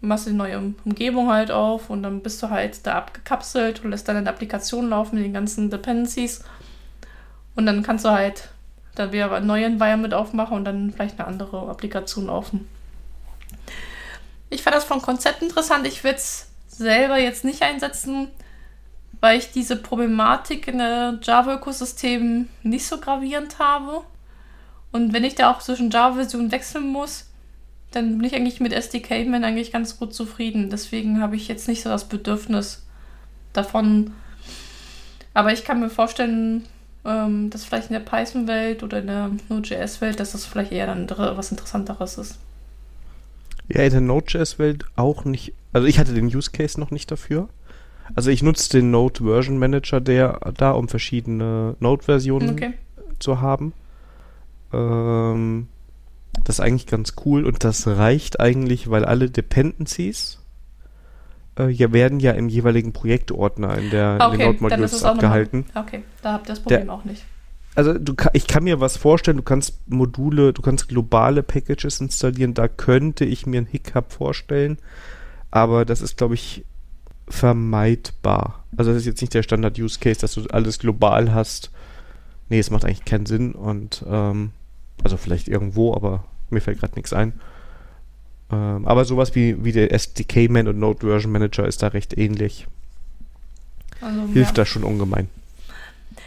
machst du die neue Umgebung halt auf und dann bist du halt da abgekapselt und lässt dann eine Applikation laufen mit den ganzen Dependencies und dann kannst du halt dann wieder ein neues Environment aufmachen und dann vielleicht eine andere Applikation laufen. Ich fand das vom Konzept interessant. Ich würde es selber jetzt nicht einsetzen, weil ich diese Problematik in der Java-Ökosystem nicht so gravierend habe. Und wenn ich da auch zwischen Java-Versionen wechseln muss, dann bin ich eigentlich mit SDK-Man eigentlich ganz gut zufrieden. Deswegen habe ich jetzt nicht so das Bedürfnis davon. Aber ich kann mir vorstellen, dass vielleicht in der Python-Welt oder in der Node.js-Welt, dass das vielleicht eher dann was Interessanteres ist. Ja, in der Node.js-Welt auch nicht. Also ich hatte den Use-Case noch nicht dafür. Also ich nutze den Node Version Manager, um verschiedene Node-Versionen zu haben. Das ist eigentlich ganz cool und das reicht eigentlich, weil alle Dependencies werden ja im jeweiligen Projektordner in den Node-Modules abgehalten. Okay, da habt ihr das Problem auch nicht. Also ich kann mir was vorstellen, du kannst globale Packages installieren, da könnte ich mir einen Hiccup vorstellen, aber das ist, glaube ich, vermeidbar. Also das ist jetzt nicht der Standard-Use-Case, dass du alles global hast. Nee, es macht eigentlich keinen Sinn und also vielleicht irgendwo, aber mir fällt gerade nichts ein. Aber sowas wie der SDK-Man und Node-Version-Manager ist da recht ähnlich. Also, hilft da schon ungemein.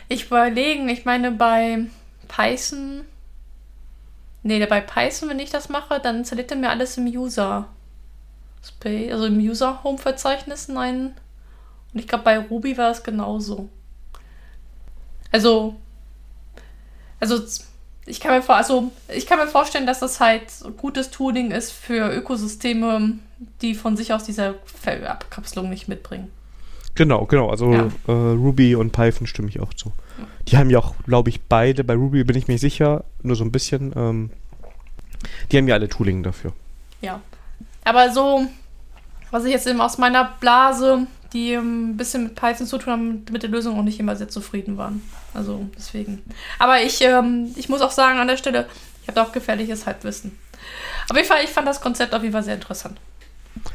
Ich meine bei Python, wenn ich das mache, dann installiert er mir alles im User. Also im User-Home-Verzeichnis nein. Und ich glaube, bei Ruby war es genauso. Also ich kann mir vorstellen, dass das halt gutes Tooling ist für Ökosysteme, die von sich aus diese Abkapselung nicht mitbringen. Genau. Also ja. Ruby und Python stimme ich auch zu. Ja. Die haben ja auch, glaube ich, beide, bei Ruby bin ich mir sicher, nur so ein bisschen, die haben ja alle Tooling dafür. Ja. Aber so, was ich jetzt eben aus meiner Blase, die ein bisschen mit Python zu tun haben, mit der Lösung auch nicht immer sehr zufrieden waren. Also deswegen. Aber ich muss auch sagen an der Stelle, ich habe da auch gefährliches Halbwissen. Auf jeden Fall, ich fand das Konzept auf jeden Fall sehr interessant.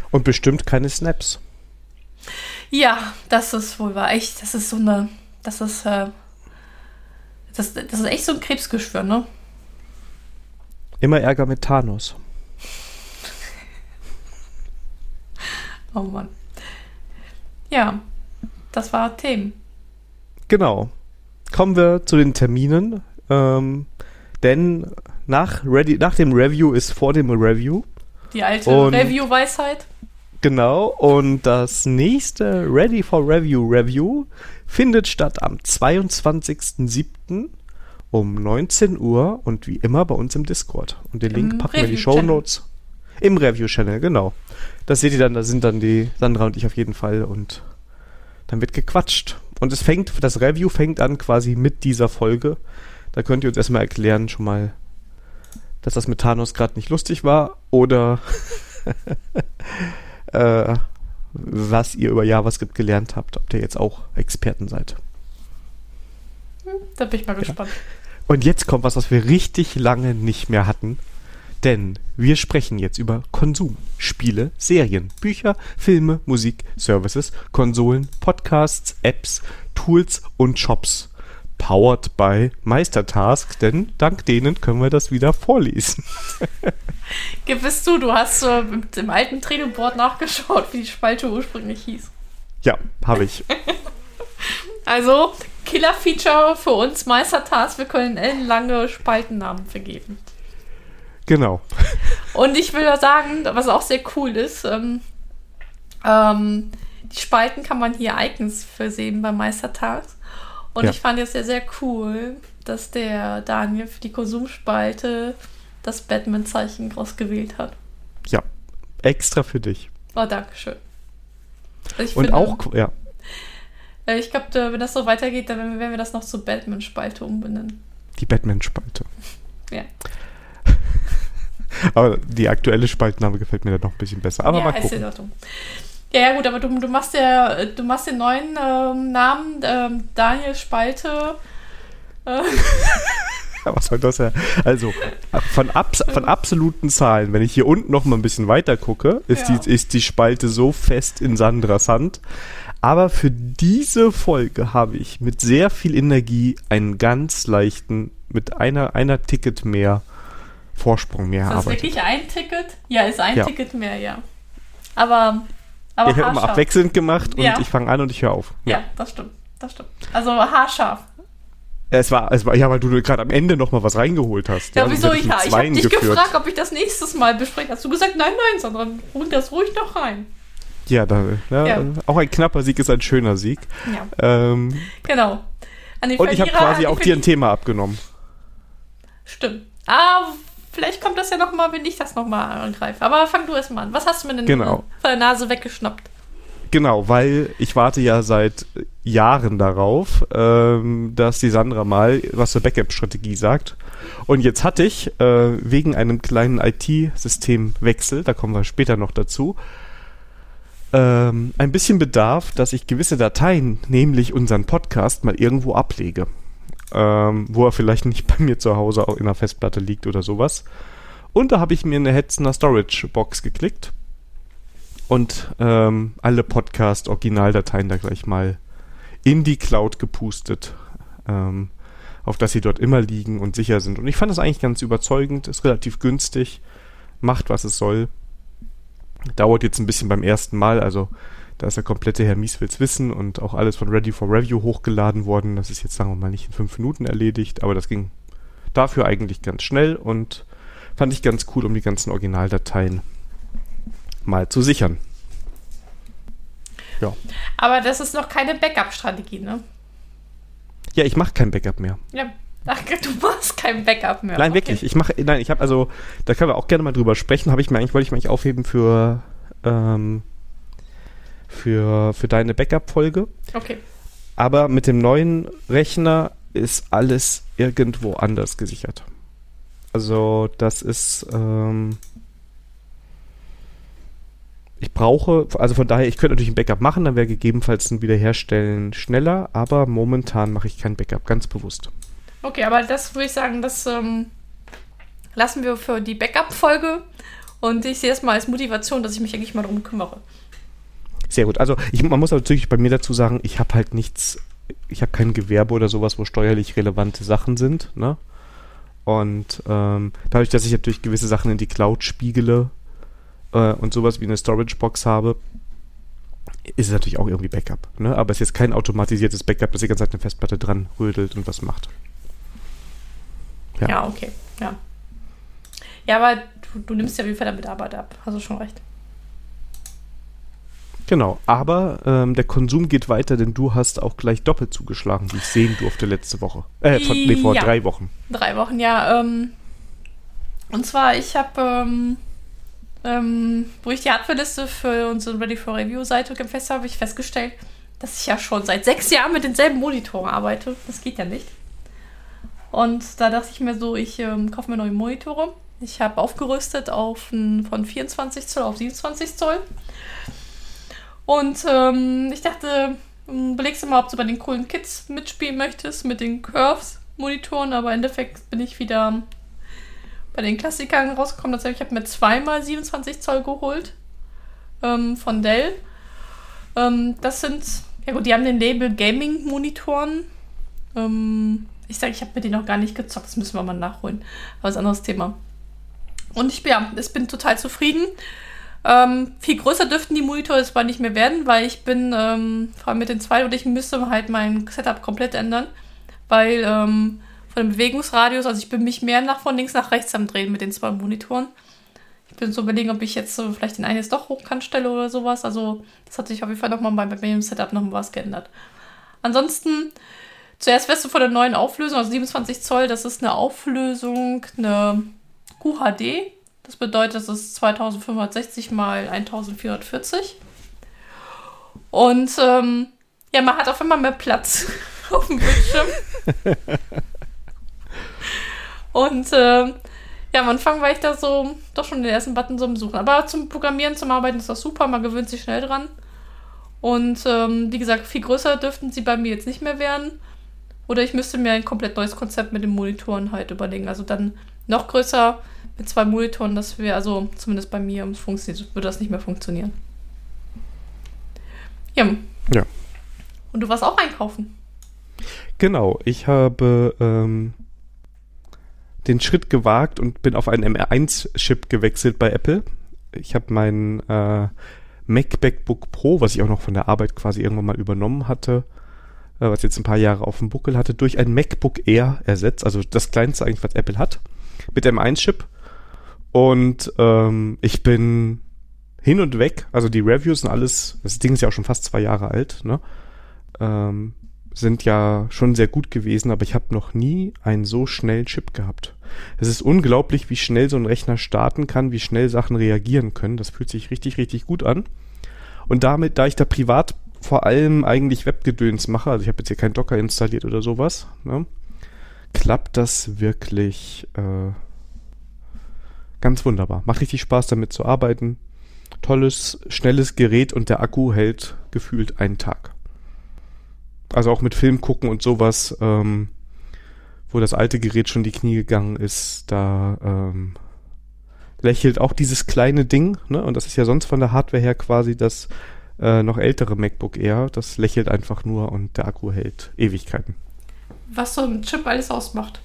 Und bestimmt keine Snaps. Ja, das ist wohl wahr. Echt, das ist so eine, das ist echt so ein Krebsgeschwür, ne? Immer Ärger mit Thanos. Oh Mann. Ja, das war Themen. Genau. Kommen wir zu den Terminen. Denn nach dem Review ist vor dem Review. Die alte Review-Weisheit. Genau. Und das nächste Ready for Review Review findet statt am 22.07. um 19 Uhr und wie immer bei uns im Discord. Und den Link packen wir in die Shownotes. Im Review-Channel, genau. Das seht ihr dann, da sind dann die Sandra und ich auf jeden Fall und dann wird gequatscht. Und das Review fängt an quasi mit dieser Folge. Da könnt ihr uns erstmal erklären schon mal, dass das mit Thanos gerade nicht lustig war oder was ihr über JavaScript gelernt habt, ob ihr jetzt auch Experten seid. Da bin ich mal gespannt. Ja. Und jetzt kommt was wir richtig lange nicht mehr hatten. Denn wir sprechen jetzt über Konsum, Spiele, Serien, Bücher, Filme, Musik, Services, Konsolen, Podcasts, Apps, Tools und Shops. Powered by MeisterTask, denn dank denen können wir das wieder vorlesen. Gib es zu, du hast im alten Trello-Board nachgeschaut, wie die Spalte ursprünglich hieß. Ja, habe ich. Also, Killer-Feature für uns MeisterTask, wir können ellenlange Spaltennamen vergeben. Genau. Und ich will ja sagen, was auch sehr cool ist, die Spalten kann man hier Icons versehen bei MeisterTask. Und ja. Ich fand es ja sehr cool, dass der Daniel für die Konsumspalte das Batman-Zeichen rausgewählt hat. Ja, extra für dich. Oh, danke schön. Also ich finde, ich glaube, wenn das so weitergeht, dann werden wir das noch zur Batman-Spalte umbenennen. Die Batman-Spalte. Ja. Aber die aktuelle Spaltenname gefällt mir dann noch ein bisschen besser. Aber ja, mal gucken. Ja, gut, aber du machst den neuen Namen, Daniel Spalte. Was soll das ja? Also, von absoluten Zahlen, wenn ich hier unten noch mal ein bisschen weiter gucke, ist die Spalte so fest in Sandras Hand. Aber für diese Folge habe ich mit sehr viel Energie einen ganz leichten, mit einer Ticket mehr Vorsprung mehr haben. Ist das wirklich ein Ticket? Ja, ist ein Ticket mehr, ja. Aber ich habe immer abwechselnd gemacht und ich fange an und ich höre auf. Ja, das stimmt. Also haarscharf. Es war ja, weil du gerade am Ende nochmal was reingeholt hast. Ja, wieso? Ich habe dich gefragt, ob ich das nächstes Mal bespreche. Hast du gesagt, nein, Sandra, hol das ruhig noch rein. Ja, auch ein knapper Sieg ist ein schöner Sieg. Ja. Genau. Und ich habe quasi auch dir ein Thema abgenommen. Stimmt. Vielleicht kommt das ja nochmal, wenn ich das nochmal angreife. Aber fang du erstmal an. Was hast du mir denn von der Nase weggeschnappt? Genau, weil ich warte ja seit Jahren darauf, dass die Sandra mal was zur Backup-Strategie sagt. Und jetzt hatte ich wegen einem kleinen IT-Systemwechsel, da kommen wir später noch dazu, ein bisschen Bedarf, dass ich gewisse Dateien, nämlich unseren Podcast, mal irgendwo ablege. Wo er vielleicht nicht bei mir zu Hause auch in der Festplatte liegt oder sowas. Und da habe ich mir eine Hetzner Storage-Box geklickt und alle Podcast-Originaldateien da gleich mal in die Cloud gepustet, auf dass sie dort immer liegen und sicher sind. Und ich fand das eigentlich ganz überzeugend, ist relativ günstig, macht, was es soll. Dauert jetzt ein bisschen beim ersten Mal, also da ist der komplette Herr Mieswitz Wissen und auch alles von Ready for Review hochgeladen worden. Das ist jetzt, sagen wir mal, nicht in 5 Minuten erledigt, aber das ging dafür eigentlich ganz schnell und fand ich ganz cool, um die ganzen Originaldateien mal zu sichern. Ja. Aber das ist noch keine Backup-Strategie, ne? Ja, ich mache kein Backup mehr. Ja, du machst kein Backup mehr. Nein, wirklich. Da können wir auch gerne mal drüber sprechen. Wollte ich mir eigentlich aufheben für deine Backup-Folge. Okay. Aber mit dem neuen Rechner ist alles irgendwo anders gesichert. Also das ist brauche. Also von daher, ich könnte natürlich ein Backup machen, dann wäre gegebenenfalls ein Wiederherstellen schneller, aber momentan mache ich kein Backup, ganz bewusst. Okay, aber das würde ich sagen, das lassen wir für die Backup-Folge und ich sehe es mal als Motivation, dass ich mich eigentlich mal darum kümmere. Sehr gut, also man muss natürlich bei mir dazu sagen, ich habe halt nichts, ich habe kein Gewerbe oder sowas, wo steuerlich relevante Sachen sind, ne? Und dadurch, dass ich natürlich gewisse Sachen in die Cloud spiegele und sowas wie eine Storage-Box habe, ist es natürlich auch irgendwie Backup. Ne? Aber es ist jetzt kein automatisiertes Backup, das die ganze Zeit eine Festplatte dran rödelt und was macht. Ja, ja, okay. Ja, ja, aber du nimmst ja auf jeden Fall damit Arbeit ab. Hast du schon recht. Genau, aber der Konsum geht weiter, denn du hast auch gleich doppelt zugeschlagen, wie ich sehen durfte letzte Woche. Vor 3 Wochen. 3 Wochen, ja. Und zwar, ich habe, wo ich die Hardware-Liste für unsere Ready for Review-Seite gefasst habe, ich festgestellt, dass ich ja schon seit 6 Jahren mit denselben Monitoren arbeite. Das geht ja nicht. Und da dachte ich mir so, ich kaufe mir neue Monitore. Ich habe aufgerüstet von 24 Zoll auf 27 Zoll. Und ich dachte, belegst du mal, ob du bei den coolen Kids mitspielen möchtest, mit den Curves-Monitoren, aber im Endeffekt bin ich wieder bei den Klassikern rausgekommen. Tatsächlich, ich habe mir 2x 27 Zoll geholt von Dell. Das sind, ja gut, die haben den Label Gaming-Monitoren. Ich sage, ich habe mit denen noch gar nicht gezockt, das müssen wir mal nachholen. Aber das ist ein anderes Thema. Und ich bin total zufrieden. Viel größer dürften die Monitore zwar nicht mehr werden, weil ich bin, vor allem mit den 2, und ich müsste halt mein Setup komplett ändern, weil von dem Bewegungsradius, also ich bin mich mehr von links nach rechts am Drehen mit den 2 Monitoren. Ich bin so überlegen, ob ich jetzt vielleicht den einen jetzt doch hochkant stelle oder sowas, also das hat sich auf jeden Fall nochmal bei meinem Setup nochmal was geändert. Ansonsten, zuerst wirst du von der neuen Auflösung, also 27 Zoll, das ist eine Auflösung, eine QHD. Das bedeutet, es ist 2560 mal 1440. Und ja, man hat auf einmal mehr Platz auf dem Bildschirm. Und ja, am Anfang war ich da so, doch schon den ersten Button so am Suchen. Aber zum Programmieren, zum Arbeiten ist das super, man gewöhnt sich schnell dran. Und wie gesagt, viel größer dürften sie bei mir jetzt nicht mehr werden. Oder ich müsste mir ein komplett neues Konzept mit den Monitoren halt überlegen. Also dann noch größer mit 2 Monitoren, das wäre, also zumindest bei mir, würde das nicht mehr funktionieren. Ja. Ja. Und du warst auch einkaufen. Genau, ich habe den Schritt gewagt und bin auf einen M1-Chip gewechselt bei Apple. Ich habe meinen MacBook Pro, was ich auch noch von der Arbeit quasi irgendwann mal übernommen hatte, was jetzt ein paar Jahre auf dem Buckel hatte, durch ein MacBook Air ersetzt, also das kleinste eigentlich, was Apple hat, mit M1-Chip. Und ich bin hin und weg, also die Reviews und alles, das Ding ist ja auch schon fast 2 Jahre alt, ne? Sind ja schon sehr gut gewesen, aber ich habe noch nie einen so schnellen Chip gehabt. Es ist unglaublich, wie schnell so ein Rechner starten kann, wie schnell Sachen reagieren können. Das fühlt sich richtig, richtig gut an. Und damit, da ich da privat vor allem eigentlich Webgedöns mache, also ich habe jetzt hier keinen Docker installiert oder sowas, ne, klappt das wirklich ganz wunderbar. Macht richtig Spaß, damit zu arbeiten. Tolles, schnelles Gerät und der Akku hält gefühlt einen Tag. Also auch mit Film gucken und sowas, wo das alte Gerät schon die Knie gegangen ist, da lächelt auch dieses kleine Ding, ne? Und das ist ja sonst von der Hardware her quasi das noch ältere MacBook Air, das lächelt einfach nur und der Akku hält Ewigkeiten. Was so ein Chip alles ausmacht.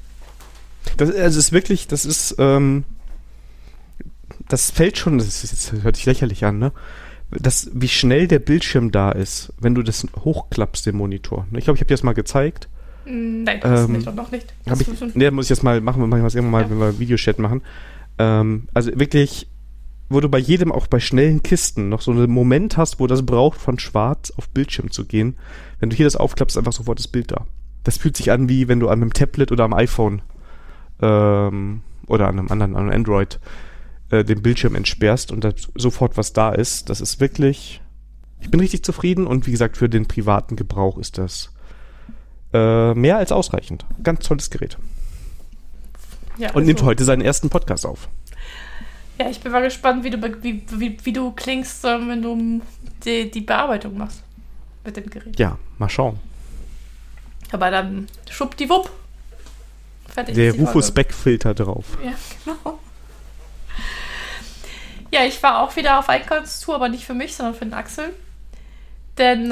Das fällt schon, das hört sich lächerlich an, ne? Wie schnell der Bildschirm da ist, wenn du das hochklappst, den Monitor. Ich glaube, ich habe dir das mal gezeigt. Nein, das nicht, noch nicht. Das muss ich jetzt mal machen, wir machen das irgendwann mal, wenn wir Videochat machen. Also wirklich, wo du bei jedem, auch bei schnellen Kisten, noch so einen Moment hast, wo das braucht, von schwarz auf Bildschirm zu gehen. Wenn du hier das aufklappst, einfach sofort das Bild da. Das fühlt sich an, wie wenn du an einem Tablet oder am iPhone oder an einem Android den Bildschirm entsperrst und da sofort was da ist. Das ist wirklich, ich bin richtig zufrieden und wie gesagt, für den privaten Gebrauch ist das mehr als ausreichend. Ganz tolles Gerät. Ja, und nimmt heute seinen ersten Podcast auf. Ja, ich bin mal gespannt, wie du klingst, wenn du die Bearbeitung machst mit dem Gerät. Ja, mal schauen. Aber dann schuppdiwupp. Fertig. Der Rufus-Beck-Filter drauf. Ja, genau. Ja, ich war auch wieder auf Einkaufstour, aber nicht für mich, sondern für den Axel. Denn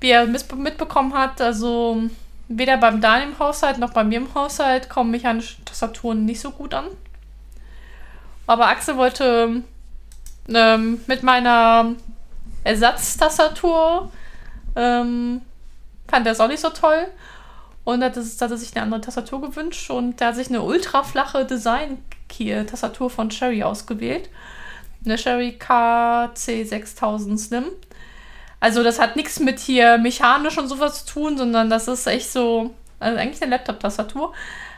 wie er mitbekommen hat, also weder beim Daniel im Haushalt noch bei mir im Haushalt kommen mechanische Tastaturen nicht so gut an. Aber Axel wollte mit meiner Ersatztastatur, fand er es auch nicht so toll und hat er sich eine andere Tastatur gewünscht und er hat sich eine ultraflache Design-Tastatur von Sherry ausgewählt. Eine Sherry KC6000 Slim. Also das hat nichts mit hier mechanisch und sowas zu tun, sondern das ist echt so, also eigentlich eine Laptop-Tastatur.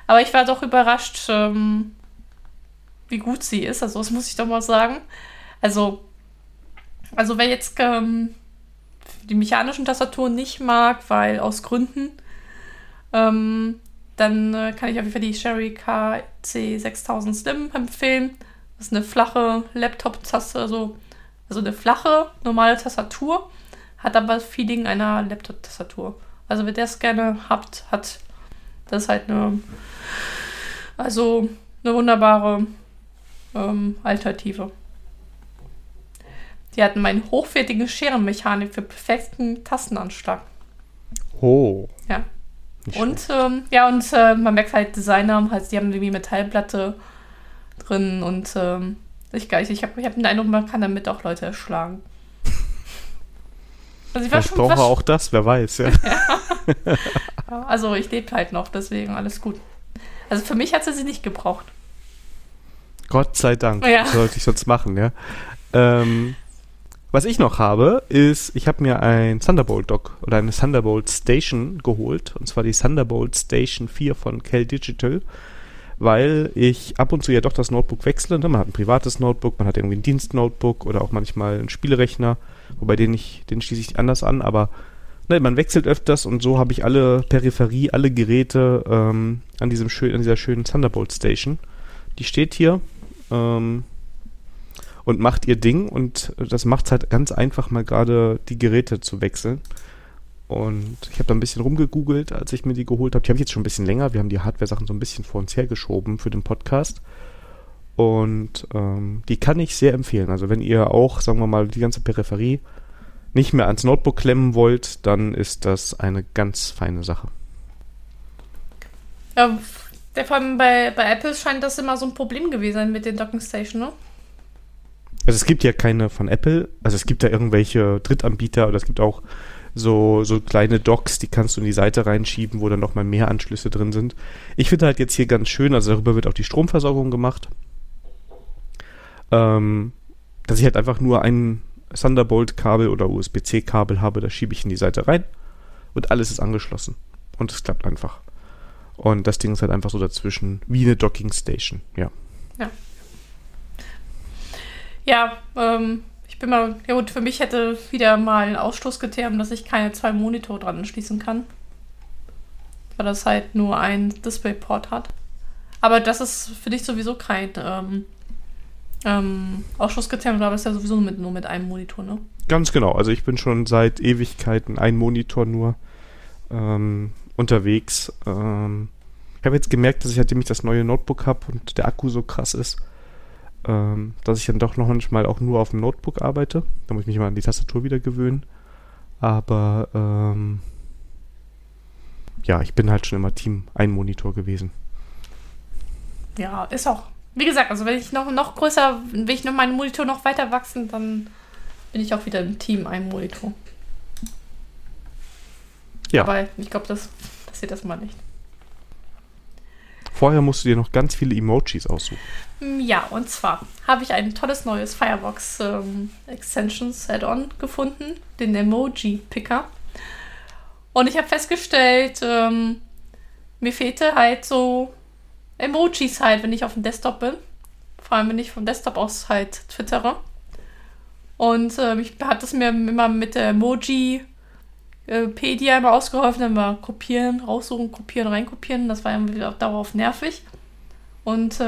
Aber ich war doch überrascht, wie gut sie ist, also das muss ich doch mal sagen. Also wer jetzt die mechanischen Tastaturen nicht mag, weil aus Gründen, dann kann ich auf jeden Fall die Sherry KC6000 Slim empfehlen. Das ist eine flache Laptop-Taste, also eine flache, normale Tastatur, hat aber das Feeling einer Laptop-Tastatur. Also wer das gerne hat, das ist halt eine wunderbare Alternative. Die hatten meine hochwertige Scherenmechanik für perfekten Tastenanschlag. Oh. Ja. Und man merkt halt, Designer, halt, die haben irgendwie Metallplatte drin und ich habe den Eindruck, man kann damit auch Leute erschlagen. Also ich brauche auch das, wer weiß. Ja. Ja. Also ich lebe halt noch, deswegen alles gut. Also für mich hat sie nicht gebraucht. Gott sei Dank, ja. Sollte ich sonst machen, ja. Was ich noch habe, ist, ich habe mir ein Thunderbolt-Dock oder eine Thunderbolt-Station geholt. Und zwar die Thunderbolt Station 4 von Cal Digital, weil ich ab und zu ja doch das Notebook wechsle. Ne? Man hat ein privates Notebook, man hat irgendwie ein Dienst-Notebook oder auch manchmal einen Spielrechner, wobei den schließe ich anders an, aber man wechselt öfters und so habe ich alle Peripherie, alle Geräte an dieser schönen Thunderbolt Station. Die steht hier und macht ihr Ding und das macht es halt ganz einfach, mal gerade die Geräte zu wechseln. Und ich habe da ein bisschen rumgegoogelt, als ich mir die geholt habe. Die habe ich jetzt schon ein bisschen länger. Wir haben die Hardware-Sachen so ein bisschen vor uns hergeschoben für den Podcast. Und die kann ich sehr empfehlen. Also wenn ihr auch, sagen wir mal, die ganze Peripherie nicht mehr ans Notebook klemmen wollt, dann ist das eine ganz feine Sache. Ja, vor allem bei Apple scheint das immer so ein Problem gewesen sein mit den Docking Station, ne? Also es gibt ja keine von Apple. Also es gibt da irgendwelche Drittanbieter oder es gibt auch so kleine Docks, die kannst du in die Seite reinschieben, wo dann nochmal mehr Anschlüsse drin sind. Ich finde halt jetzt hier ganz schön, also darüber wird auch die Stromversorgung gemacht, dass ich halt einfach nur ein Thunderbolt-Kabel oder USB-C-Kabel habe, das schiebe ich in die Seite rein und alles ist angeschlossen. Und es klappt einfach. Und das Ding ist halt einfach so dazwischen, wie eine Docking-Station, ja. Ja. Ja, ja gut, für mich hätte wieder mal ein Ausschlusskriterium, dass ich keine 2 Monitor dran anschließen kann. Weil das halt nur ein Displayport hat. Aber das ist für dich sowieso kein Ausschlusskriterium, aber das ist ja sowieso nur mit einem Monitor, ne? Ganz genau, also ich bin schon seit Ewigkeiten ein Monitor nur unterwegs. Ich habe jetzt gemerkt, dass ich, seitdem ich das neue Notebook habe und der Akku so krass ist, dass ich dann doch noch manchmal auch nur auf dem Notebook arbeite. Da muss ich mich mal an die Tastatur wieder gewöhnen. Aber ja, ich bin halt schon immer Team ein Monitor gewesen. Ja, ist auch. Wie gesagt, also wenn ich noch meinen Monitor noch weiter wachsen, dann bin ich auch wieder im Team ein Monitor. Ja. Aber ich glaube, das passiert das mal nicht. Vorher musst du dir noch ganz viele Emojis aussuchen. Ja, und zwar habe ich ein tolles neues Firefox Extensions Add-on gefunden, den Emoji-Picker. Und ich habe festgestellt, mir fehlte halt so Emojis halt, wenn ich auf dem Desktop bin. Vor allem, wenn ich vom Desktop aus halt twittere. Und ich habe das mir immer mit der Emoji-Pedia immer ausgeholfen, dann mal kopieren, raussuchen, kopieren, reinkopieren. Das war irgendwie auf Dauer nervig. Und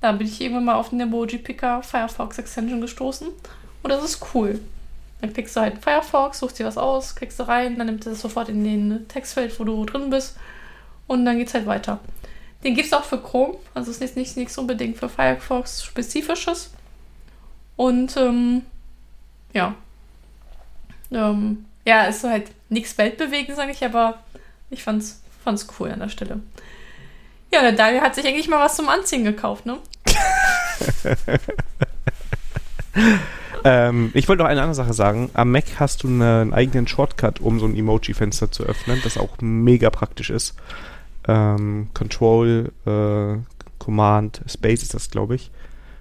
Dann bin ich irgendwann mal auf den Emoji-Picker Firefox Extension gestoßen und das ist cool. Dann klickst du halt Firefox, suchst dir was aus, klickst du rein, dann nimmt er das sofort in den Textfeld, wo du drin bist und dann geht's halt weiter. Den gibt es auch für Chrome, also es ist nichts unbedingt für Firefox Spezifisches. Und ja, ist halt nichts weltbewegend, sage ich, aber ich fand's cool an der Stelle. Ja, der Daniel hat sich eigentlich mal was zum Anziehen gekauft, ne? Ich wollte noch eine andere Sache sagen. Am Mac hast du einen eigenen Shortcut, um so ein Emoji-Fenster zu öffnen, das auch mega praktisch ist. Control, Command, Space ist das, glaube ich.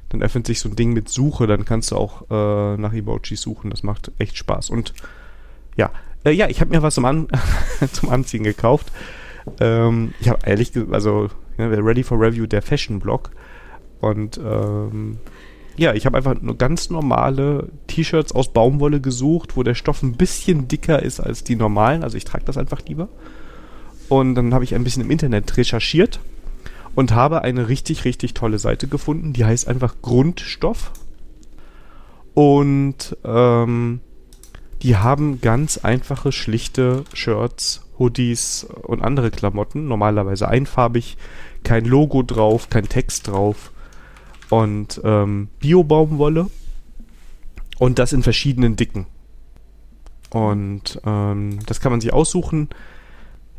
Dann öffnet sich so ein Ding mit Suche, dann kannst du auch nach Emojis suchen. Das macht echt Spaß. Und ja, ich habe mir was zum Anziehen gekauft. Ich habe ehrlich gesagt, also ja, Ready for Review, der Fashion-Blog. Und ja, ich habe einfach nur ganz normale T-Shirts aus Baumwolle gesucht, wo der Stoff ein bisschen dicker ist als die normalen. Also ich trage das einfach lieber. Und dann habe ich ein bisschen im Internet recherchiert und habe eine richtig, richtig tolle Seite gefunden. Die heißt einfach Grundstoff. Und die haben ganz einfache, schlichte Shirts, Hoodies und andere Klamotten. Normalerweise einfarbig, kein Logo drauf, kein Text drauf. Und Bio-Baumwolle. Und das in verschiedenen Dicken. Und das kann man sich aussuchen.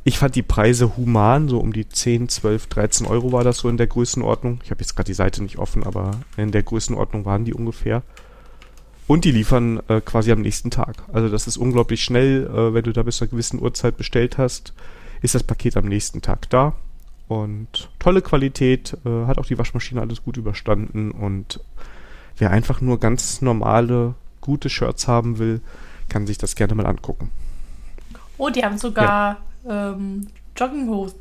Ich fand die Preise human, so um die 10, 12, 13 Euro war das so in der Größenordnung. Ich habe jetzt gerade die Seite nicht offen, aber in der Größenordnung waren die ungefähr. Und die liefern quasi am nächsten Tag. Also das ist unglaublich schnell. Wenn du da bis zu einer gewissen Uhrzeit bestellt hast, ist das Paket am nächsten Tag da. Und tolle Qualität, hat auch die Waschmaschine alles gut überstanden. Und wer einfach nur ganz normale, gute Shirts haben will, kann sich das gerne mal angucken. Oh, die haben sogar... Ja. Jogginghosen.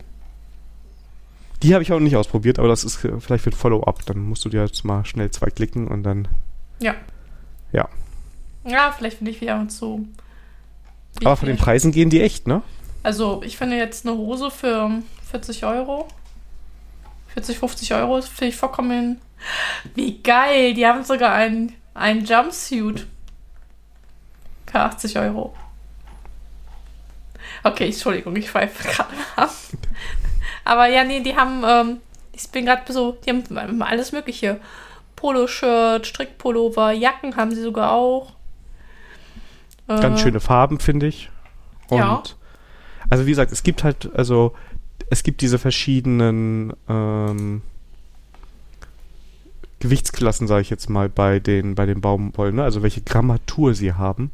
Die habe ich auch nicht ausprobiert, aber das ist vielleicht für ein Follow-up. Dann musst du dir jetzt mal schnell 2 klicken und dann... Ja. Ja. Ja, vielleicht finde ich wieder und so. Aber von den Preisen gehen die echt, ne? Also, ich finde jetzt eine Hose für 40, 50 Euro finde ich vollkommen... Wie geil! Die haben sogar einen Jumpsuit. Für 80 Euro. Okay, Entschuldigung, ich pfeife gerade ab. Aber ja, nee, die haben, ich bin gerade so, die haben alles Mögliche. Poloshirt, Strickpullover, Jacken haben sie sogar auch. Ganz schöne Farben, finde ich. Und ja. Also wie gesagt, es gibt halt, also es gibt diese verschiedenen Gewichtsklassen, sage ich jetzt mal, bei den Baumwollen, ne? Also welche Grammatur sie haben.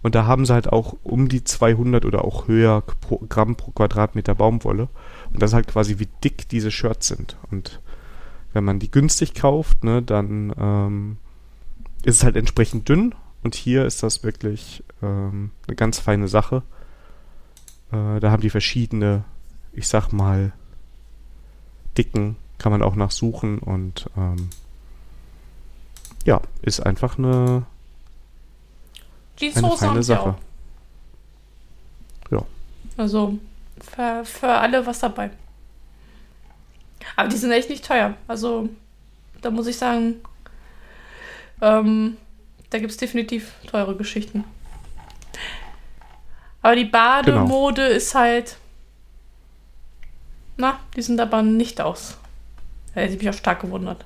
Und da haben sie halt auch um die 200 oder auch höher Gramm pro Quadratmeter Baumwolle. Und das ist halt quasi, wie dick diese Shirts sind. Und wenn man die günstig kauft, ne, dann ist es halt entsprechend dünn. Und hier ist das wirklich eine ganz feine Sache. Da haben die verschiedene, ich sag mal, Dicken, kann man auch nachsuchen. Und ja, ist einfach eine feine Sache. Ja. Also für alle was dabei. Aber die sind echt nicht teuer. Also da muss ich sagen, da gibt es definitiv teure Geschichten. Aber die Bademode ist halt, die sind aber nicht aus. Da hätte ich mich auch stark gewundert.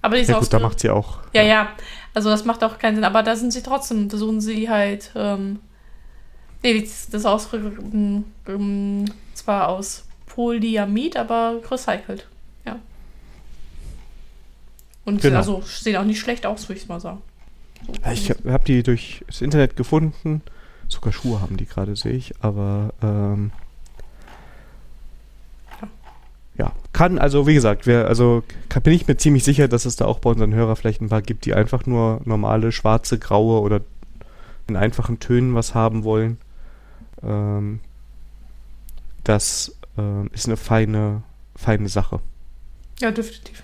Aber die sind gut, da macht sie auch. Ja. Also das macht auch keinen Sinn. Aber da sind sie trotzdem, versuchen sie halt das Ausrücken zwar aus Polyamid, aber recycelt. Ja. Und genau. Also sehen auch nicht schlecht aus, würde ich mal sagen. So, ich habe die durch das Internet gefunden. Sogar Schuhe haben die gerade, sehe ich. Aber ja, kann, also wie gesagt, bin ich mir ziemlich sicher, dass es da auch bei unseren Hörern vielleicht ein paar gibt, die einfach nur normale, schwarze, graue oder in einfachen Tönen was haben wollen. Das ist eine feine Sache. Ja, definitiv.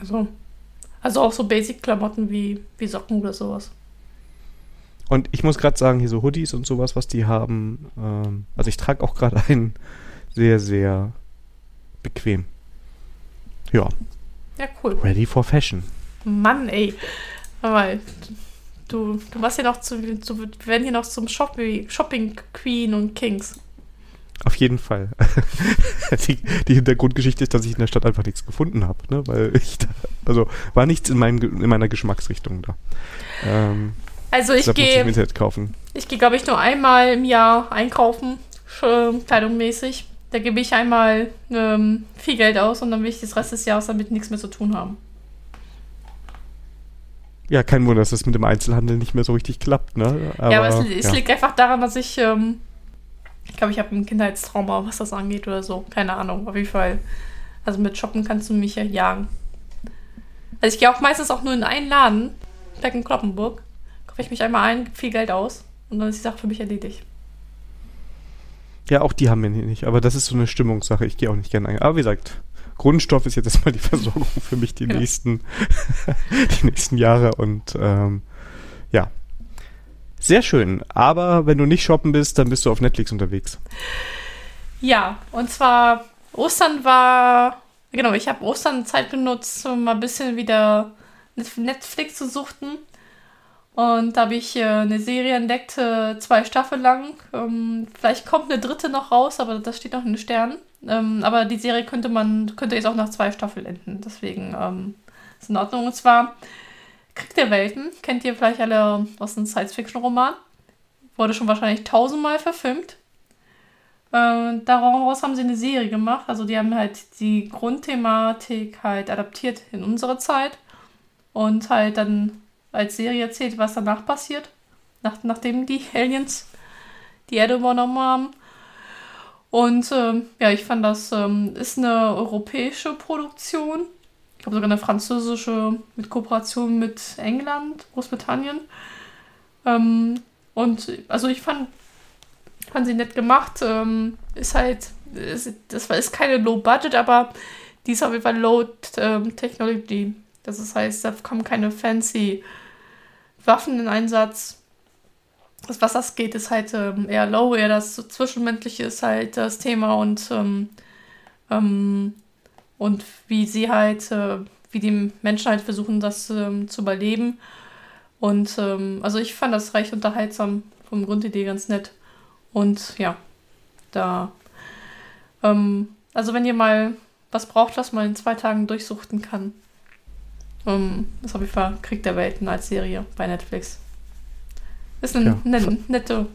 Also auch so Basic-Klamotten wie Socken oder sowas. Und ich muss gerade sagen, hier so Hoodies und sowas, was die haben, also ich trage auch gerade einen sehr, sehr bequem. Ja. Ja, cool. Ready for Fashion. Mann, ey. Aber du machst hier noch wir werden hier noch zum Shopping Queen und Kings. Auf jeden Fall. Die Hintergrundgeschichte ist, dass ich in der Stadt einfach nichts gefunden habe, ne? Weil war nichts in meiner Geschmacksrichtung da. Also ich gehe, glaube ich, nur einmal im Jahr einkaufen, kleidungsmäßig. Da gebe ich einmal viel Geld aus und dann will ich das Rest des Jahres damit nichts mehr zu tun haben. Ja, kein Wunder, dass das mit dem Einzelhandel nicht mehr so richtig klappt, ne? Aber es liegt einfach daran, dass ich glaube, ich habe ein Kindheitstrauma, was das angeht oder so. Keine Ahnung, auf jeden Fall. Also mit Shoppen kannst du mich ja jagen. Also ich gehe auch meistens auch nur in einen Laden, back in Kloppenburg. Kaufe ich mich einmal ein, viel Geld aus und dann ist die Sache für mich erledigt. Ja, auch die haben wir hier nicht. Aber das ist so eine Stimmungssache. Ich gehe auch nicht gerne ein. Aber wie gesagt, Grundstoff ist jetzt erstmal die Versorgung für mich die nächsten Jahre und ja. Sehr schön, aber wenn du nicht shoppen bist, dann bist du auf Netflix unterwegs. Ja, und zwar Ostern ich habe Ostern Zeit genutzt, um mal ein bisschen wieder Netflix zu suchten. Und da habe ich eine Serie entdeckt, 2 Staffeln lang. Vielleicht kommt eine dritte noch raus, aber das steht noch in den Sternen. Aber die Serie könnte jetzt auch nach 2 Staffeln enden, deswegen ist in Ordnung. Und zwar Krieg der Welten, kennt ihr vielleicht alle aus einem Science-Fiction-Roman. Wurde schon wahrscheinlich 1000-mal verfilmt. Daraus haben sie eine Serie gemacht. Also die haben halt die Grundthematik halt adaptiert in unsere Zeit und halt dann als Serie erzählt, was danach passiert, nachdem die Aliens die Erde übernommen haben. Und ich fand, das ist eine europäische Produktion. Ich glaube sogar eine französische mit Kooperation mit England, Großbritannien. Ich fand sie nett gemacht. Das ist keine Low Budget, aber die ist auf jeden Fall Low Technology. Das heißt, da kommen keine fancy Waffen in Einsatz. Was das geht, ist halt eher Low, eher das Zwischenmenschliche ist halt das Thema und wie sie halt, wie die Menschen halt versuchen, das zu überleben. Und ich fand das recht unterhaltsam, vom Grundidee ganz nett. Und ja, da, wenn ihr mal was braucht, was man in 2 Tagen durchsuchten kann. Das habe ich für Krieg der Welten als Serie bei Netflix. Ist eine nette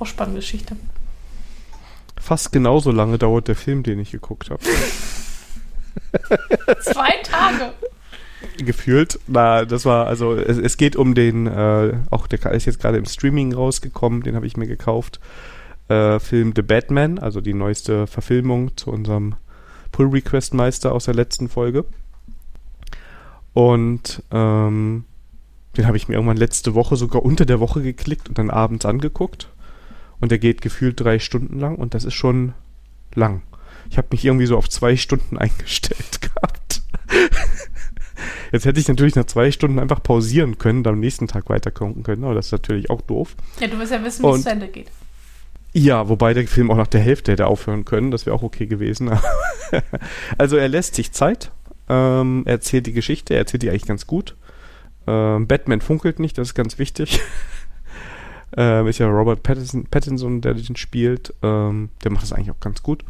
Ausspanngeschichte. Fast genauso lange dauert der Film, den ich geguckt habe. 2 Tage. Gefühlt. Na, das war, es geht um den, auch der ist jetzt gerade im Streaming rausgekommen, den habe ich mir gekauft. Film The Batman, also die neueste Verfilmung zu unserem Pull-Request-Meister aus der letzten Folge. Und den habe ich mir irgendwann letzte Woche, sogar unter der Woche geklickt und dann abends angeguckt. Und der geht gefühlt 3 Stunden lang und das ist schon lang. Ich habe mich irgendwie so auf 2 Stunden eingestellt gehabt. Jetzt hätte ich natürlich nach 2 Stunden einfach pausieren können und am nächsten Tag weitergucken können, aber das ist natürlich auch doof. Ja, du wirst ja wissen, wie es zu Ende geht. Ja, wobei der Film auch nach der Hälfte hätte aufhören können, das wäre auch okay gewesen. Also er lässt sich Zeit, er erzählt die Geschichte, er erzählt die eigentlich ganz gut. Batman funkelt nicht, das ist ganz wichtig. Ist ja Robert Pattinson, der den spielt. Der macht das eigentlich auch ganz gut.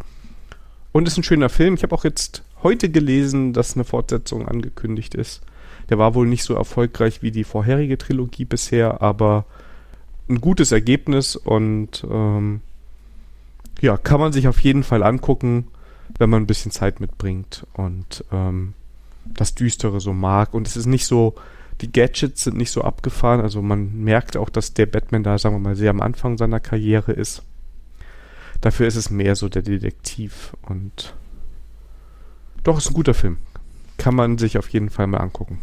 Und ist ein schöner Film. Ich habe auch jetzt heute gelesen, dass eine Fortsetzung angekündigt ist. Der war wohl nicht so erfolgreich wie die vorherige Trilogie bisher, aber ein gutes Ergebnis und kann man sich auf jeden Fall angucken, wenn man ein bisschen Zeit mitbringt und das Düstere so mag. Und es ist nicht so... Die Gadgets sind nicht so abgefahren, also man merkt auch, dass der Batman da, sagen wir mal, sehr am Anfang seiner Karriere ist. Dafür ist es mehr so der Detektiv und doch, ist ein guter Film. Kann man sich auf jeden Fall mal angucken.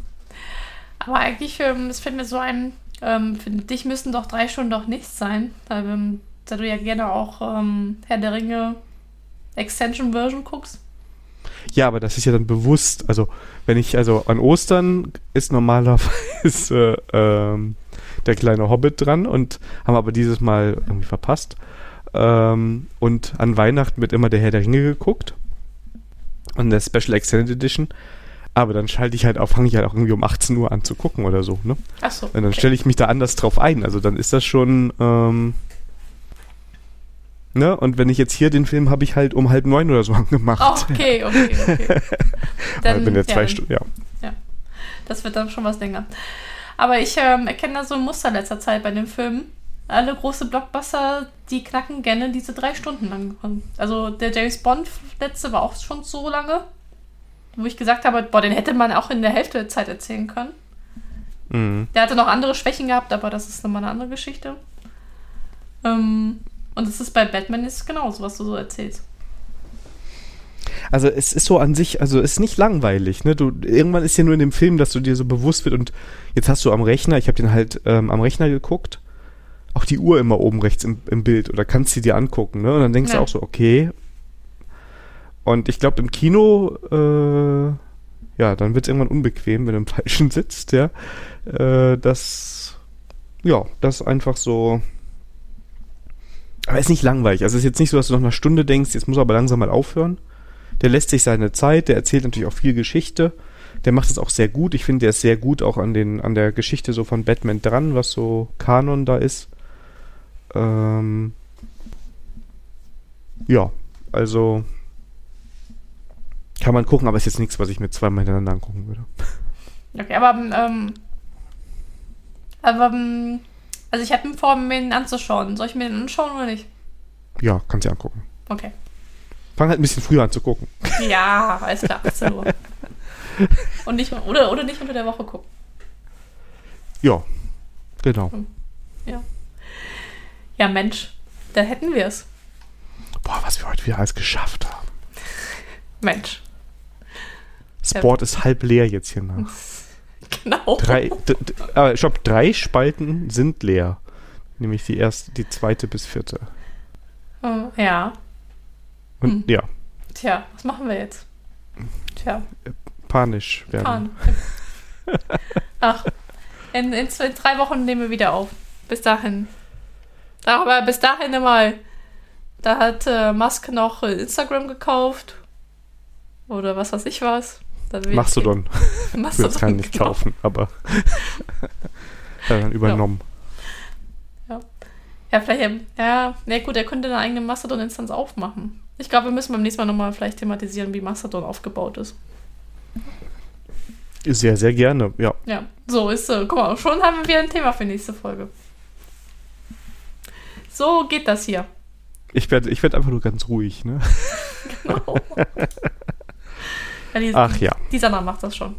Aber eigentlich, es fällt mir so ein, für dich müssten doch 3 Stunden doch nichts sein, da du ja gerne auch Herr der Ringe Extension Version guckst. Ja, aber das ist ja dann bewusst, an Ostern ist normalerweise der kleine Hobbit dran und haben aber dieses Mal irgendwie verpasst und an Weihnachten wird immer der Herr der Ringe geguckt und der Special Extended Edition Aber dann fange ich halt auch irgendwie um 18 Uhr an zu gucken oder so, ne? Ach so. Und dann stelle ich mich da anders drauf ein. Also dann ist das schon, ne? Und wenn ich jetzt hier den Film habe ich halt um 8:30 oder so angemacht. Oh, okay. Dann, ich bin ja 2 Stunden, ja. Das wird dann schon was länger. Aber ich erkenne da so ein Muster letzter Zeit bei den Filmen. Alle große Blockbuster, die knacken gerne diese 3 Stunden lang. Also der James Bond letzte war auch schon so lange, wo ich gesagt habe, boah, den hätte man auch in der Hälfte der Zeit erzählen können. Mhm. Der hatte noch andere Schwächen gehabt, aber das ist nochmal eine andere Geschichte. Und es ist bei Batman ist genauso, was du so erzählst. Also es ist so an sich, also es ist nicht langweilig, ne? Irgendwann ist ja nur in dem Film, dass du dir so bewusst wird und jetzt hast du am Rechner, ich habe den halt am Rechner geguckt, auch die Uhr immer oben rechts im Bild oder kannst sie dir angucken, ne? Und dann denkst du auch so, okay. Und ich glaube im Kino, dann wird es irgendwann unbequem, wenn du im Falschen sitzt, ja. Das einfach so. Aber ist nicht langweilig. Also es ist jetzt nicht so, dass du nach einer Stunde denkst, jetzt muss er aber langsam mal aufhören. Der lässt sich seine Zeit, der erzählt natürlich auch viel Geschichte. Der macht es auch sehr gut. Ich finde, der ist sehr gut auch an der Geschichte so von Batman dran, was so Kanon da ist. Also kann man gucken, aber ist jetzt nichts, was ich mir zweimal hintereinander angucken würde. Okay, also ich hatte mir vor, mir den anzuschauen. Soll ich mir den anschauen oder nicht? Ja, kannst du dir angucken. Okay. Fang halt ein bisschen früher an zu gucken. Ja, alles klar, 18 Uhr. Und nicht, oder nicht unter der Woche gucken. Ja, genau. Ja. Ja, Mensch, da hätten wir es. Boah, was wir heute wieder alles geschafft haben. Mensch. Sport ist halb leer jetzt hier nach. Genau. Ich glaube, 3 Spalten sind leer. Nämlich die erste, die zweite bis vierte. Ja. Und ja. Tja, was machen wir jetzt? Tja. Panisch werden. Ach, in 3 Wochen nehmen wir wieder auf. Bis dahin. Aber bis dahin einmal. Da hat Musk noch Instagram gekauft. Oder was weiß ich was. Mastodon. Mastodon kann ich nicht kaufen, aber dann übernommen. Ja. Ja, vielleicht. Ja, gut, er könnte eine eigene Mastodon-Instanz aufmachen. Ich glaube, wir müssen beim nächsten Mal nochmal vielleicht thematisieren, wie Mastodon aufgebaut ist. Sehr, sehr gerne, ja. Ja, so ist es. Guck mal, schon haben wir wieder ein Thema für nächste Folge. So geht das hier. Ich werd einfach nur ganz ruhig, ne? Genau. Ach ja. Die Sandra macht das schon.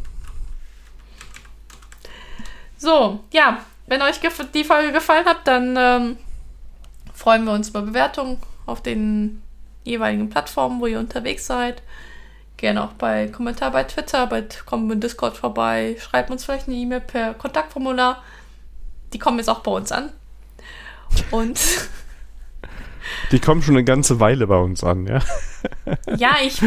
So, ja. Wenn euch die Folge gefallen hat, dann freuen wir uns über Bewertungen auf den jeweiligen Plattformen, wo ihr unterwegs seid. Gerne auch bei Kommentar bei Twitter, kommt mit Discord vorbei, schreibt uns vielleicht eine E-Mail per Kontaktformular. Die kommen jetzt auch bei uns an. Und die kommen schon eine ganze Weile bei uns an, ja? Ja, ich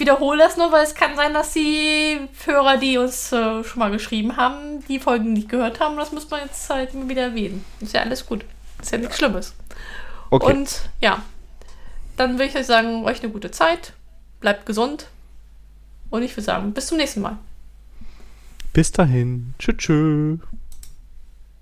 wiederhole das nur, weil es kann sein, dass die Hörer, die uns schon mal geschrieben haben, die Folgen nicht gehört haben. Das muss man jetzt halt immer wieder erwähnen. Ist ja alles gut. Ist ja nichts Schlimmes. Okay. Und ja, dann würde ich euch sagen, euch eine gute Zeit, bleibt gesund und ich würde sagen, bis zum nächsten Mal. Bis dahin. Tschüss.